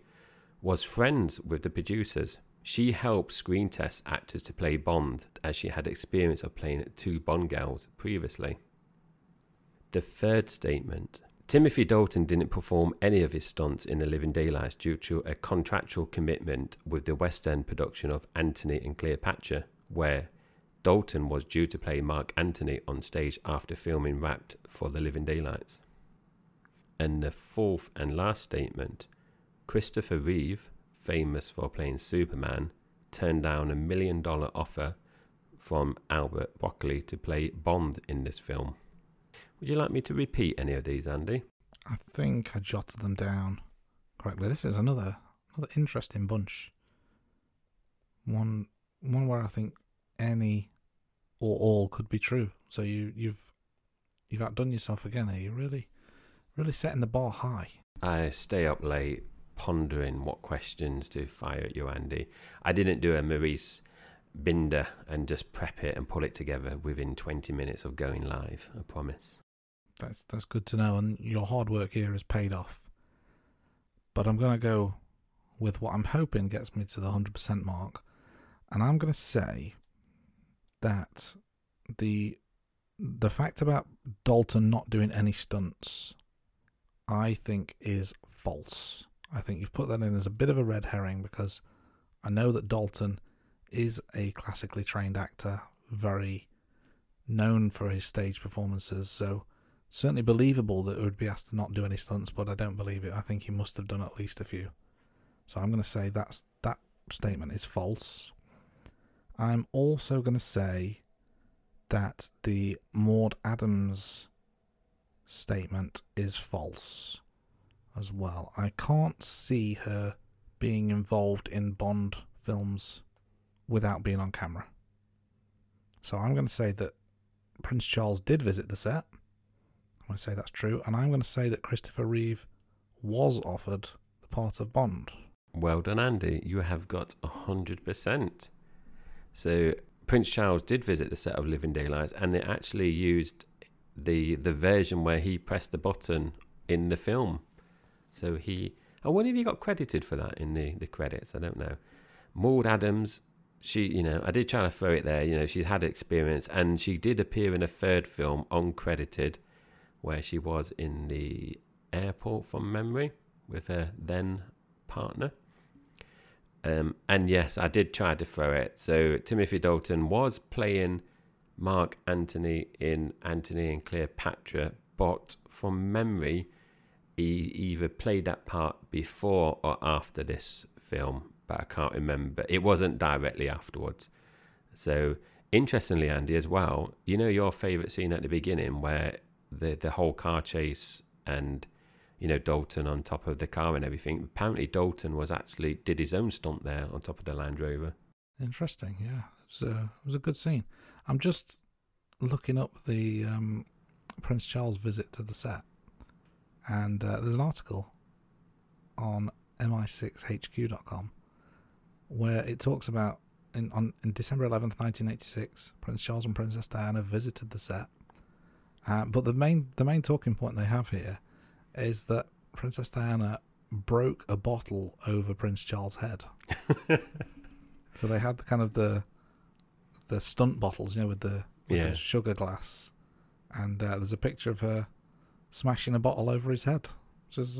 was friends with the producers. She helped screen test actors to play Bond, as she had experience of playing two Bond girls previously. The third statement, Timothy Dalton didn't perform any of his stunts in The Living Daylights due to a contractual commitment with the West End production of Antony and Cleopatra, where Dalton was due to play Mark Antony on stage after filming Wrapped for The Living Daylights. And the fourth and last statement, Christopher Reeve, famous for playing Superman, turned down $1 million offer from Albert Broccoli to play Bond in this film. Would you like me to repeat any of these, Andy? I think I jotted them down correctly. This is another interesting bunch. One where I think any or all could be true. So you've outdone yourself again. Are you really setting the bar high? I stay up late pondering what questions to fire at you, Andy. I didn't do a Maurice Binder and just prep it and pull it together within 20 minutes of going live, I promise. That's good to know, and your hard work here has paid off. But I'm going to go with what I'm hoping gets me to the 100% mark, and I'm going to say that the fact about Dalton not doing any stunts, I think, is false. I think you've put that in as a bit of a red herring, because I know that Dalton is a classically trained actor, very known for his stage performances, so certainly believable that it would be asked to not do any stunts, but I don't believe it. I think he must have done at least a few. So I'm going to say that statement is false. I'm also going to say that the Maud Adams statement is false as well. I can't see her being involved in Bond films without being on camera. So I'm going to say that Prince Charles did visit the set. I'm going to say that's true. And I'm going to say that Christopher Reeve was offered the part of Bond. Well done, Andy. You have got 100%. So Prince Charles did visit the set of Living Daylights, and they actually used the version where he pressed the button in the film. So he... I wonder if he got credited for that in the credits. I don't know. Maud Adams, she, you know, I did try to throw it there. You know, she's had experience, and she did appear in a third film, uncredited, where she was in the airport from memory with her then partner. And yes, I did try to throw it. So Timothy Dalton was playing Mark Antony in Antony and Cleopatra, but from memory, he either played that part before or after this film, but I can't remember. It wasn't directly afterwards. So interestingly, Andy, as well, you know your favourite scene at the beginning where the whole car chase and, you know, Dalton on top of the car and everything. Apparently Dalton was actually did his own stunt there on top of the Land Rover. Interesting, yeah. It was a good scene. I'm just looking up the Prince Charles visit to the set. And there's an article on mi6hq.com where it talks about in December 11th, 1986, Prince Charles and Princess Diana visited the set. But the main talking point they have here is that Princess Diana broke a bottle over Prince Charles' head. So they had the stunt bottles, you know, with the sugar glass. And there's a picture of her smashing a bottle over his head, which is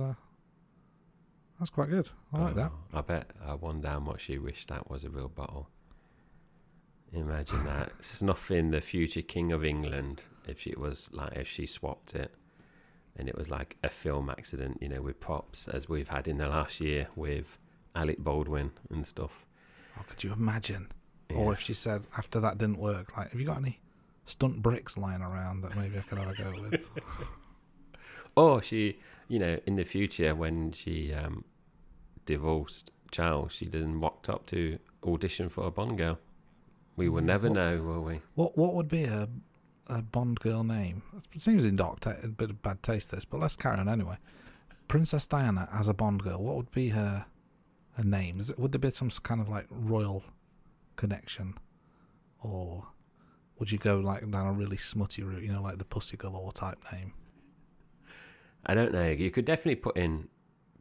that's quite good. I like that. I bet. I wonder how much she wished that was a real bottle. Imagine that. Snuffing the future King of England if she swapped it and it was like a film accident, you know, with props as we've had in the last year with Alec Baldwin and stuff. Oh, could you imagine? Yeah. Or if she said after that didn't work, like, have you got any stunt bricks lying around that maybe I could have a go with? Or she, you know, in the future when she divorced Charles, she then walked up to audition for a Bond girl. We will never know, will we? What would be a Bond girl name? It seems in a bit of bad taste, this, but let's carry on anyway. Princess Diana as a Bond girl, what would be her name? Would there be some kind of like royal connection? Or would you go like down a really smutty route, you know, like the Pussy Galore type name? I don't know. You could definitely put in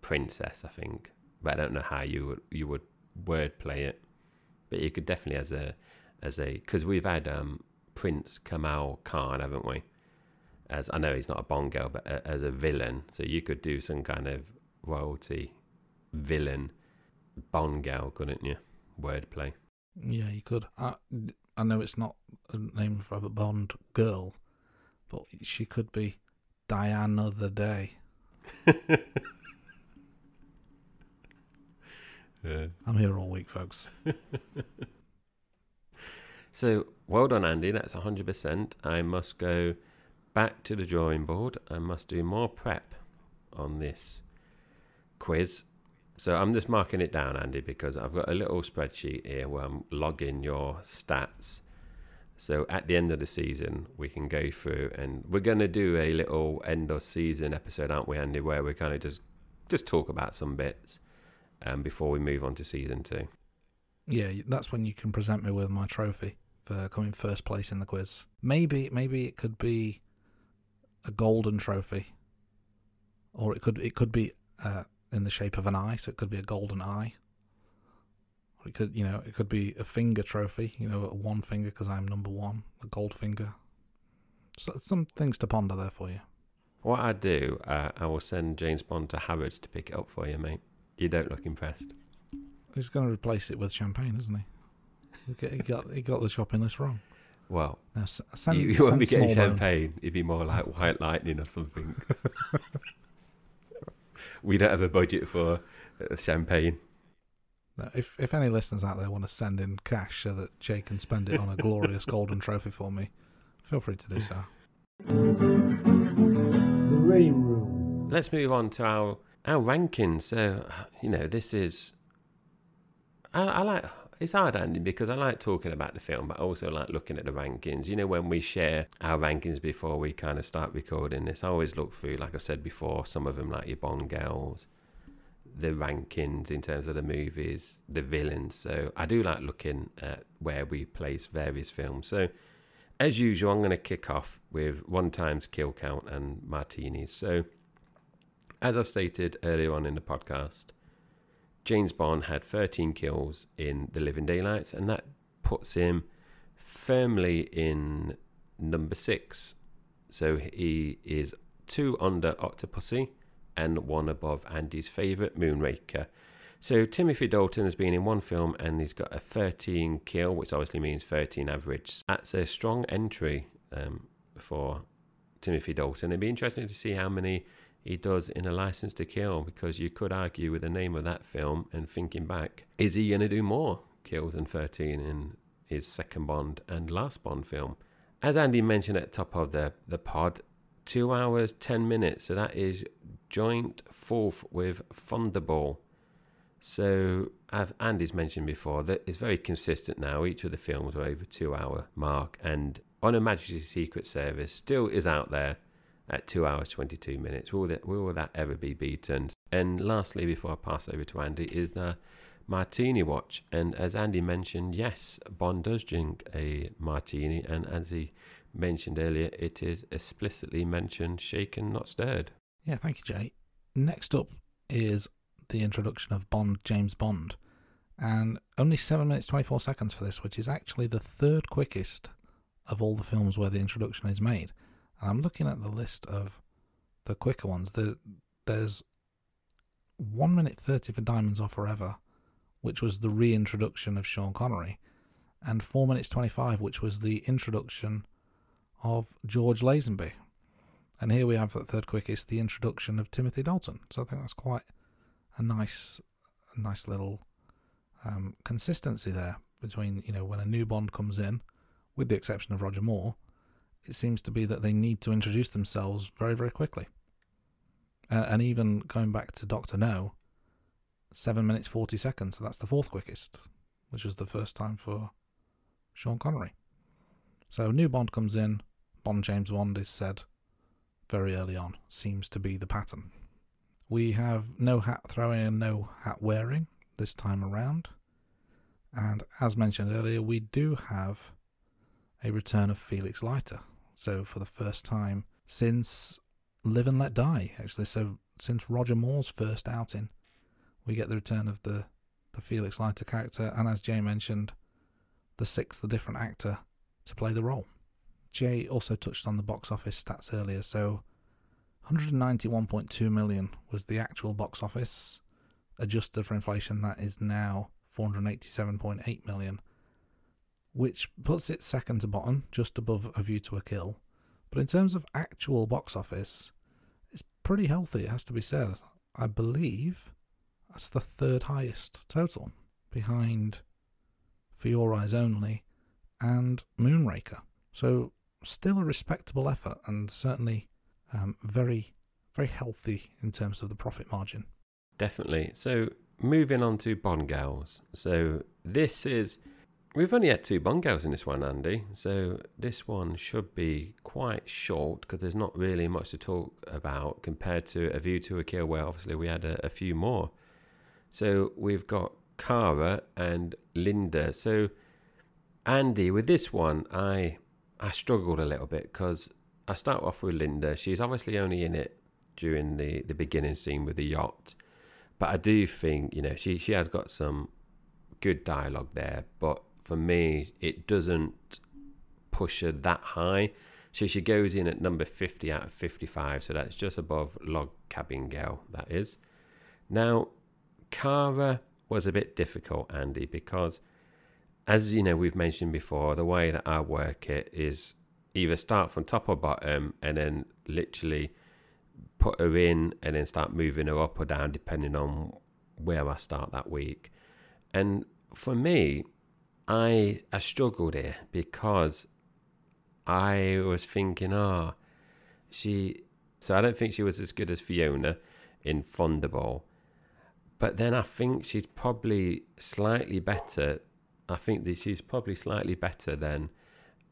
princess, I think, but I don't know how you would wordplay it. But you could definitely as a because we've had Prince Kamal Khan, haven't we? As I know he's not a Bond girl, but as a villain, so you could do some kind of royalty villain Bond girl, couldn't you? Wordplay. Yeah, you could. I know it's not a name for a Bond girl, but she could be Diana the Day. Yeah. I'm here all week, folks. So, well done, Andy. That's 100%. I must go back to the drawing board. I must do more prep on this quiz. So I'm just marking it down, Andy, because I've got a little spreadsheet here where I'm logging your stats. So at the end of the season, we can go through and we're going to do a little end of season episode, aren't we, Andy, where we kind of just talk about some bits before we move on to season 2. Yeah, that's when you can present me with my trophy for coming first place in the quiz. Maybe it could be a golden trophy, or it could be in the shape of an eye, so it could be a golden eye. It could be a finger trophy, you know, one finger because I'm number one, a gold finger. So some things to ponder there for you. What I do, I will send James Bond to Harrods to pick it up for you, mate. You don't look impressed. He's going to replace it with champagne, isn't he? He got the shopping list wrong. Well, now, you won't be getting champagne. It'd be more like White Lightning or something. We don't have a budget for champagne. Now, if any listeners out there want to send in cash so that Jay can spend it on a glorious golden trophy for me, feel free to do so. The Rain Room. Let's move on to our rankings. So, you know, this is... I like... It's hard, Andy, because I like talking about the film, but I also like looking at the rankings. You know, when we share our rankings before we kind of start recording this, I always look through, like I said before, some of them like your Bond girls, the rankings in terms of the movies, the villains. So I do like looking at where we place various films. So as usual, I'm going to kick off with runtimes, kill count, and martinis. So as I've stated earlier on in the podcast, James Bond had 13 kills in The Living Daylights, and that puts him firmly in number 6. So he is 2 under Octopussy and 1 above Andy's favourite, Moonraker. So Timothy Dalton has been in one film and he's got a 13 kill, which obviously means 13 average. That's a strong entry for Timothy Dalton. It'd be interesting to see how many he does in A Licence to Kill, because you could argue with the name of that film and thinking back, is he going to do more kills than 13 in his second Bond and last Bond film? As Andy mentioned at the top of the pod, 2 hours, 10 minutes. So that is joint fourth with Thunderball. So, as Andy's mentioned before, that is very consistent now. Each of the films are over 2 hour mark, and Honor Majesty's Secret Service still is out there at 2 hours, 22 minutes. Will that ever be beaten? And lastly, before I pass over to Andy, is the martini watch. And as Andy mentioned, yes, Bond does drink a martini. And as he mentioned earlier, it is explicitly mentioned shaken, not stirred. Yeah, thank you, Jay. Next up is the introduction of Bond, James Bond, and only 7 minutes 24 seconds for this, which is actually the third quickest of all the films where the introduction is made. And I'm looking at the list of the quicker ones. There's 1 minute 30 for Diamonds Are Forever, which was the reintroduction of Sean Connery, and 4 minutes 25, which was the introduction of George Lazenby. And here we have the third quickest, the introduction of Timothy Dalton. So I think that's quite a nice little consistency there between, you know, when a new Bond comes in, with the exception of Roger Moore, it seems to be that they need to introduce themselves very, very quickly. And even going back to Dr. No, 7 minutes 40 seconds, so that's the fourth quickest, which was the first time for Sean Connery. So new Bond comes in, Bond James Bond is said very early on, seems to be the pattern. We have no hat throwing and no hat wearing this time around. And as mentioned earlier, we do have a return of Felix Leiter. So for the first time since Live and Let Die, actually. So since Roger Moore's first outing, we get the return of the Felix Leiter character. And as Jay mentioned, the 6th different actor to play the role. Jay also touched on the box office stats earlier. So 191.2 million was the actual box office. Adjusted for inflation, that is now 487.8 million, which puts it second to bottom, just above A View to a Kill. But in terms of actual box office, it's pretty healthy, it has to be said. I believe that's the third highest total, behind For Your Eyes Only and Moonraker. So still a respectable effort, and certainly very, very healthy in terms of the profit margin. Definitely. So moving on to Bond Girls. So this is, we've only had 2 Bond Girls in this one, Andy. So this one should be quite short, because there's not really much to talk about compared to A View to a Kill, where obviously we had a few more. So we've got Kara and Linda. So Andy, with this one, I struggled a little bit, because I start off with Linda. She's obviously only in it during the beginning scene with the yacht. But I do think, you know, she has got some good dialogue there. But for me, it doesn't push her that high. So she goes in at number 50 out of 55. So that's just above Log Cabin Girl, that is. Now, Kara was a bit difficult, Andy, because, as you know, we've mentioned before, the way that I work it is either start from top or bottom and then literally put her in and then start moving her up or down depending on where I start that week. And for me, I struggled here, because I was thinking, I don't think she was as good as Fiona in Thunderball. But then I think she's probably slightly better. I think that she's probably slightly better than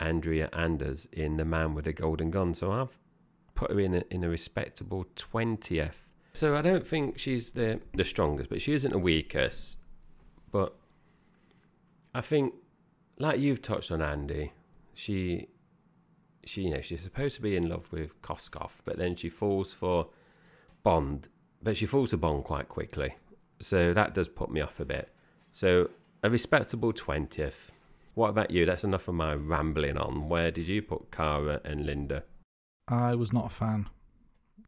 Andrea Anders in The Man with the Golden Gun. So I've put her in a respectable 20th So I don't think she's the strongest, but she isn't the weakest. But I think, like you've touched on, Andy, she you know, she's supposed to be in love with Koskov, but then she falls for Bond. But she falls for Bond quite quickly. So that does put me off a bit. So a respectable 20th. What about you? That's enough of my rambling on. Where did you put Kara and Linda? I was not a fan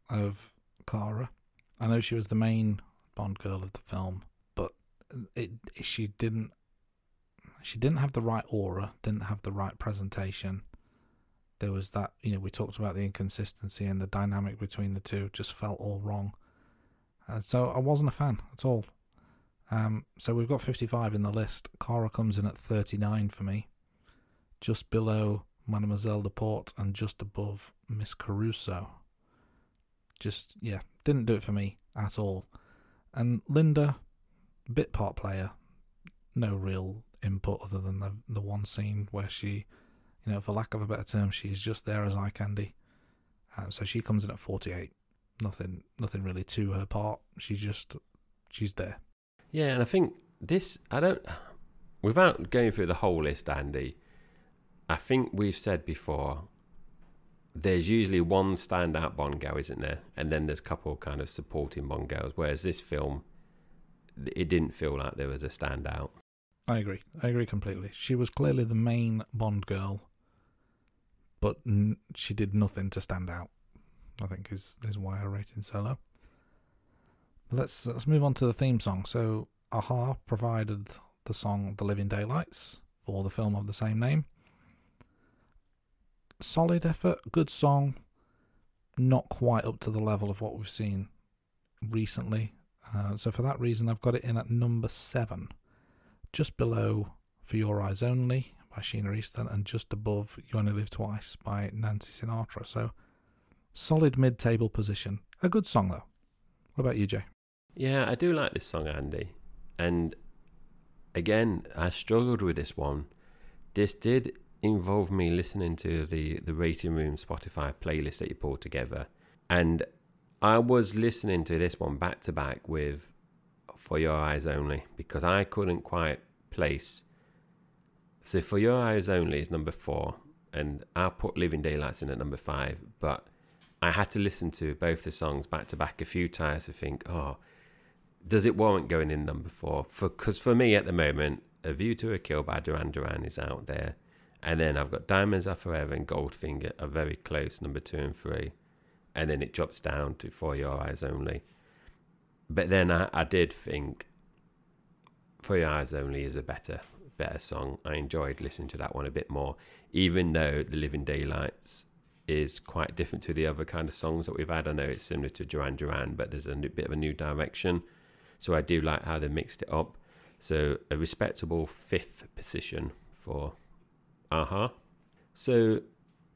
of Kara. I know she was the main Bond girl of the film, but she didn't have the right aura, didn't have the right presentation. There was that, you know, we talked about the inconsistency and the dynamic between the two just felt all wrong. So I wasn't a fan at all. So we've got 55 in the list. Kara comes in at 39 for me, just below Mademoiselle Laporte and just above Miss Caruso. Just, yeah, didn't do it for me at all. And Linda, bit part player, no real input other than the one scene where she, you know, for lack of a better term, she's just there as eye candy. So she comes in at 48. Nothing really to her part. She's there. Yeah, and I think without going through the whole list, Andy, I think we've said before, there's usually one standout Bond girl, isn't there? And then there's a couple kind of supporting Bond girls, whereas this film, it didn't feel like there was a standout. I agree completely. She was clearly the main Bond girl, but she did nothing to stand out, I think is why her rating's so low. Let's move on to the theme song. So Aha provided the song The Living Daylights for the film of the same name. Solid effort, good song, not quite up to the level of what we've seen recently. So for that reason, I've got it in at number 7, just below For Your Eyes Only by Sheena Easton and just above You Only Live Twice by Nancy Sinatra. So solid mid-table position. A good song, though. What about you, Jay? Yeah, I do like this song, Andy. And again, I struggled with this one. This did involve me listening to the Rating Room Spotify playlist that you pulled together. And I was listening to this one back-to-back with For Your Eyes Only because I couldn't quite place. So For Your Eyes Only is number 4. And I'll put Living Daylights in at number 5. But I had to listen to both the songs back to back a few times to think, oh, does it warrant going in number 4? Because for me at the moment, A View to a Kill by Duran Duran is out there. And then I've got Diamonds Are Forever and Goldfinger are very close, number 2 and 3. And then it drops down to For Your Eyes Only. But then I did think For Your Eyes Only is a better song. I enjoyed listening to that one a bit more, even though The Living Daylights is quite different to the other kind of songs that we've had. I know it's similar to Duran Duran, but there's a bit of a new direction. So I do like how they mixed it up. So a respectable 5th position for Aha. So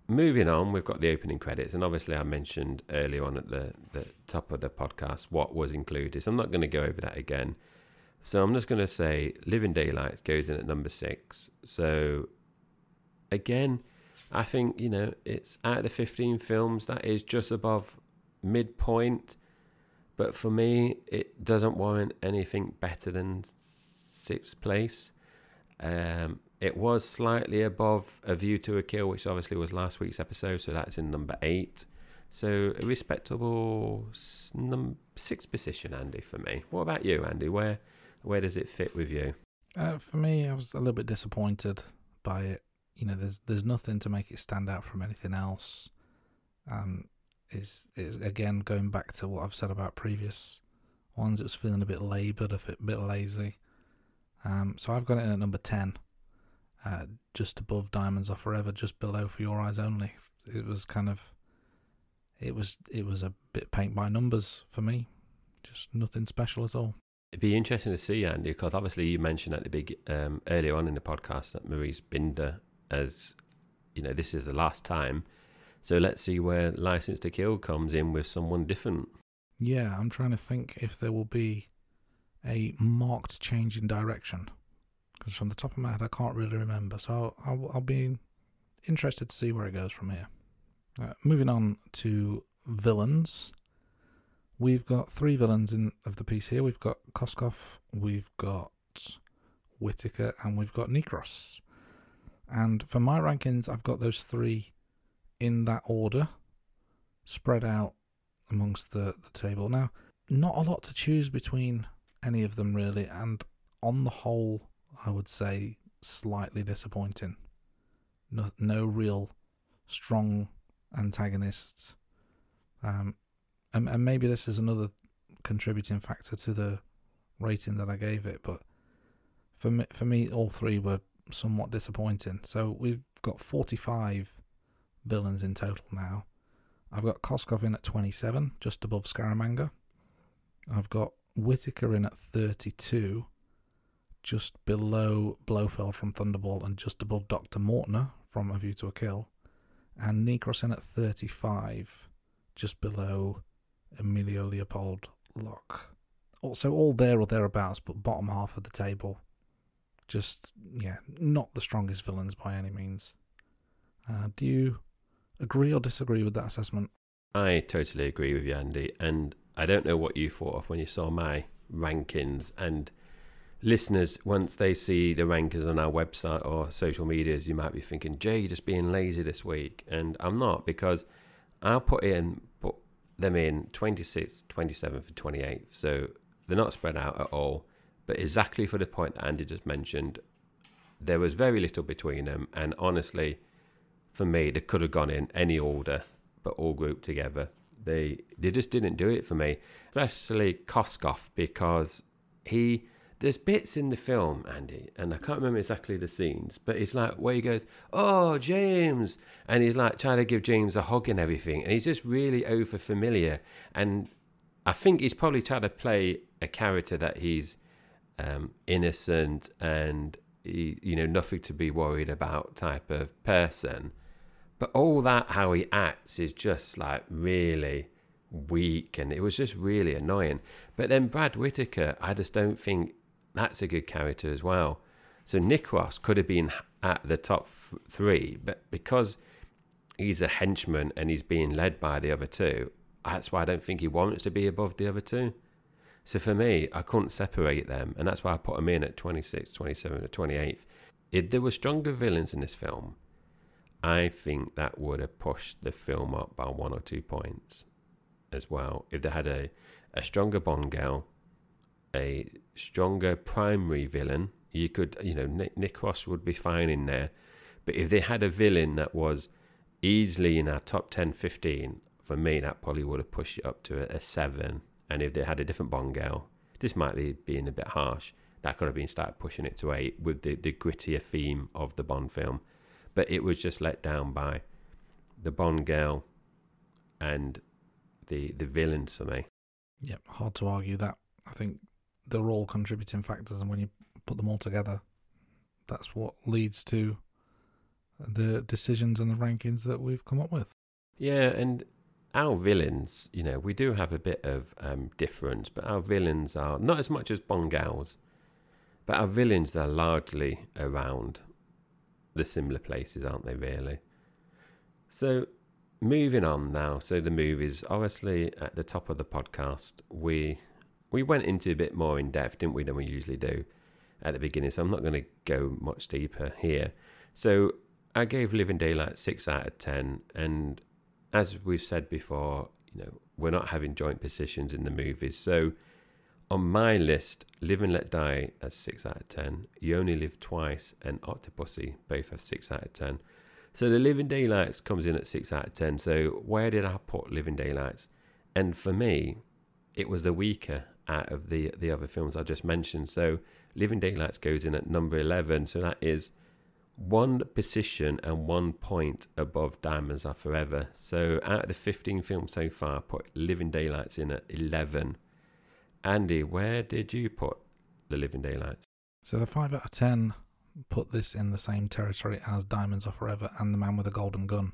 moving on, we've got the opening credits. And obviously I mentioned earlier on at the top of the podcast what was included. So I'm not going to go over that again. So I'm just going to say Living Daylights goes in at number 6. So again, I think, you know, it's out of the 15 films, that is just above midpoint. But for me, it doesn't warrant anything better than 6th place. It was slightly above A View to a Kill, which obviously was last week's episode, so that's in number 8. So a respectable 6th position, Andy, for me. What about you, Andy? Where does it fit with you? For me, I was a little bit disappointed by it. You know, there's nothing to make it stand out from anything else. It's again going back to what I've said about previous ones. It was feeling a bit laboured, a bit lazy. So I've got it in at number 10, just above Diamonds Are Forever, just below For Your Eyes Only. It was a bit paint by numbers for me. Just nothing special at all. It'd be interesting to see, Andy, because obviously you mentioned at the earlier on in the podcast that Maurice Binder, as you know, this is the last time. So let's see where Licence to Kill comes in with someone different. Yeah, I'm trying to think if there will be a marked change in direction, because from the top of my head I can't really remember. So I'll be interested to see where it goes from here. Moving on to villains, We've got three villains of the piece here. We've got Koskov, we've got Whitaker, and we've got Necros. And for my rankings, I've got those three in that order, spread out amongst the table. Now, not a lot to choose between any of them, really, and on the whole, I would say slightly disappointing. No real strong antagonists. And maybe this is another contributing factor to the rating that I gave it, but for me, all three were somewhat disappointing. So we've got 45 villains in total now. I've got Koskov in at 27, just above Scaramanga. I've got Whitaker in at 32, just below Blofeld from Thunderball and just above Dr. Mortner from A View to a Kill. And Necros in at 35, just below Emilio Leopold Locke. Also all there or thereabouts, but bottom half of the table. Just, yeah, not the strongest villains by any means. Do you agree or disagree with that assessment? I totally agree with you, Andy. And I don't know what you thought of when you saw my rankings. And listeners, once they see the rankings on our website or social medias, you might be thinking, Jay, you're just being lazy this week. And I'm not, because I'll put them in 26th, 27th, and 28th. So they're not spread out at all. But exactly for the point that Andy just mentioned, there was very little between them. And honestly, for me, they could have gone in any order, but all grouped together. They just didn't do it for me, especially Koskov, because there's bits in the film, Andy, and I can't remember exactly the scenes, but it's like where he goes, oh, James, and he's like trying to give James a hug and everything, and he's just really over familiar, and I think he's probably trying to play a character that he's innocent and he, you know, nothing to be worried about type of person. But all that, how he acts, is just like really weak, and it was just really annoying. But then Brad Whitaker, I just don't think that's a good character as well. So Necros could have been at the top three, but because he's a henchman and he's being led by the other two, that's why I don't think he wants to be above the other two. So for me, I couldn't separate them, and that's why I put him in at 26th, 27th, or 28th. If there were stronger villains in this film, I think that would have pushed the film up by 1 or 2 points as well. If they had a stronger Bond girl, a stronger primary villain, you could, you know, Necros would be fine in there. But if they had a villain that was easily in our top 10, 15, for me, that probably would have pushed it up to a 7. And if they had a different Bond girl, this might be being a bit harsh, that could have been started pushing it to 8 with the grittier theme of the Bond film. But it was just let down by the Bond girl and the villains for me. Yeah, hard to argue that. I think they're all contributing factors, and when you put them all together, that's what leads to the decisions and the rankings that we've come up with. Yeah, and our villains, you know, we do have a bit of difference, but our villains are not as much as Bond girls, but our villains are largely around the similar places, aren't they, really? So moving on now. So the movies, obviously at the top of the podcast, we went into a bit more in depth, didn't we, than we usually do at the beginning, so I'm not going to go much deeper here. So I gave Living Daylights 6 out of 10, and as we've said before, you know, we're not having joint positions in the movies. So on my list, Live and Let Die as 6 out of 10. You Only Live Twice and Octopussy both have 6 out of 10. So The Living Daylights comes in at 6 out of 10. So where did I put Living Daylights? And for me, it was the weaker out of the other films I just mentioned. So Living Daylights goes in at number 11. So that is one position and 1 point above Diamonds Are Forever. So out of the 15 films so far, I put Living Daylights in at 11. Andy, where did you put The Living Daylights? So the 5 out of 10 put this in the same territory as Diamonds Are Forever and The Man with the Golden Gun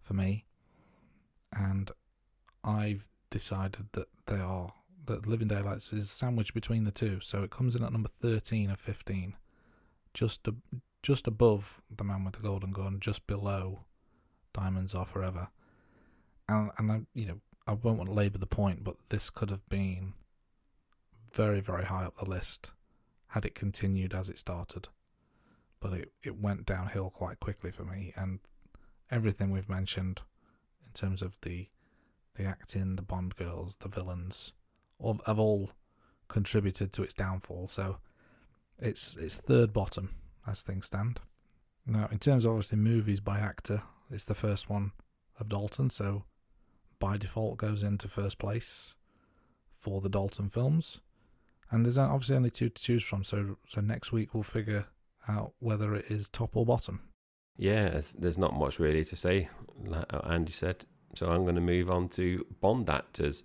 for me. And I've decided that Living Daylights is sandwiched between the two. So it comes in at number 13 of 15, just above The Man with the Golden Gun, just below Diamonds Are Forever. And I, you know, I won't want to labour the point, but this could have been very, very high up the list had it continued as it started. But it went downhill quite quickly for me, and everything we've mentioned in terms of the acting, the Bond girls, the villains, have all contributed to its downfall. So it's third bottom as things stand. Now, in terms of obviously movies by actor, it's the first one of Dalton, so by default goes into first place for the Dalton films. And there's obviously only two to choose from, so next week we'll figure out whether it is top or bottom. Yeah, there's not much really to say, like Andy said. So I'm going to move on to Bond actors.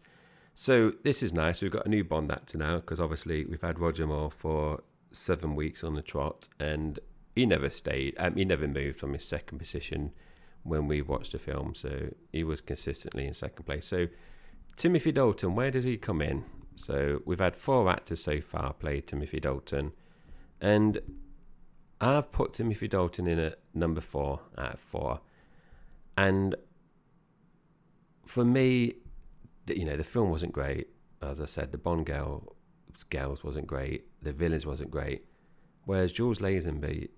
So this is nice. We've got a new Bond actor now, because obviously we've had Roger Moore for 7 weeks on the trot, and he never stayed. He never moved from his second position when we watched the film, so he was consistently in second place. So Timothy Dalton, where does he come in? So we've had 4 actors so far play Timothy Dalton, and I've put Timothy Dalton in at number 4 out of 4. And for me, you know, the film wasn't great. As I said, the Bond girls wasn't great. The villains wasn't great. Whereas George Lazenby,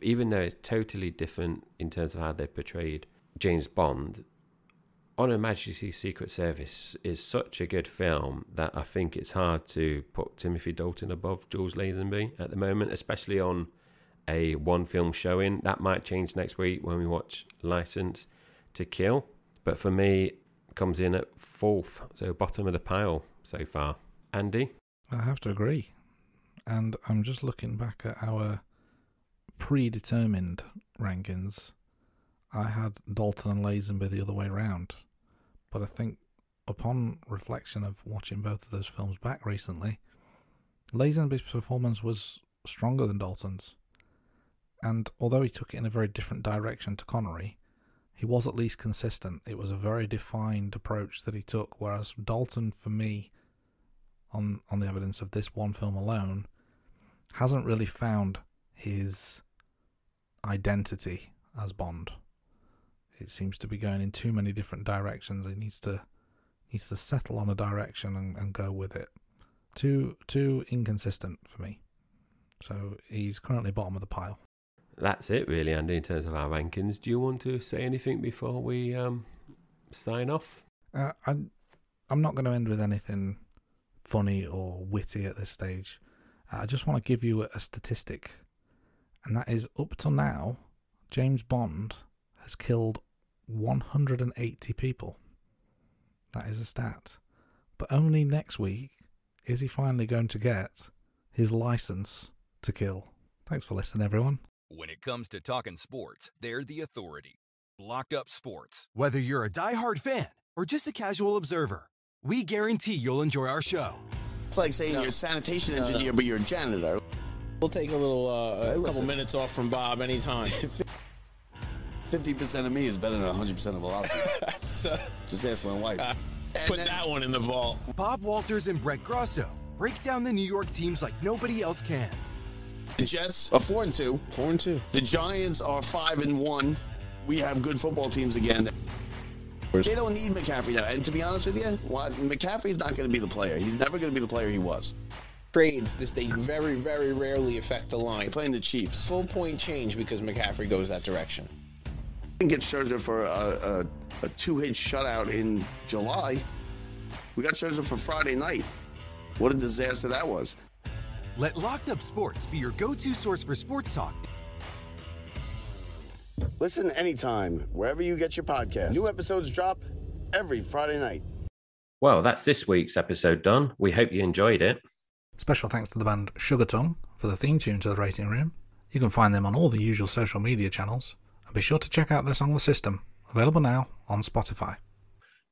even though it's totally different in terms of how they portrayed James Bond, On Her Majesty's Secret Service is such a good film that I think it's hard to put Timothy Dalton above George Lazenby at the moment, especially on a one-film showing. That might change next week when we watch Licence to Kill. But for me, it comes in at 4th, so bottom of the pile so far. Andy? I have to agree. And I'm just looking back at our predetermined rankings. I had Dalton and Lazenby the other way round. But I think upon reflection of watching both of those films back recently, Lazenby's performance was stronger than Dalton's. And although he took it in a very different direction to Connery, he was at least consistent. It was a very defined approach that he took, whereas Dalton, for me, on the evidence of this one film alone, hasn't really found his identity as Bond. It seems to be going in too many different directions. It needs to settle on a direction and go with it. Too inconsistent for me. So he's currently bottom of the pile. That's it really, Andy, in terms of our rankings. Do you want to say anything before we sign off? I'm not going to end with anything funny or witty at this stage. I just want to give you a statistic. And that is, up till now, James Bond has killed 180 people. That is a stat. But only next week is he finally going to get his license to kill. Thanks for listening, everyone. When it comes to talking sports, they're the authority. Blocked Up Sports. Whether you're a diehard fan or just a casual observer, we guarantee you'll enjoy our show. It's like saying you're a sanitation engineer, but you're a janitor. We'll take a little couple minutes off from Bob anytime. 50% of me is better than 100% of a lot of people. Just ask my wife. That one in the vault. Bob Walters and Brett Grosso break down the New York teams like nobody else can. The Jets are 4-2. 4-2. The Giants are 5-1. We have good football teams again. They don't need McCaffrey now. And to be honest with you, McCaffrey's not going to be the player. He's never going to be the player he was. Trades, they very, very rarely affect the line. They're playing the Chiefs. Full point change because McCaffrey goes that direction. We can get Scherzer for a 2-hit shutout in July. We got Scherzer for Friday night. What a disaster that was. Let Locked Up Sports be your go-to source for sports talk. Listen anytime, wherever you get your podcast. New episodes drop every Friday night. Well, that's this week's episode done. We hope you enjoyed it. Special thanks to the band Sugar Tongue for the theme tune to The Rating Room. You can find them on all the usual social media channels. And be sure to check out their song The System, available now on Spotify.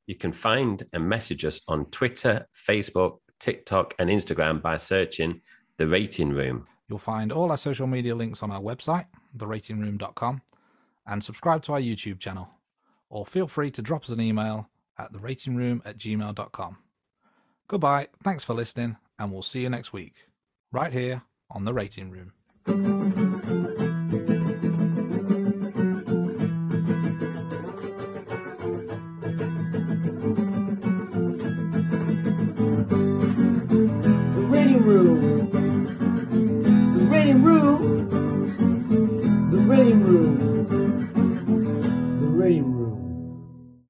You can find and message us on Twitter, Facebook, TikTok and Instagram by searching The Rating Room. You'll find all our social media links on our website, theratingroom.com, and subscribe to our YouTube channel. Or feel free to drop us an email at theratingroom@gmail.com. Goodbye, thanks for listening, and we'll see you next week, right here on The Rating Room.